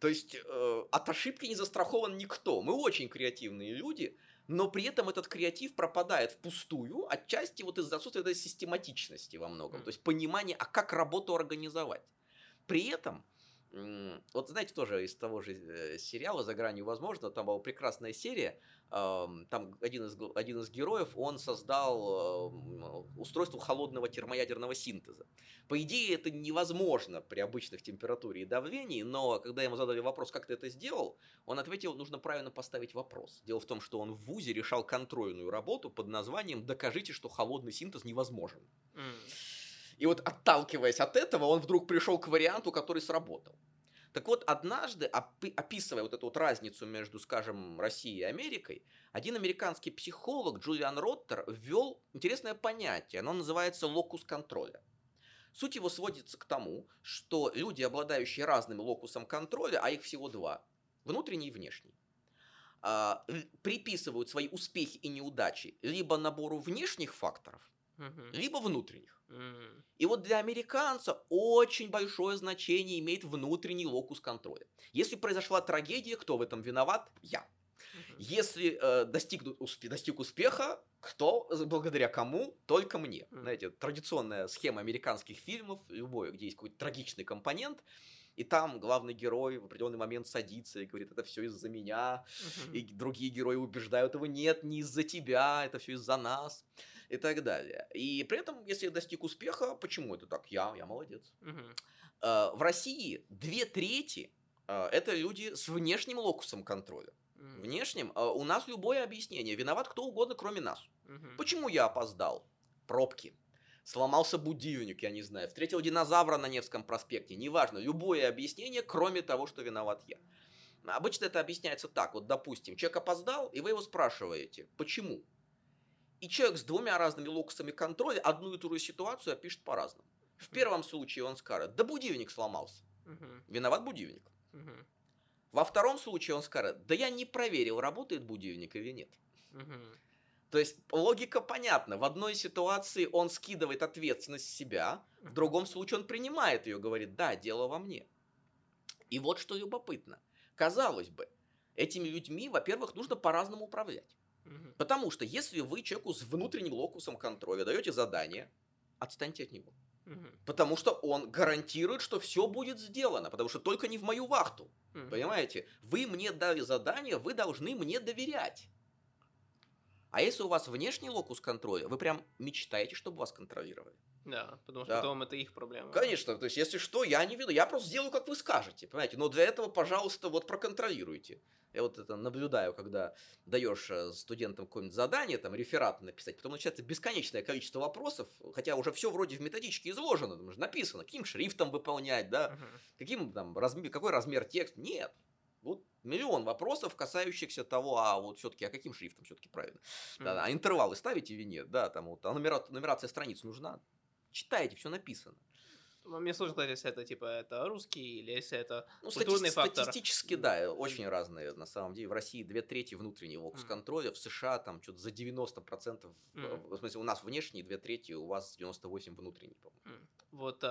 То есть от ошибки не застрахован никто. Мы очень креативные люди, но при этом этот креатив пропадает впустую, отчасти вот из-за отсутствия этой систематичности во многом, то есть понимания, а как работу организовать. При этом, вот знаете, тоже из того же сериала «За гранью возможного», там была прекрасная серия, там один из героев, он создал устройство холодного термоядерного синтеза. По идее, это невозможно при обычных температуре и давлении, но когда ему задали вопрос, как ты это сделал, он ответил, нужно правильно поставить вопрос. Дело в том, что он в ВУЗе решал контрольную работу под названием «Докажите, что холодный синтез невозможен». И вот отталкиваясь от этого, он вдруг пришел к варианту, который сработал. Так вот, однажды, описывая вот эту вот разницу между, скажем, Россией и Америкой, один американский психолог Джулиан Роттер ввел интересное понятие, оно называется локус контроля. Суть его сводится к тому, что люди, обладающие разным локусом контроля, а их всего два, внутренний и внешний, приписывают свои успехи и неудачи либо набору внешних факторов, либо внутренних. И вот для американца очень большое значение имеет внутренний локус контроля. Если произошла трагедия, кто в этом виноват? Я. Если достиг успеха, кто, благодаря кому? Только мне. Знаете, традиционная схема американских фильмов, любой, где есть какой-то трагичный компонент, и там главный герой в определенный момент садится и говорит, это все из-за меня, и другие герои убеждают его, нет, не из-за тебя, это все из-за нас. И так далее. И при этом, если я достиг успеха, почему это так? Я молодец. В России 2/3 это люди с внешним локусом контроля. Внешним у нас любое объяснение. Виноват кто угодно, кроме нас. Почему я опоздал? Пробки. Сломался будильник, я не знаю. Встретил динозавра на Невском проспекте. Неважно, любое объяснение, кроме того, что виноват я. Обычно это объясняется так. Вот, допустим, человек опоздал, и вы его спрашиваете, почему? И человек с двумя разными локусами контроля одну и ту же ситуацию опишет по-разному. В первом случае он скажет, да будильник сломался. Виноват будильник. Во втором случае он скажет, да я не проверил, работает будильник или нет. То есть логика понятна. В одной ситуации он скидывает ответственность с себя, в другом случае он принимает ее, говорит, да, дело во мне. И вот что любопытно. Казалось бы, этими людьми, во-первых, нужно по-разному управлять. Потому что если вы человеку с внутренним локусом контроля даете задание, отстаньте от него. Потому что он гарантирует, что все будет сделано. Потому что только не в мою вахту. Понимаете? Вы мне дали задание, вы должны мне доверять. А если у вас внешний локус контроля, вы прям мечтаете, чтобы вас контролировали. Да, потому что потом это их проблема. Конечно, то есть если что, я не веду, я просто сделаю, как вы скажете, понимаете, но для этого, пожалуйста, вот проконтролируйте. Я вот это наблюдаю, когда даешь студентам какое-нибудь задание, там, реферат написать, потом начинается бесконечное количество вопросов, хотя уже все вроде в методичке изложено, там же написано, каким шрифтом выполнять, да, каким, там, какой размер текста, нет. Вот миллион вопросов, касающихся того, а вот все-таки, а каким шрифтом все-таки правильно, да, а интервалы ставить или нет, да, там, вот, а нумерация страниц нужна. Читаете, все написано. Мне сложно сказать, если это типа это русский или если это культурный фактор. Статистически, да, очень разные. На самом деле в России 2/3 внутренний локус контроля, в США там что-то за 90%, в смысле у нас внешний, 2/3, у вас 98% внутренний, по-моему. Вот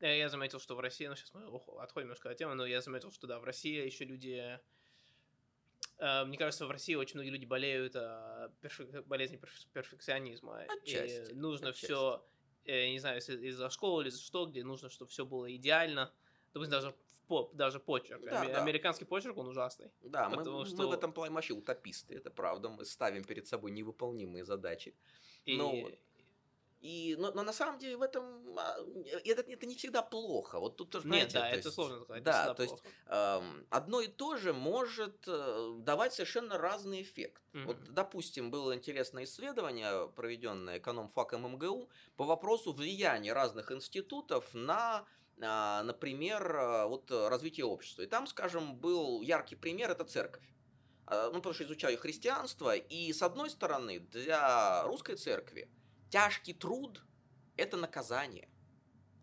Я заметил, что в России, ну сейчас мы отходим немножко от темы, но я заметил, что да, в России еще люди, мне кажется, в России очень многие люди болеют болезнью перфекционизма. Отчасти. И нужно все, не знаю, из-за школы или за что, где нужно, чтобы все было идеально. Допустим, даже почерк. Да, американский почерк, он ужасный. Да, мы в этом плане вообще утописты, это правда. Мы ставим перед собой невыполнимые задачи. Но на самом деле в этом это не всегда плохо. Вот тут тоже, знаете, нет, да, это сложно сказать. Да, то есть одно и то же может давать совершенно разный эффект. Mm-hmm. Вот, допустим, было интересное исследование, проведенное экономфаком МГУ по вопросу влияния разных институтов на, например, вот развитие общества. И там, скажем, был яркий пример, это церковь. Ну, потому что изучаю христианство, и с одной стороны, для русской церкви тяжкий труд – это наказание.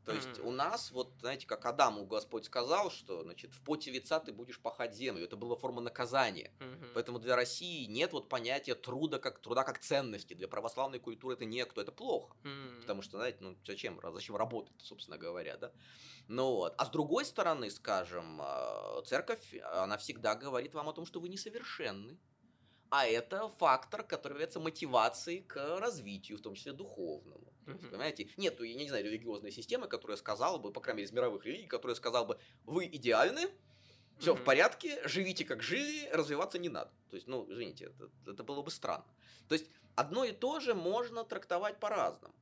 То есть у нас, вот знаете, как Адаму Господь сказал, что значит, в поте лица ты будешь пахать землю. Это была форма наказания. Поэтому для России нет вот понятия труда как ценности. Для православной культуры это некто, это плохо. Потому что, знаете, ну зачем работать, собственно говоря, да? Ну вот. А с другой стороны, скажем, церковь, она всегда говорит вам о том, что вы несовершенны. А это фактор, который является мотивацией к развитию, в том числе духовному. Mm-hmm. Понимаете? Нет, я не знаю, религиозной системы, которая сказала бы, по крайней мере, из мировых религий, которая сказала бы, вы идеальны, все в порядке, живите как жили, развиваться не надо. То есть, извините, это было бы странно. То есть, одно и то же можно трактовать по-разному.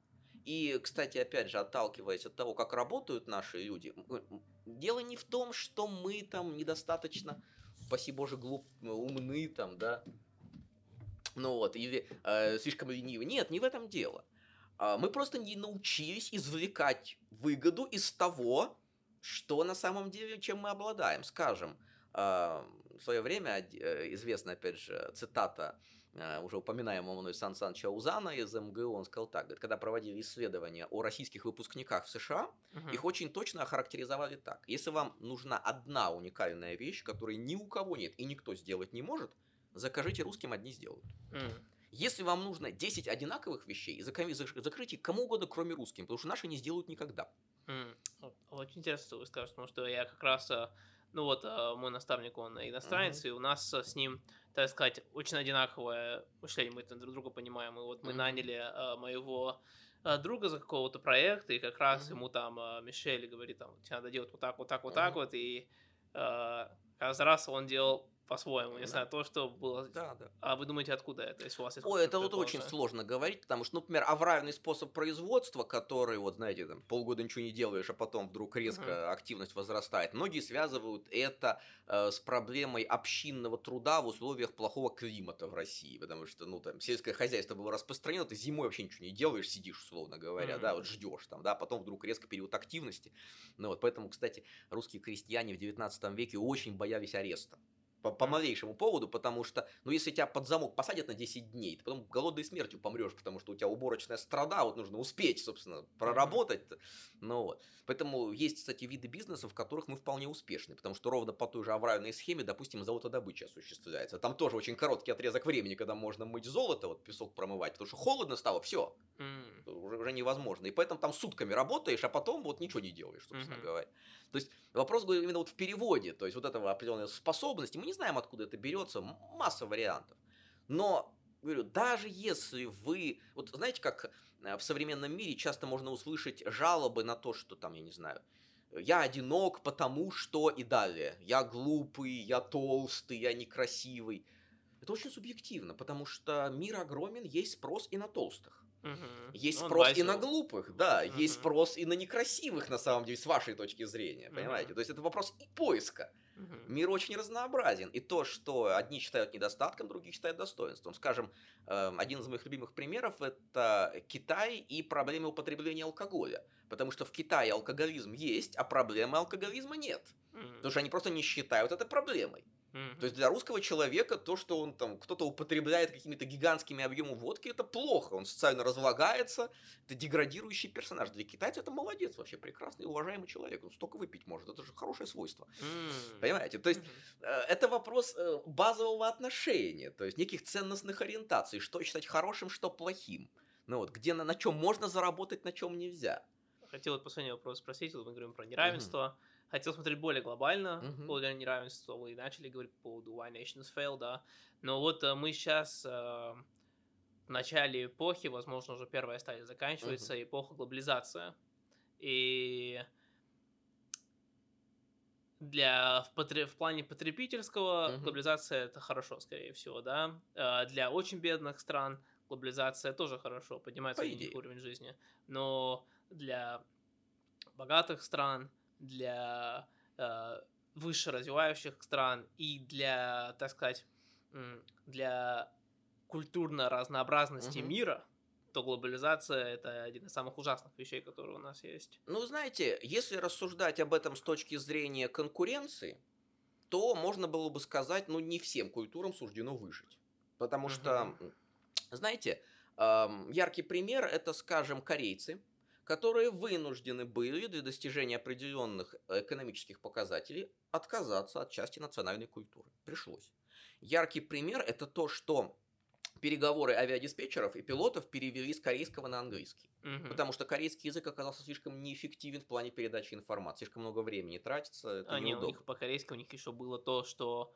И, кстати, опять же, отталкиваясь от того, как работают наши люди, дело не в том, что мы там недостаточно, спаси Боже, умны там, да, или слишком ленивы. Нет, не в этом дело. Мы просто не научились извлекать выгоду из того, что на самом деле, чем мы обладаем. Скажем, в свое время известна, опять же, цитата уже упоминаемого мной Сан Саныча Аузана из МГУ, он сказал так, говорит, когда проводили исследования о российских выпускниках в США, их очень точно охарактеризовали так. Если вам нужна одна уникальная вещь, которой ни у кого нет и никто сделать не может, закажите русским, одни сделают. Если вам нужно 10 одинаковых вещей, закажите кому угодно, кроме русским, потому что наши не сделают никогда. Очень интересно, что вы скажете, потому что я как раз, мой наставник, он иностранец, и у нас с ним, так сказать, очень одинаковое мышление, мы друг друга понимаем, и вот мы наняли моего друга за какого-то проекта, и как раз ему там Мишель говорит, там, тебе надо делать вот так, вот так, вот так вот, и каждый раз он делал по-своему, не знаю, то, что было. Да. А вы думаете, откуда это? Если у вас есть это вот очень сложно говорить, потому что, например, авральный способ производства, который, вот знаете, там, полгода ничего не делаешь, а потом вдруг резко активность возрастает. Многие связывают это с проблемой общинного труда в условиях плохого климата в России, потому что, сельское хозяйство было распространено, ты зимой вообще ничего не делаешь, сидишь, условно говоря, да, вот ждешь там, да, потом вдруг резко период активности. Поэтому, кстати, русские крестьяне в 19 веке очень боялись ареста. По малейшему поводу, потому что, если тебя под замок посадят на 10 дней, ты потом голодной смертью помрешь, потому что у тебя уборочная страда, вот нужно успеть, собственно, проработать. Поэтому есть, кстати, виды бизнеса, в которых мы вполне успешны, потому что ровно по той же авральной схеме, допустим, золотодобыча осуществляется. Там тоже очень короткий отрезок времени, когда можно мыть золото, вот песок промывать, потому что холодно стало, все, уже невозможно. И поэтому там сутками работаешь, а потом ничего не делаешь, собственно говоря. То есть вопрос именно в переводе, то есть этого определенной способности. Мы не знаем, откуда это берется, масса вариантов. Но, говорю, даже если вы... Вот знаете, как в современном мире часто можно услышать жалобы на то, что там, я не знаю, я одинок, потому что и далее. Я глупый, я толстый, я некрасивый. Это очень субъективно, потому что мир огромен, есть спрос и на толстых. Есть спрос и на глупых, да, есть спрос и на некрасивых, на самом деле, с вашей точки зрения, понимаете? То есть это вопрос и поиска. Мир очень разнообразен, и то, что одни считают недостатком, другие считают достоинством. Скажем, один из моих любимых примеров – это Китай и проблема употребления алкоголя, потому что в Китае алкоголизм есть, а проблемы алкоголизма нет, потому что они просто не считают это проблемой. То есть для русского человека то, что он там кто-то употребляет какими-то гигантскими объемами водки, это плохо, он социально разлагается, это деградирующий персонаж. Для китайцев это молодец, вообще прекрасный, уважаемый человек, он столько выпить может, это же хорошее свойство. Понимаете? То есть это вопрос базового отношения, то есть неких ценностных ориентаций, что считать хорошим, что плохим, где на чем можно заработать, на чем нельзя. хотел вот последний вопрос спросить, вот мы говорим про неравенство, mm-hmm. хотел смотреть более глобально mm-hmm. по поводу неравенства, мы начали говорить по поводу Why Nations Fail, да, но вот мы сейчас в начале эпохи, возможно, уже первая стадия заканчивается, mm-hmm. эпоха глобализация, и в плане потребительского mm-hmm. глобализация это хорошо, скорее всего, да, для очень бедных стран глобализация тоже хорошо, поднимается уровень жизни, но для богатых стран, для выше развивающих стран и для, так сказать, для культурной разнообразности угу. мира, то глобализация – это один из самых ужасных вещей, которые у нас есть. Ну, знаете, если рассуждать об этом с точки зрения конкуренции, то можно было бы сказать, ну, не всем культурам суждено выжить, потому угу. что… Знаете, яркий пример – это, скажем, корейцы, которые вынуждены были для достижения определенных экономических показателей отказаться от части национальной культуры. Пришлось. Яркий пример – это то, что переговоры авиадиспетчеров и пилотов перевели с корейского на английский. Угу. Потому что корейский язык оказался слишком неэффективен в плане передачи информации. Слишком много времени тратится, это неудобно. У них по-корейски у них еще было то, что…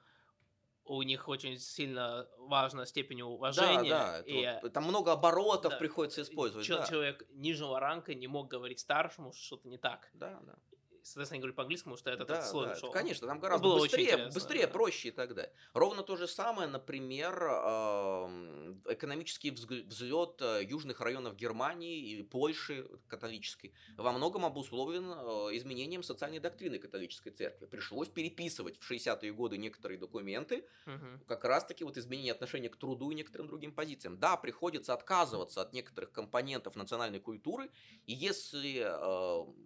У них очень сильно важна степень уважения. Да, да. И там много оборотов да, приходится использовать. Человек да. нижнего ранга не мог говорить старшему, что что-то не так. Да, да. Соответственно, я говорю по-английскому, что это да, сложно да. Конечно, там гораздо было быстрее да. проще и так далее. Ровно то же самое, например, экономический взлет южных районов Германии и Польши католической во многом обусловлен изменением социальной доктрины католической церкви. Пришлось переписывать в 60-е годы некоторые документы, угу. как раз-таки вот изменение отношения к труду и некоторым другим позициям. Да, приходится отказываться от некоторых компонентов национальной культуры, и если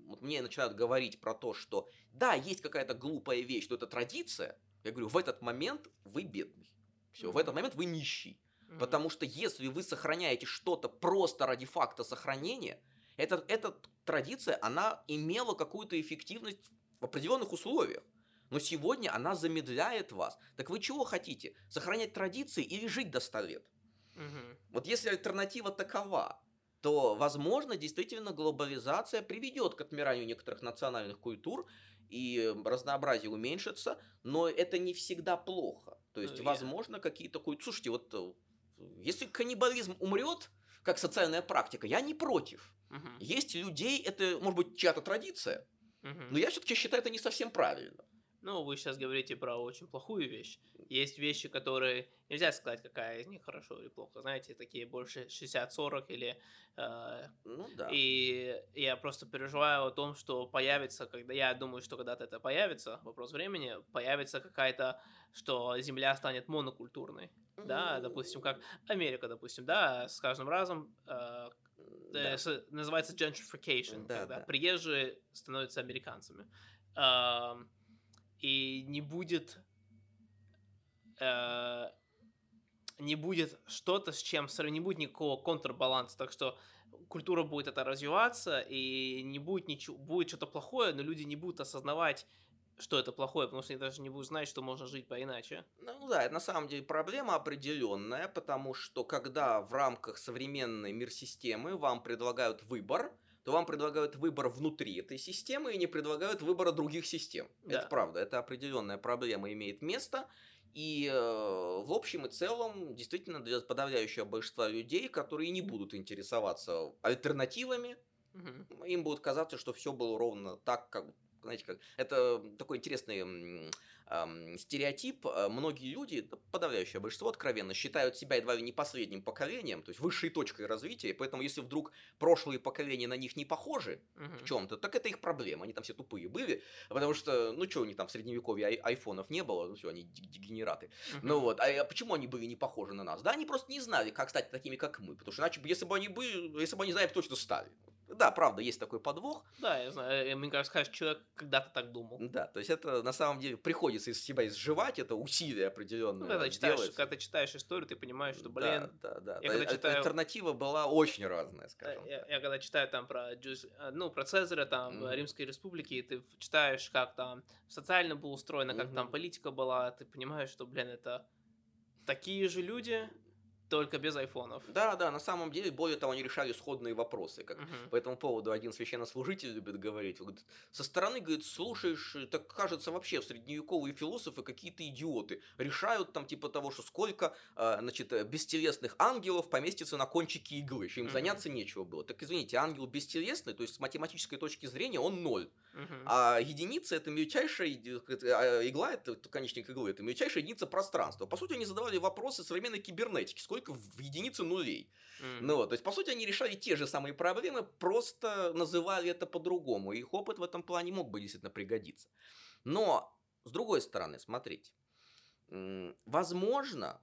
вот мне начинают говорить про то, что да, есть какая-то глупая вещь, что это традиция, я говорю, в этот момент вы бедный. Все, mm-hmm. в этот момент вы нищий. Mm-hmm. Потому что если вы сохраняете что-то просто ради факта сохранения, эта традиция, она имела какую-то эффективность в определенных условиях. Но сегодня она замедляет вас. Так вы чего хотите? Сохранять традиции или жить до 100 лет? Mm-hmm. Вот если альтернатива такова, то, возможно, действительно глобализация приведет к отмиранию некоторых национальных культур, и разнообразие уменьшится, но это не всегда плохо. То есть, возможно, какие-то культуры… Слушайте, вот если каннибализм умрет, как социальная практика, я не против. Угу. Есть людей, это, может быть, чья-то традиция, угу. но я все-таки считаю это не совсем правильно. Ну, вы сейчас говорите про очень плохую вещь. Есть вещи, которые нельзя сказать, какая из них хорошо или плохо. Знаете, такие больше 60-40 или… ну, да. И я просто переживаю о том, что появится, когда я думаю, что когда-то это появится, вопрос времени, появится какая-то, что Земля станет монокультурной. Mm-hmm. Да, допустим, как Америка, допустим, да, с каждым разом… называется gentrification, да, когда да. приезжие становятся американцами. И не будет что-то, с чем не будет никакого контрбаланса, так что культура будет это развиваться, и не будет ничего, будет что-то плохое, но люди не будут осознавать, что это плохое, потому что они даже не будут знать, что можно жить поиначе. Ну да, это на самом деле проблема определенная, потому что когда в рамках современной мир-системы вам предлагают выбор, то вам предлагают выбор внутри этой системы и не предлагают выбора других систем. Да. Это правда, это определенная проблема имеет место. И в общем и целом, действительно, для подавляющего большинства людей, которые не будут интересоваться альтернативами, угу. им будет казаться, что все было ровно так, как… Знаете, как… Это такой интересный стереотип. Многие люди, подавляющее большинство откровенно, считают себя едва ли не последним поколением, то есть высшей точкой развития, поэтому если вдруг прошлые поколения на них не похожи uh-huh. в чем-то, так это их проблема, они там все тупые были, потому что, ну что, у них там в средневековье айфонов не было, ну все, они дегенераты. Uh-huh. Ну вот, а почему они были не похожи на нас? Да, они просто не знали, как стать такими, как мы, потому что иначе, если бы они были, если бы они знали, точно стали. Да, правда, есть такой подвох. Да, я знаю, мне кажется, человек когда-то так думал. Да, то есть это на самом деле приходится из себя изживать, это усилие определенное. Ну, когда ты читаешь историю, ты понимаешь, что, блин… Да. Альтернатива была очень разная, скажем так. Я когда читаю там про Цезаря, там, mm-hmm. Римской Республики, ты читаешь, как там социально было устроено, как mm-hmm. там политика была, ты понимаешь, что, блин, это такие же люди… Только без айфонов. Да, на самом деле, более того, они решали сходные вопросы. Как по этому поводу один священнослужитель любит говорить. Говорит, со стороны, говорит, слушаешь, так кажется, вообще средневековые философы какие-то идиоты. Решают там типа того, что сколько, значит, бестелесных ангелов поместится на кончике иглы. Еще им заняться нечего было. Так извините, ангел бестелесный, то есть с математической точки зрения он ноль. А единица — это мельчайшая игла, это конечник иглы, это мельчайшая единица пространства. По сути, они задавали вопросы современной кибернетики. Сколько в единице нулей? Ну вот, то есть, по сути, они решали те же самые проблемы, просто называли это по-другому. Их опыт в этом плане мог бы действительно пригодиться. Но, с другой стороны, смотрите. Возможно,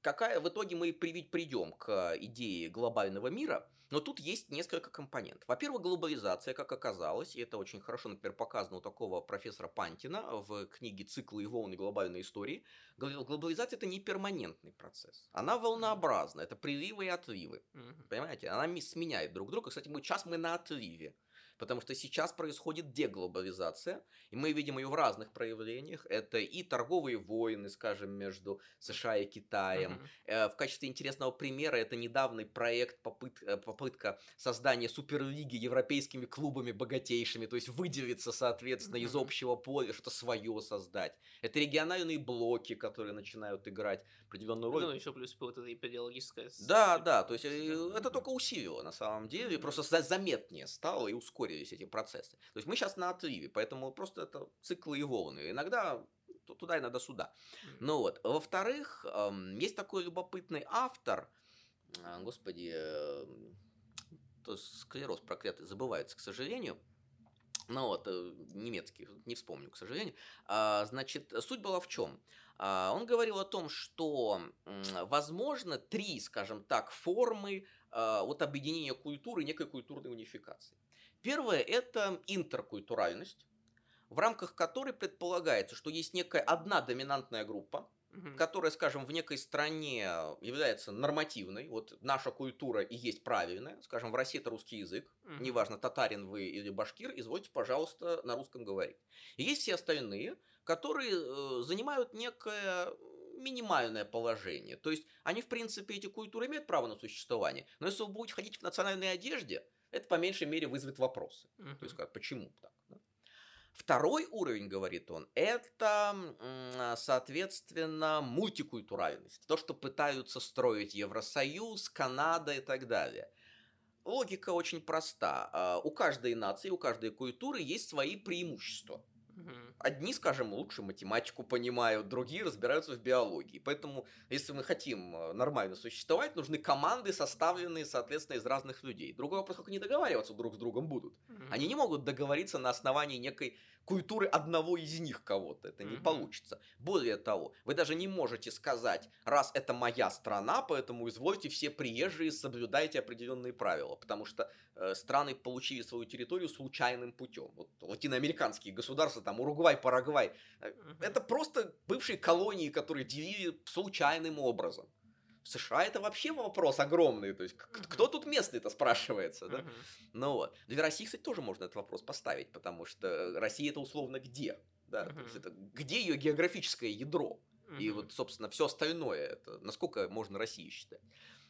какая в итоге мы придем к идее глобального мира, но тут есть несколько компонентов. Во-первых, глобализация, как оказалось, и это очень хорошо, например, показано у такого профессора Пантина в книге «Циклы и волны глобальной истории». Глобализация – это не перманентный процесс. Она волнообразна, это приливы и отливы. Понимаете? Она сменяет друг друга. Кстати, сейчас мы на отливе. Потому что сейчас происходит деглобализация, и мы видим ее в разных проявлениях. Это и торговые войны, скажем, между США и Китаем. В качестве интересного примера это недавний проект, попытка создания суперлиги европейскими клубами богатейшими, то есть выделиться, соответственно, из общего поля, что-то свое создать. Это региональные блоки, которые начинают играть определенную роль. Ну, еще плюс вот эта идеологическая... Да, то есть это только усилило, на самом деле, просто заметнее стало и ускорилось эти процессы. То есть мы сейчас на отливе, поэтому просто это циклы и волны. Иногда туда, иногда сюда. Ну вот. Во-вторых, есть такой любопытный автор, господи, склероз проклятый, забывается, к сожалению. Ну вот, немецкий, не вспомню, к сожалению. Значит, суть была в чем? Он говорил о том, что, возможно, три, скажем так, формы от объединения культуры, некой культурной унификации. Первое – это интеркультуральность, в рамках которой предполагается, что есть некая одна доминантная группа, которая, скажем, в некой стране является нормативной, вот наша культура и есть правильная, скажем, в России это русский язык, неважно, татарин вы или башкир, извольте, пожалуйста, на русском говорить. И есть все остальные, которые занимают некое минимальное положение, то есть они, в принципе, эти культуры имеют право на существование, но если вы будете ходить в национальной одежде, это по меньшей мере вызовет вопросы, то есть почему так, да? Второй уровень, говорит он, это, соответственно, мультикультуральность. То, что пытаются строить Евросоюз, Канада и так далее. Логика очень проста. У каждой нации, у каждой культуры есть свои преимущества. Одни, скажем, лучше математику понимают, другие разбираются в биологии. Поэтому, если мы хотим нормально существовать, нужны команды, составленные, соответственно, из разных людей. Другой вопрос, как они договариваться друг с другом будут. Они не могут договориться на основании некой культуры одного из них кого-то. Это не получится. Более того, вы даже не можете сказать, раз это моя страна, поэтому извольте все приезжие, соблюдайте определенные правила. Потому что страны получили свою территорию случайным путем. Вот латиноамериканские государства, там Уругвай, Парагвай, это просто бывшие колонии, которые делили случайным образом. В США это вообще вопрос огромный, то есть кто тут местный-то спрашивается, да? Ну вот. Для России, кстати, тоже можно этот вопрос поставить, потому что Россия это условно где, да? То есть это где ее географическое ядро? И вот, собственно, все остальное, это насколько можно Россию считать.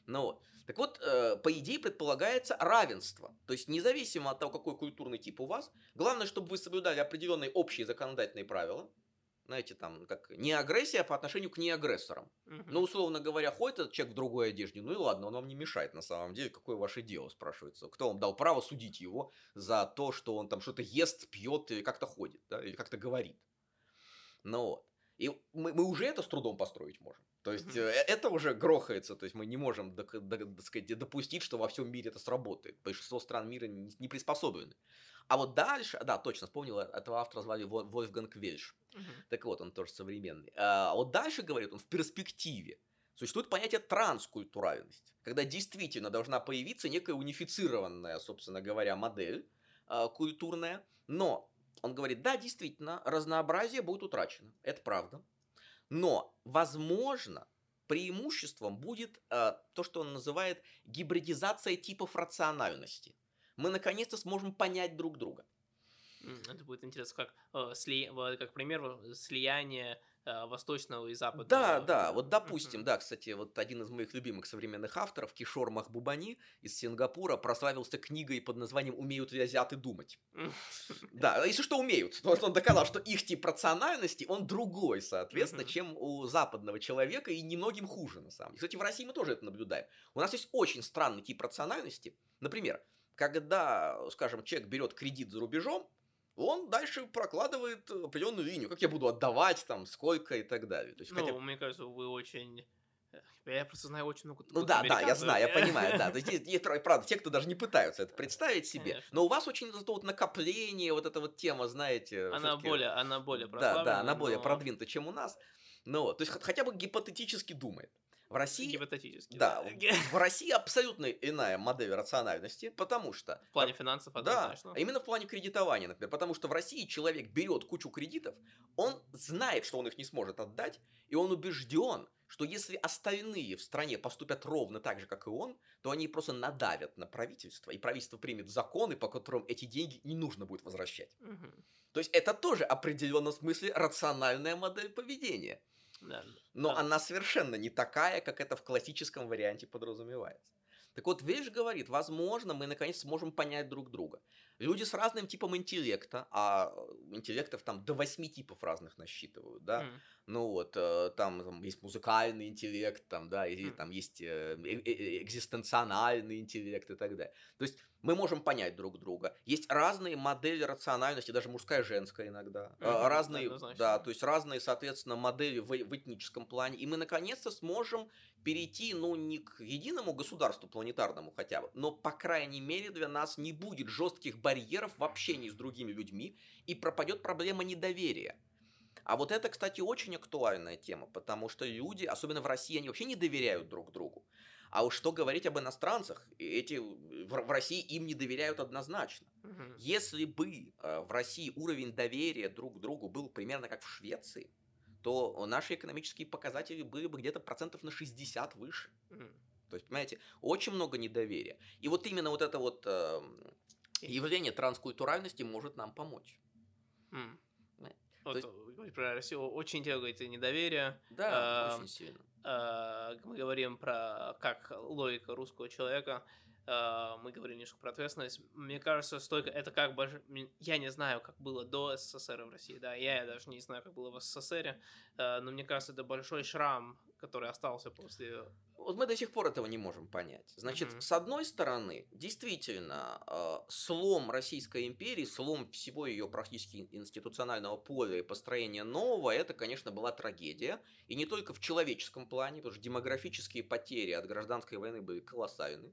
Ну вот. Так вот, по идее предполагается равенство. То есть, независимо от того, какой культурный тип у вас, главное, чтобы вы соблюдали определенные общие законодательные правила. Знаете, там, как не агрессия по отношению к неагрессорам. Ну, условно говоря, ходит этот человек в другой одежде, ну и ладно, он вам не мешает на самом деле. Какое ваше дело, спрашивается. Кто вам дал право судить его за то, что он там что-то ест, пьет или как-то ходит, да, или как-то говорит. Ну вот. И мы уже это с трудом построить можем. То есть, это уже грохается. То есть, мы не можем допустить, что во всем мире это сработает. Большинство стран мира не приспособлены. А вот дальше... Да, точно, вспомнил, этого автора звали Вольфганг Вельш. Так вот, он тоже современный. А вот дальше, говорит он, в перспективе существует понятие транскультуральность. Когда действительно должна появиться некая унифицированная, собственно говоря, модель культурная. Но... Он говорит, да, действительно, разнообразие будет утрачено, это правда, но, возможно, преимуществом будет то, что он называет гибридизация типов рациональности. Мы, наконец-то, сможем понять друг друга. Это будет интересно, как пример слияния восточного и западного. Да, да, вот допустим, да, кстати, вот один из моих любимых современных авторов, Кишор Махбубани из Сингапура, прославился книгой под названием «Умеют ли азиаты думать?». Да, если что, умеют, потому что он доказал, что их тип рациональности, он другой, соответственно, чем у западного человека, и немногим хуже, на самом деле. Кстати, в России мы тоже это наблюдаем. У нас есть очень странный тип рациональности. Например, когда, скажем, человек берет кредит за рубежом, он дальше прокладывает определенную линию, как я буду отдавать, там, сколько и так далее. То есть, ну, мне кажется, вы очень... Я просто знаю очень много... Ну да, да, я знаю, я понимаю, да. То есть, есть, правда, те, кто даже не пытаются это представить себе. Конечно. Но у вас очень вот накопление, вот эта вот тема, знаете... Она более прославлена. Да, да, она более продвинута, чем у нас. Но, то есть, хотя бы гипотетически думает. В России... Гипотетически. Да, в России абсолютно иная модель рациональности, потому что... В плане финансов, однозначно. Да, именно в плане кредитования, например. Потому что в России человек берет кучу кредитов, он знает, что он их не сможет отдать, и он убежден, что если остальные в стране поступят ровно так же, как и он, то они просто надавят на правительство, и правительство примет законы, по которым эти деньги не нужно будет возвращать. Угу. То есть это тоже в определенном смысле рациональная модель поведения. Да, но да. Она совершенно не такая, как это в классическом варианте подразумевается. Так вот, Вельш говорит, возможно, мы наконец сможем понять друг друга. Люди с разным типом интеллекта, а интеллектов там до 8 типов разных насчитывают, да. Ну вот, там есть музыкальный интеллект, там, да, и там есть экзистенциональный интеллект и так далее. То есть мы можем понять друг друга. Есть разные модели рациональности, даже мужская и женская иногда. Разные, да, то есть разные, соответственно, модели в этническом плане. И мы наконец-то сможем перейти, ну, не к единому государству планетарному хотя бы, но, по крайней мере, для нас не будет жестких барьеров в общении с другими людьми, и пропадет проблема недоверия. А вот это, кстати, очень актуальная тема, потому что люди, особенно в России, они вообще не доверяют друг другу. А уж что говорить об иностранцах, эти в России им не доверяют однозначно. Если бы в России уровень доверия друг к другу был примерно как в Швеции, то наши экономические показатели были бы где-то процентов на 60 выше. То есть, понимаете, очень много недоверия. И вот именно вот это вот явление транскультуральности может нам помочь. Вот, есть... Про Россию очень делает недоверие. Да, очень сильно. Мы говорим про как логика русского человека. Мы говорим немножко про ответственность. Мне кажется, столько это как бы... Я не знаю, как было до СССР в России, да, я даже не знаю, как было в СССР, но мне кажется, это большой шрам, который остался после... Вот мы до сих пор этого не можем понять. Значит, с одной стороны, действительно, слом Российской империи, слом всего ее практически институционального поля и построения нового, это, конечно, была трагедия. И не только в человеческом плане, потому что демографические потери от гражданской войны были колоссальны.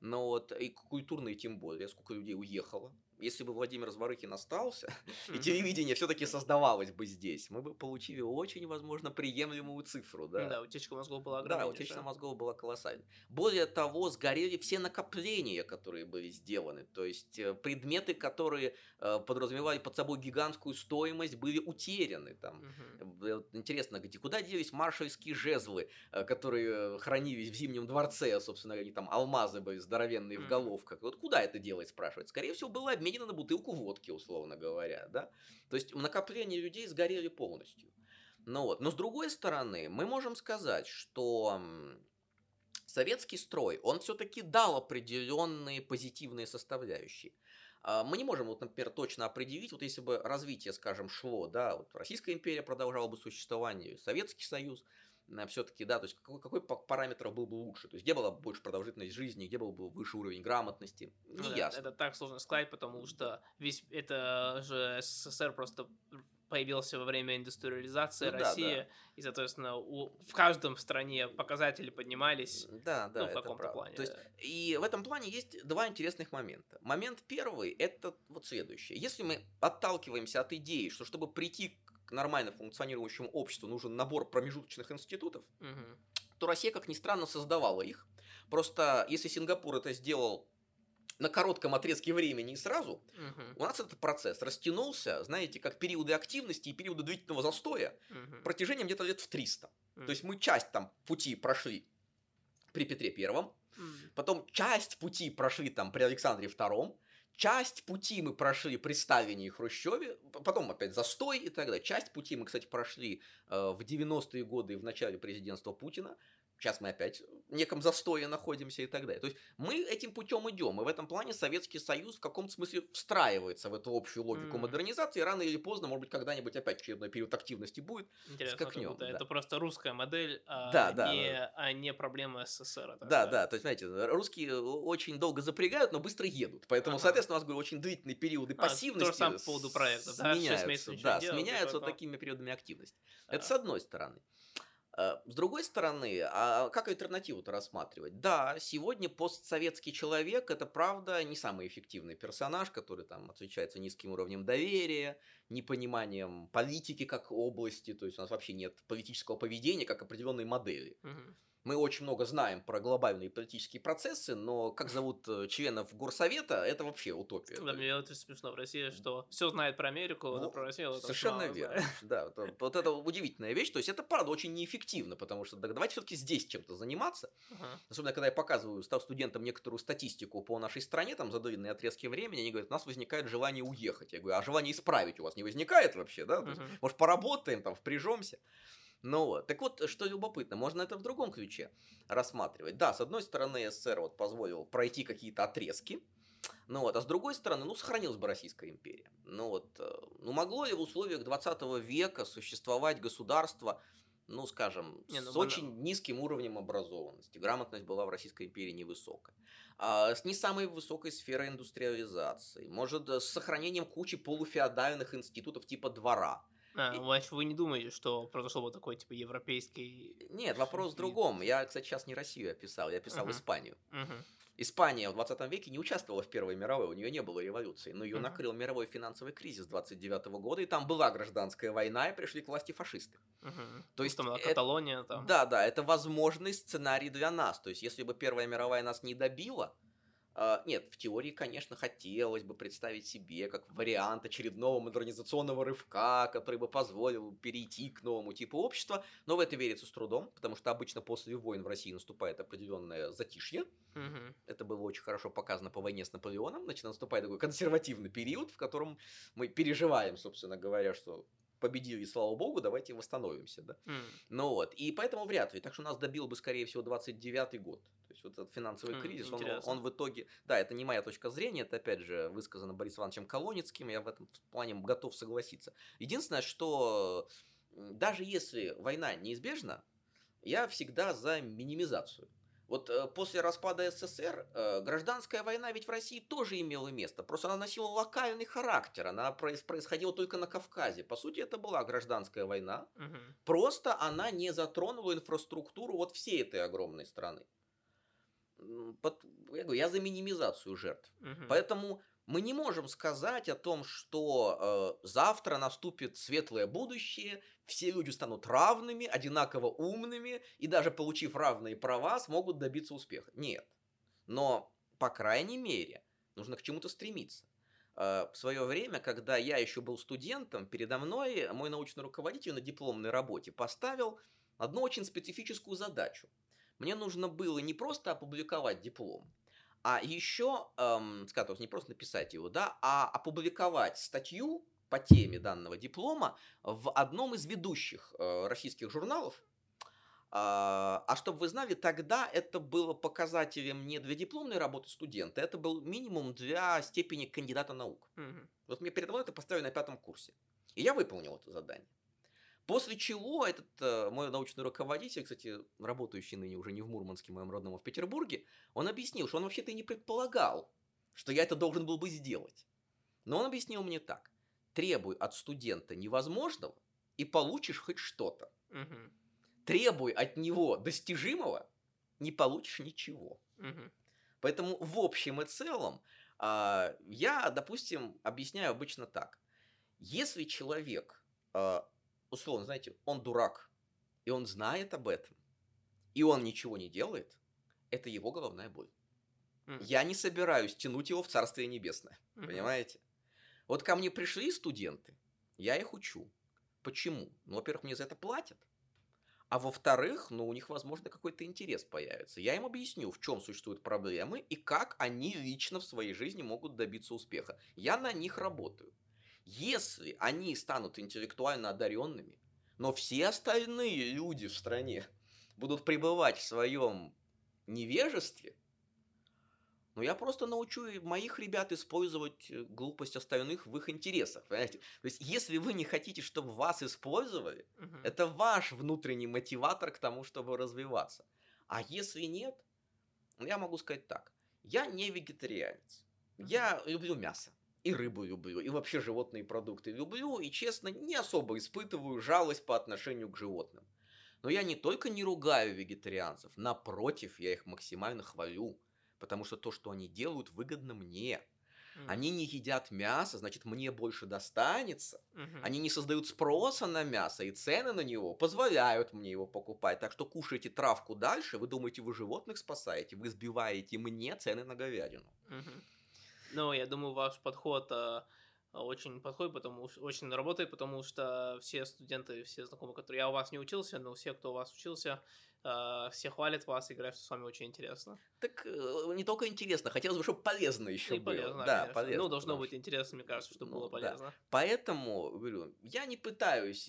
Но вот и культурные тем более, сколько людей уехало. Если бы Владимир Зворыкин остался, и телевидение все-таки создавалось бы здесь, мы бы получили очень, возможно, приемлемую цифру. Да, да, утечка мозгов была огромная. Да, утечка мозгов была колоссальна. Более того, сгорели все накопления, которые были сделаны. То есть предметы, которые подразумевали под собой гигантскую стоимость, были утеряны. Там. Интересно, куда делись маршальские жезлы, которые хранились в Зимнем дворце, собственно, они там алмазы были здоровенные в головках. Вот куда это делать, спрашивают? Скорее всего, было обменено на бутылку водки, условно говоря. Да? То есть накопления людей сгорели полностью. Ну, вот. Но с другой стороны, мы можем сказать, что советский строй, он все-таки дал определенные позитивные составляющие. Мы не можем, вот, например, точно определить, вот если бы развитие, скажем, шло, да, вот Российская империя продолжала бы существование, Советский Союз, все-таки, да, то есть какой параметр был бы лучше, то есть где была больше продолжительность жизни, где был бы выше уровень грамотности, не ясно. Это так сложно сказать, потому что весь это же СССР просто появился во время индустриализации России, и, соответственно, в каждом стране показатели поднимались, ну, в каком-то плане. То есть, и в этом плане есть два интересных момента. Момент первый – это вот следующее. Если мы отталкиваемся от идеи, что чтобы прийти к нормально функционирующему обществу нужен набор промежуточных институтов, то Россия, как ни странно, создавала их. Просто если Сингапур это сделал на коротком отрезке времени и сразу, у нас этот процесс растянулся, знаете, как периоды активности и периоды длительного застоя протяжением где-то лет в 300. То есть мы часть там пути прошли при Петре Первом, потом часть пути прошли там при Александре Втором, Часть пути мы прошли при Сталине и Хрущеве, потом опять застой и так далее. Часть пути мы, кстати, прошли в 90-е годы и в начале президентства Путина. Сейчас мы опять в неком застое находимся и так далее. То есть мы этим путем идем, и в этом плане Советский Союз в каком-то смысле встраивается в эту общую логику модернизации. Рано или поздно, может быть, когда-нибудь опять очередной период активности будет. Интересно, скакнем, да. Это просто русская модель, а не проблема СССР. Да. То есть, знаете, русские очень долго запрягают, но быстро едут. Поэтому, соответственно, у нас, говорю, очень длительные периоды пассивности. То же самое по поводу проектов. Сменяются вот такими периодами активности. Это с одной стороны. С другой стороны, а как альтернативу-то рассматривать? Да, сегодня постсоветский человек – это, правда, не самый эффективный персонаж, который там отличается низким уровнем доверия, непониманием политики как области, то есть у нас вообще нет политического поведения как определенной модели. Угу. Мы очень много знаем про глобальные политические процессы, но как зовут членов Горсовета, это вообще утопия. Да, мне это смешно в России, что все знает про Америку, но про Россию... Совершенно верно. Да, вот это удивительная вещь. То есть это, правда, очень неэффективно, потому что давайте все-таки здесь чем-то заниматься. Особенно, когда я показываю студентам некоторую статистику по нашей стране, там заданные отрезки времени, они говорят, у нас возникает желание уехать. Я говорю, а желание исправить у вас не возникает вообще, да? Может, поработаем, там, впряжемся. Ну, так вот, что любопытно, можно это в другом ключе рассматривать. Да, с одной стороны, СССР вот позволил пройти какие-то отрезки, а с другой стороны, сохранилась бы Российская империя. Могло ли в условиях 20 века существовать государство, с очень низким уровнем образованности? Грамотность была в Российской империи невысокая. С не самой высокой сферой индустриализации. Может, с сохранением кучи полуфеодальных институтов типа двора. Значит, вы не думаете, что произошло вот такой, типа, европейский... Нет, вопрос в другом. Я, кстати, сейчас не Россию описал, я описал Испанию. Испания в 20 веке не участвовала в Первой мировой, у нее не было революции, но ее накрыл мировой финансовый кризис 29 года, и там была гражданская война, и пришли к власти фашисты. То есть, там Каталония, там... Да, это возможный сценарий для нас. То есть, если бы Первая мировая нас не добила... Нет, в теории, конечно, хотелось бы представить себе как вариант очередного модернизационного рывка, который бы позволил перейти к новому типу общества, но в это верится с трудом, потому что обычно после войн в России наступает определенное затишье. Это было очень хорошо показано по войне с Наполеоном. Значит, наступает такой консервативный период, в котором мы переживаем, собственно говоря, что... победили, слава богу, давайте восстановимся, да. И поэтому вряд ли. Так что нас добил бы, скорее всего, 29-й год. То есть, вот этот финансовый кризис, он в итоге... Да, это не моя точка зрения, это, опять же, высказано Борисом Ивановичем Колоницким, я в этом плане готов согласиться. Единственное, что даже если война неизбежна, я всегда за минимизацию. Вот после распада СССР гражданская война ведь в России тоже имела место, просто она носила локальный характер, она происходила только на Кавказе. По сути, это была гражданская война, просто она не затронула инфраструктуру вот всей этой огромной страны. Я говорю, я за минимизацию жертв. Поэтому мы не можем сказать о том, что завтра наступит светлое будущее, все люди станут равными, одинаково умными, и даже получив равные права, смогут добиться успеха. Нет. Но, по крайней мере, нужно к чему-то стремиться. В свое время, когда я еще был студентом, передо мной мой научный руководитель на дипломной работе поставил одну очень специфическую задачу. Мне нужно было не просто опубликовать диплом, а еще, скажем, не просто написать его, а опубликовать статью по теме данного диплома в одном из ведущих российских журналов. А чтобы вы знали, тогда это было показателем не для дипломной работы студента, это был минимум для степени кандидата наук. Вот мне передо мной это поставили на 5 курсе. И я выполнил это задание. После чего этот мой научный руководитель, кстати, работающий ныне уже не в Мурманске, моем родном, а в Петербурге, он объяснил, что он вообще-то и не предполагал, что я это должен был бы сделать. Но он объяснил мне так. Требуй от студента невозможного и получишь хоть что-то. Требуй от него достижимого, не получишь ничего. Поэтому в общем и целом я, допустим, объясняю обычно так. Если человек... условно, знаете, он дурак, и он знает об этом, и он ничего не делает, это его головная боль. Я не собираюсь тянуть его в Царствие Небесное, понимаете? Вот ко мне пришли студенты, я их учу. Почему? Во-первых, мне за это платят, А во-вторых, ну, у них, возможно, какой-то интерес появится. Я им объясню, в чем существуют проблемы и как они лично в своей жизни могут добиться успеха. Я на них работаю. Если они станут интеллектуально одаренными, но все остальные люди в стране будут пребывать в своем невежестве, но я просто научу моих ребят использовать глупость остальных в их интересах, понимаете? То есть, если вы не хотите, чтобы вас использовали, это ваш внутренний мотиватор к тому, чтобы развиваться. А если нет, я могу сказать так. Я не вегетарианец. Я люблю мясо. И рыбу люблю, и вообще животные продукты люблю, и, честно, не особо испытываю жалость по отношению к животным. Но я не только не ругаю вегетарианцев, напротив, я их максимально хвалю. Потому что то, что они делают, выгодно мне. Они не едят мясо, значит, мне больше достанется. Они не создают спроса на мясо, и цены на него позволяют мне его покупать. Так что кушайте травку дальше, вы думаете, вы животных спасаете, вы сбиваете мне цены на говядину. Ну, я думаю, ваш подход очень подходит, очень работает, потому что все студенты, все знакомые, которые... Я у вас не учился, но все, кто у вас учился, все хвалят вас и говорят, что с вами очень интересно. Так не только интересно, хотелось бы, чтобы полезно еще было. Полезно, да, полезно. Ну, должно быть интересно, мне кажется, чтобы было полезно. Да. Поэтому, говорю, я не пытаюсь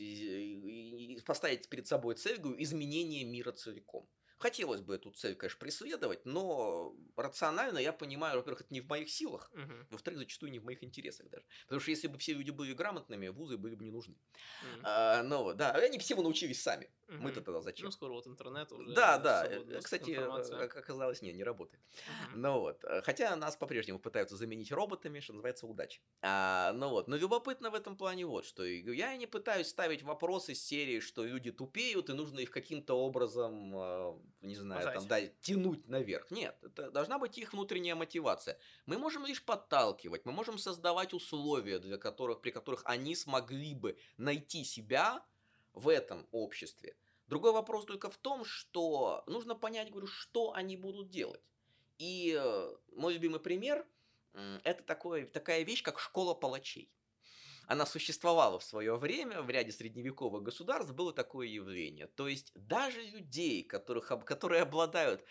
поставить перед собой цель, говорю, изменение мира целиком. Хотелось бы эту цель, конечно, преследовать, но рационально я понимаю, во-первых, это не в моих силах, во-вторых, зачастую не в моих интересах даже. Потому что если бы все люди были грамотными, вузы были бы не нужны. Но да, они всего научились сами. Мы-то тогда зачем? Ну, скоро вот интернет уже. Да. Кстати, как оказалось, не работает. Ну вот. Хотя нас по-прежнему пытаются заменить роботами, что называется, удачи. Ну вот. Но любопытно в этом плане вот, что я не пытаюсь ставить вопросы из серии, что люди тупеют, и нужно их каким-то образом, не знаю, там, да, тянуть наверх. Нет, это должна быть их внутренняя мотивация. Мы можем лишь подталкивать, мы можем создавать условия, при которых они смогли бы найти себя в этом обществе. Другой вопрос только в том, что нужно понять, говорю, что они будут делать. И мой любимый пример – это такая вещь, как школа палачей. Она существовала в свое время, в ряде средневековых государств было такое явление. То есть даже людей, которые обладают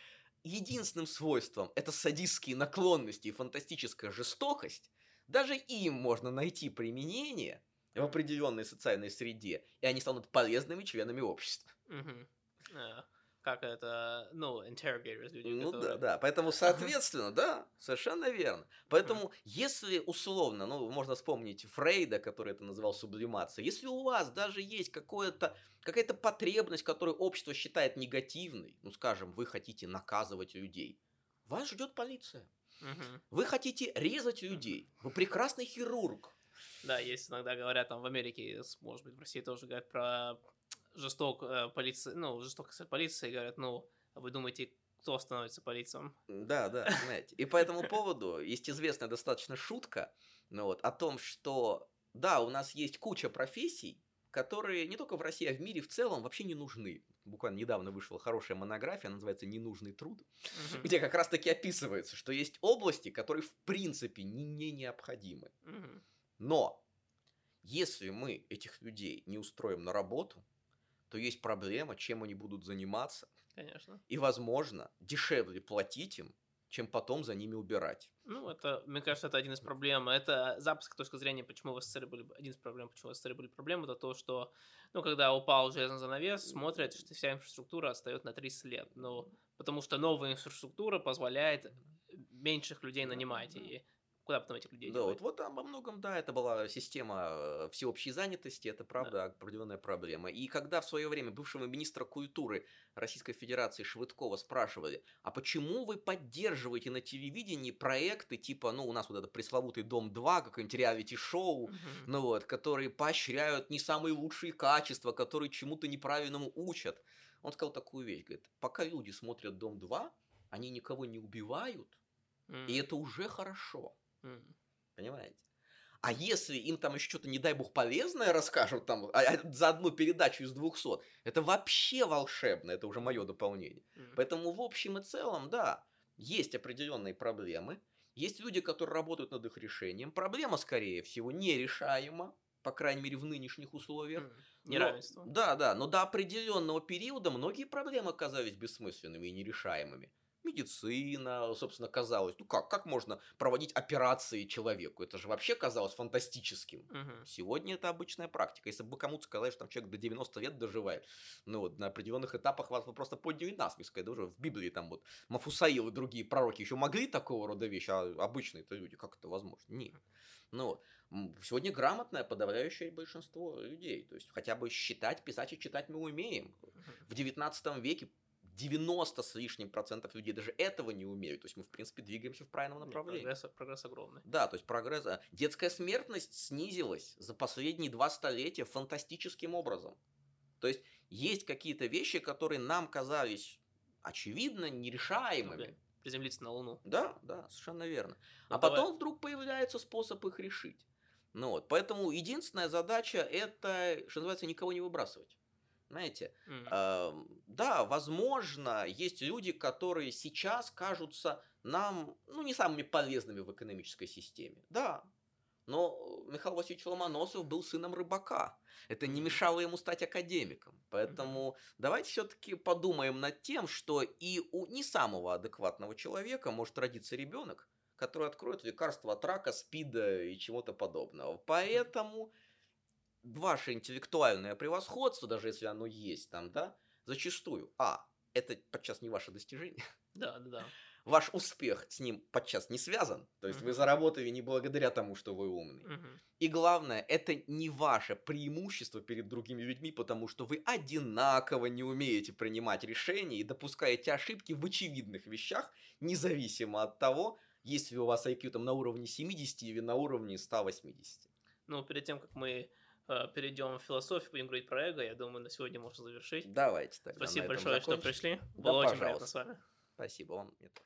единственным свойством – это садистские наклонности и фантастическая жестокость, даже им можно найти применение в определенной социальной среде, и они станут полезными членами общества. Как это, ну, interrogators. Люди, которые... да. Поэтому, соответственно, да, совершенно верно. Поэтому, если условно, ну, можно вспомнить Фрейда, который это называл сублимацией, если у вас даже есть какая-то потребность, которую общество считает негативной, ну, скажем, вы хотите наказывать людей, вас ждет полиция. Вы хотите резать людей, вы прекрасный хирург. Да, есть иногда говорят, там, в Америке, может быть, в России тоже говорят про... жестокость полиции, говорят, ну, а вы думаете, кто становится полицейским? Да, знаете. И по этому поводу есть известная достаточно шутка, ну, вот, о том, что, да, у нас есть куча профессий, которые не только в России, а в мире в целом вообще не нужны. Буквально недавно вышла хорошая монография, она называется «Ненужный труд», где как раз-таки описывается, что есть области, которые в принципе не необходимы. Но если мы этих людей не устроим на работу, то есть проблема, чем они будут заниматься. Конечно. И, возможно, дешевле платить им, чем потом за ними убирать. Ну, это, мне кажется, это один из проблем. Это запуск точки зрения, почему в СССР были... Один из проблем, почему в СССР были проблемы, это то, что, ну, когда упал железный занавес, смотрят, что вся инфраструктура отстает на 30 лет. Ну, потому что новая инфраструктура позволяет меньших людей нанимать, и куда потом этих людей делать? Да, вот там во многом, да, это была система всеобщей занятости, это, правда, определенная проблема. И когда в свое время бывшего министра культуры Российской Федерации Швыдкова спрашивали, а почему вы поддерживаете на телевидении проекты типа, ну, у нас вот этот пресловутый «Дом-2», какое-нибудь реалити-шоу, ну вот, которые поощряют не самые лучшие качества, которые чему-то неправильному учат. Он сказал такую вещь, говорит, пока люди смотрят «Дом-2», они никого не убивают, и это уже хорошо. Понимаете? А если им там еще что-то, не дай бог, полезное расскажут там, за одну передачу из 200, это вообще волшебно, это уже мое дополнение. Поэтому в общем и целом, да, есть определенные проблемы, есть люди, которые работают над их решением, проблема, скорее всего, нерешаема, по крайней мере, в нынешних условиях. Неравенство. Да, да, но до определенного периода многие проблемы оказались бессмысленными и нерешаемыми. Медицина, собственно, казалось, ну как можно проводить операции человеку? Это же вообще казалось фантастическим. Сегодня это обычная практика. Если бы кому-то сказали, что там человек до 90 лет доживает, ну вот на определенных этапах вас бы просто подняли насмех, сказали, да уже в Библии там вот Мафусаил и другие пророки еще могли такого рода вещи, а обычные-то люди, как это возможно? Нет. Ну, сегодня грамотное подавляющее большинство людей. То есть хотя бы считать, писать и читать мы умеем. В 19 веке 90% с лишним людей даже этого не умеют. То есть мы, в принципе, двигаемся в правильном направлении. Нет, прогресс огромный. Да, то есть прогресс... Детская смертность снизилась за последние 2 столетия фантастическим образом. То есть есть какие-то вещи, которые нам казались, очевидно, нерешаемыми. Приземлиться на Луну. Да, да, совершенно верно. Ну, а давай. Потом вдруг появляется способ их решить. Ну, вот. Поэтому единственная задача – это, что называется, никого не выбрасывать. Знаете, да, возможно, есть люди, которые сейчас кажутся нам, ну, не самыми полезными в экономической системе, да, но Михаил Васильевич Ломоносов был сыном рыбака, это не мешало ему стать академиком, поэтому давайте все-таки подумаем над тем, что и у не самого адекватного человека может родиться ребенок, который откроет лекарство от рака, СПИДа и чего-то подобного, поэтому... Ваше интеллектуальное превосходство, даже если оно есть там, да, зачастую, это подчас не ваше достижение. Да, да, да. Ваш успех с ним подчас не связан, то есть вы заработали не благодаря тому, что вы умный. И главное, это не ваше преимущество перед другими людьми, потому что вы одинаково не умеете принимать решения и допускаете ошибки в очевидных вещах, независимо от того, есть ли у вас IQ там на уровне 70 или на уровне 180. Ну, перед тем, как мы... перейдем в философию, будем говорить про эго. Я думаю, на сегодня можно завершить. Давайте тогда. Спасибо большое, что пришли. Было очень приятно с вами. Спасибо вам.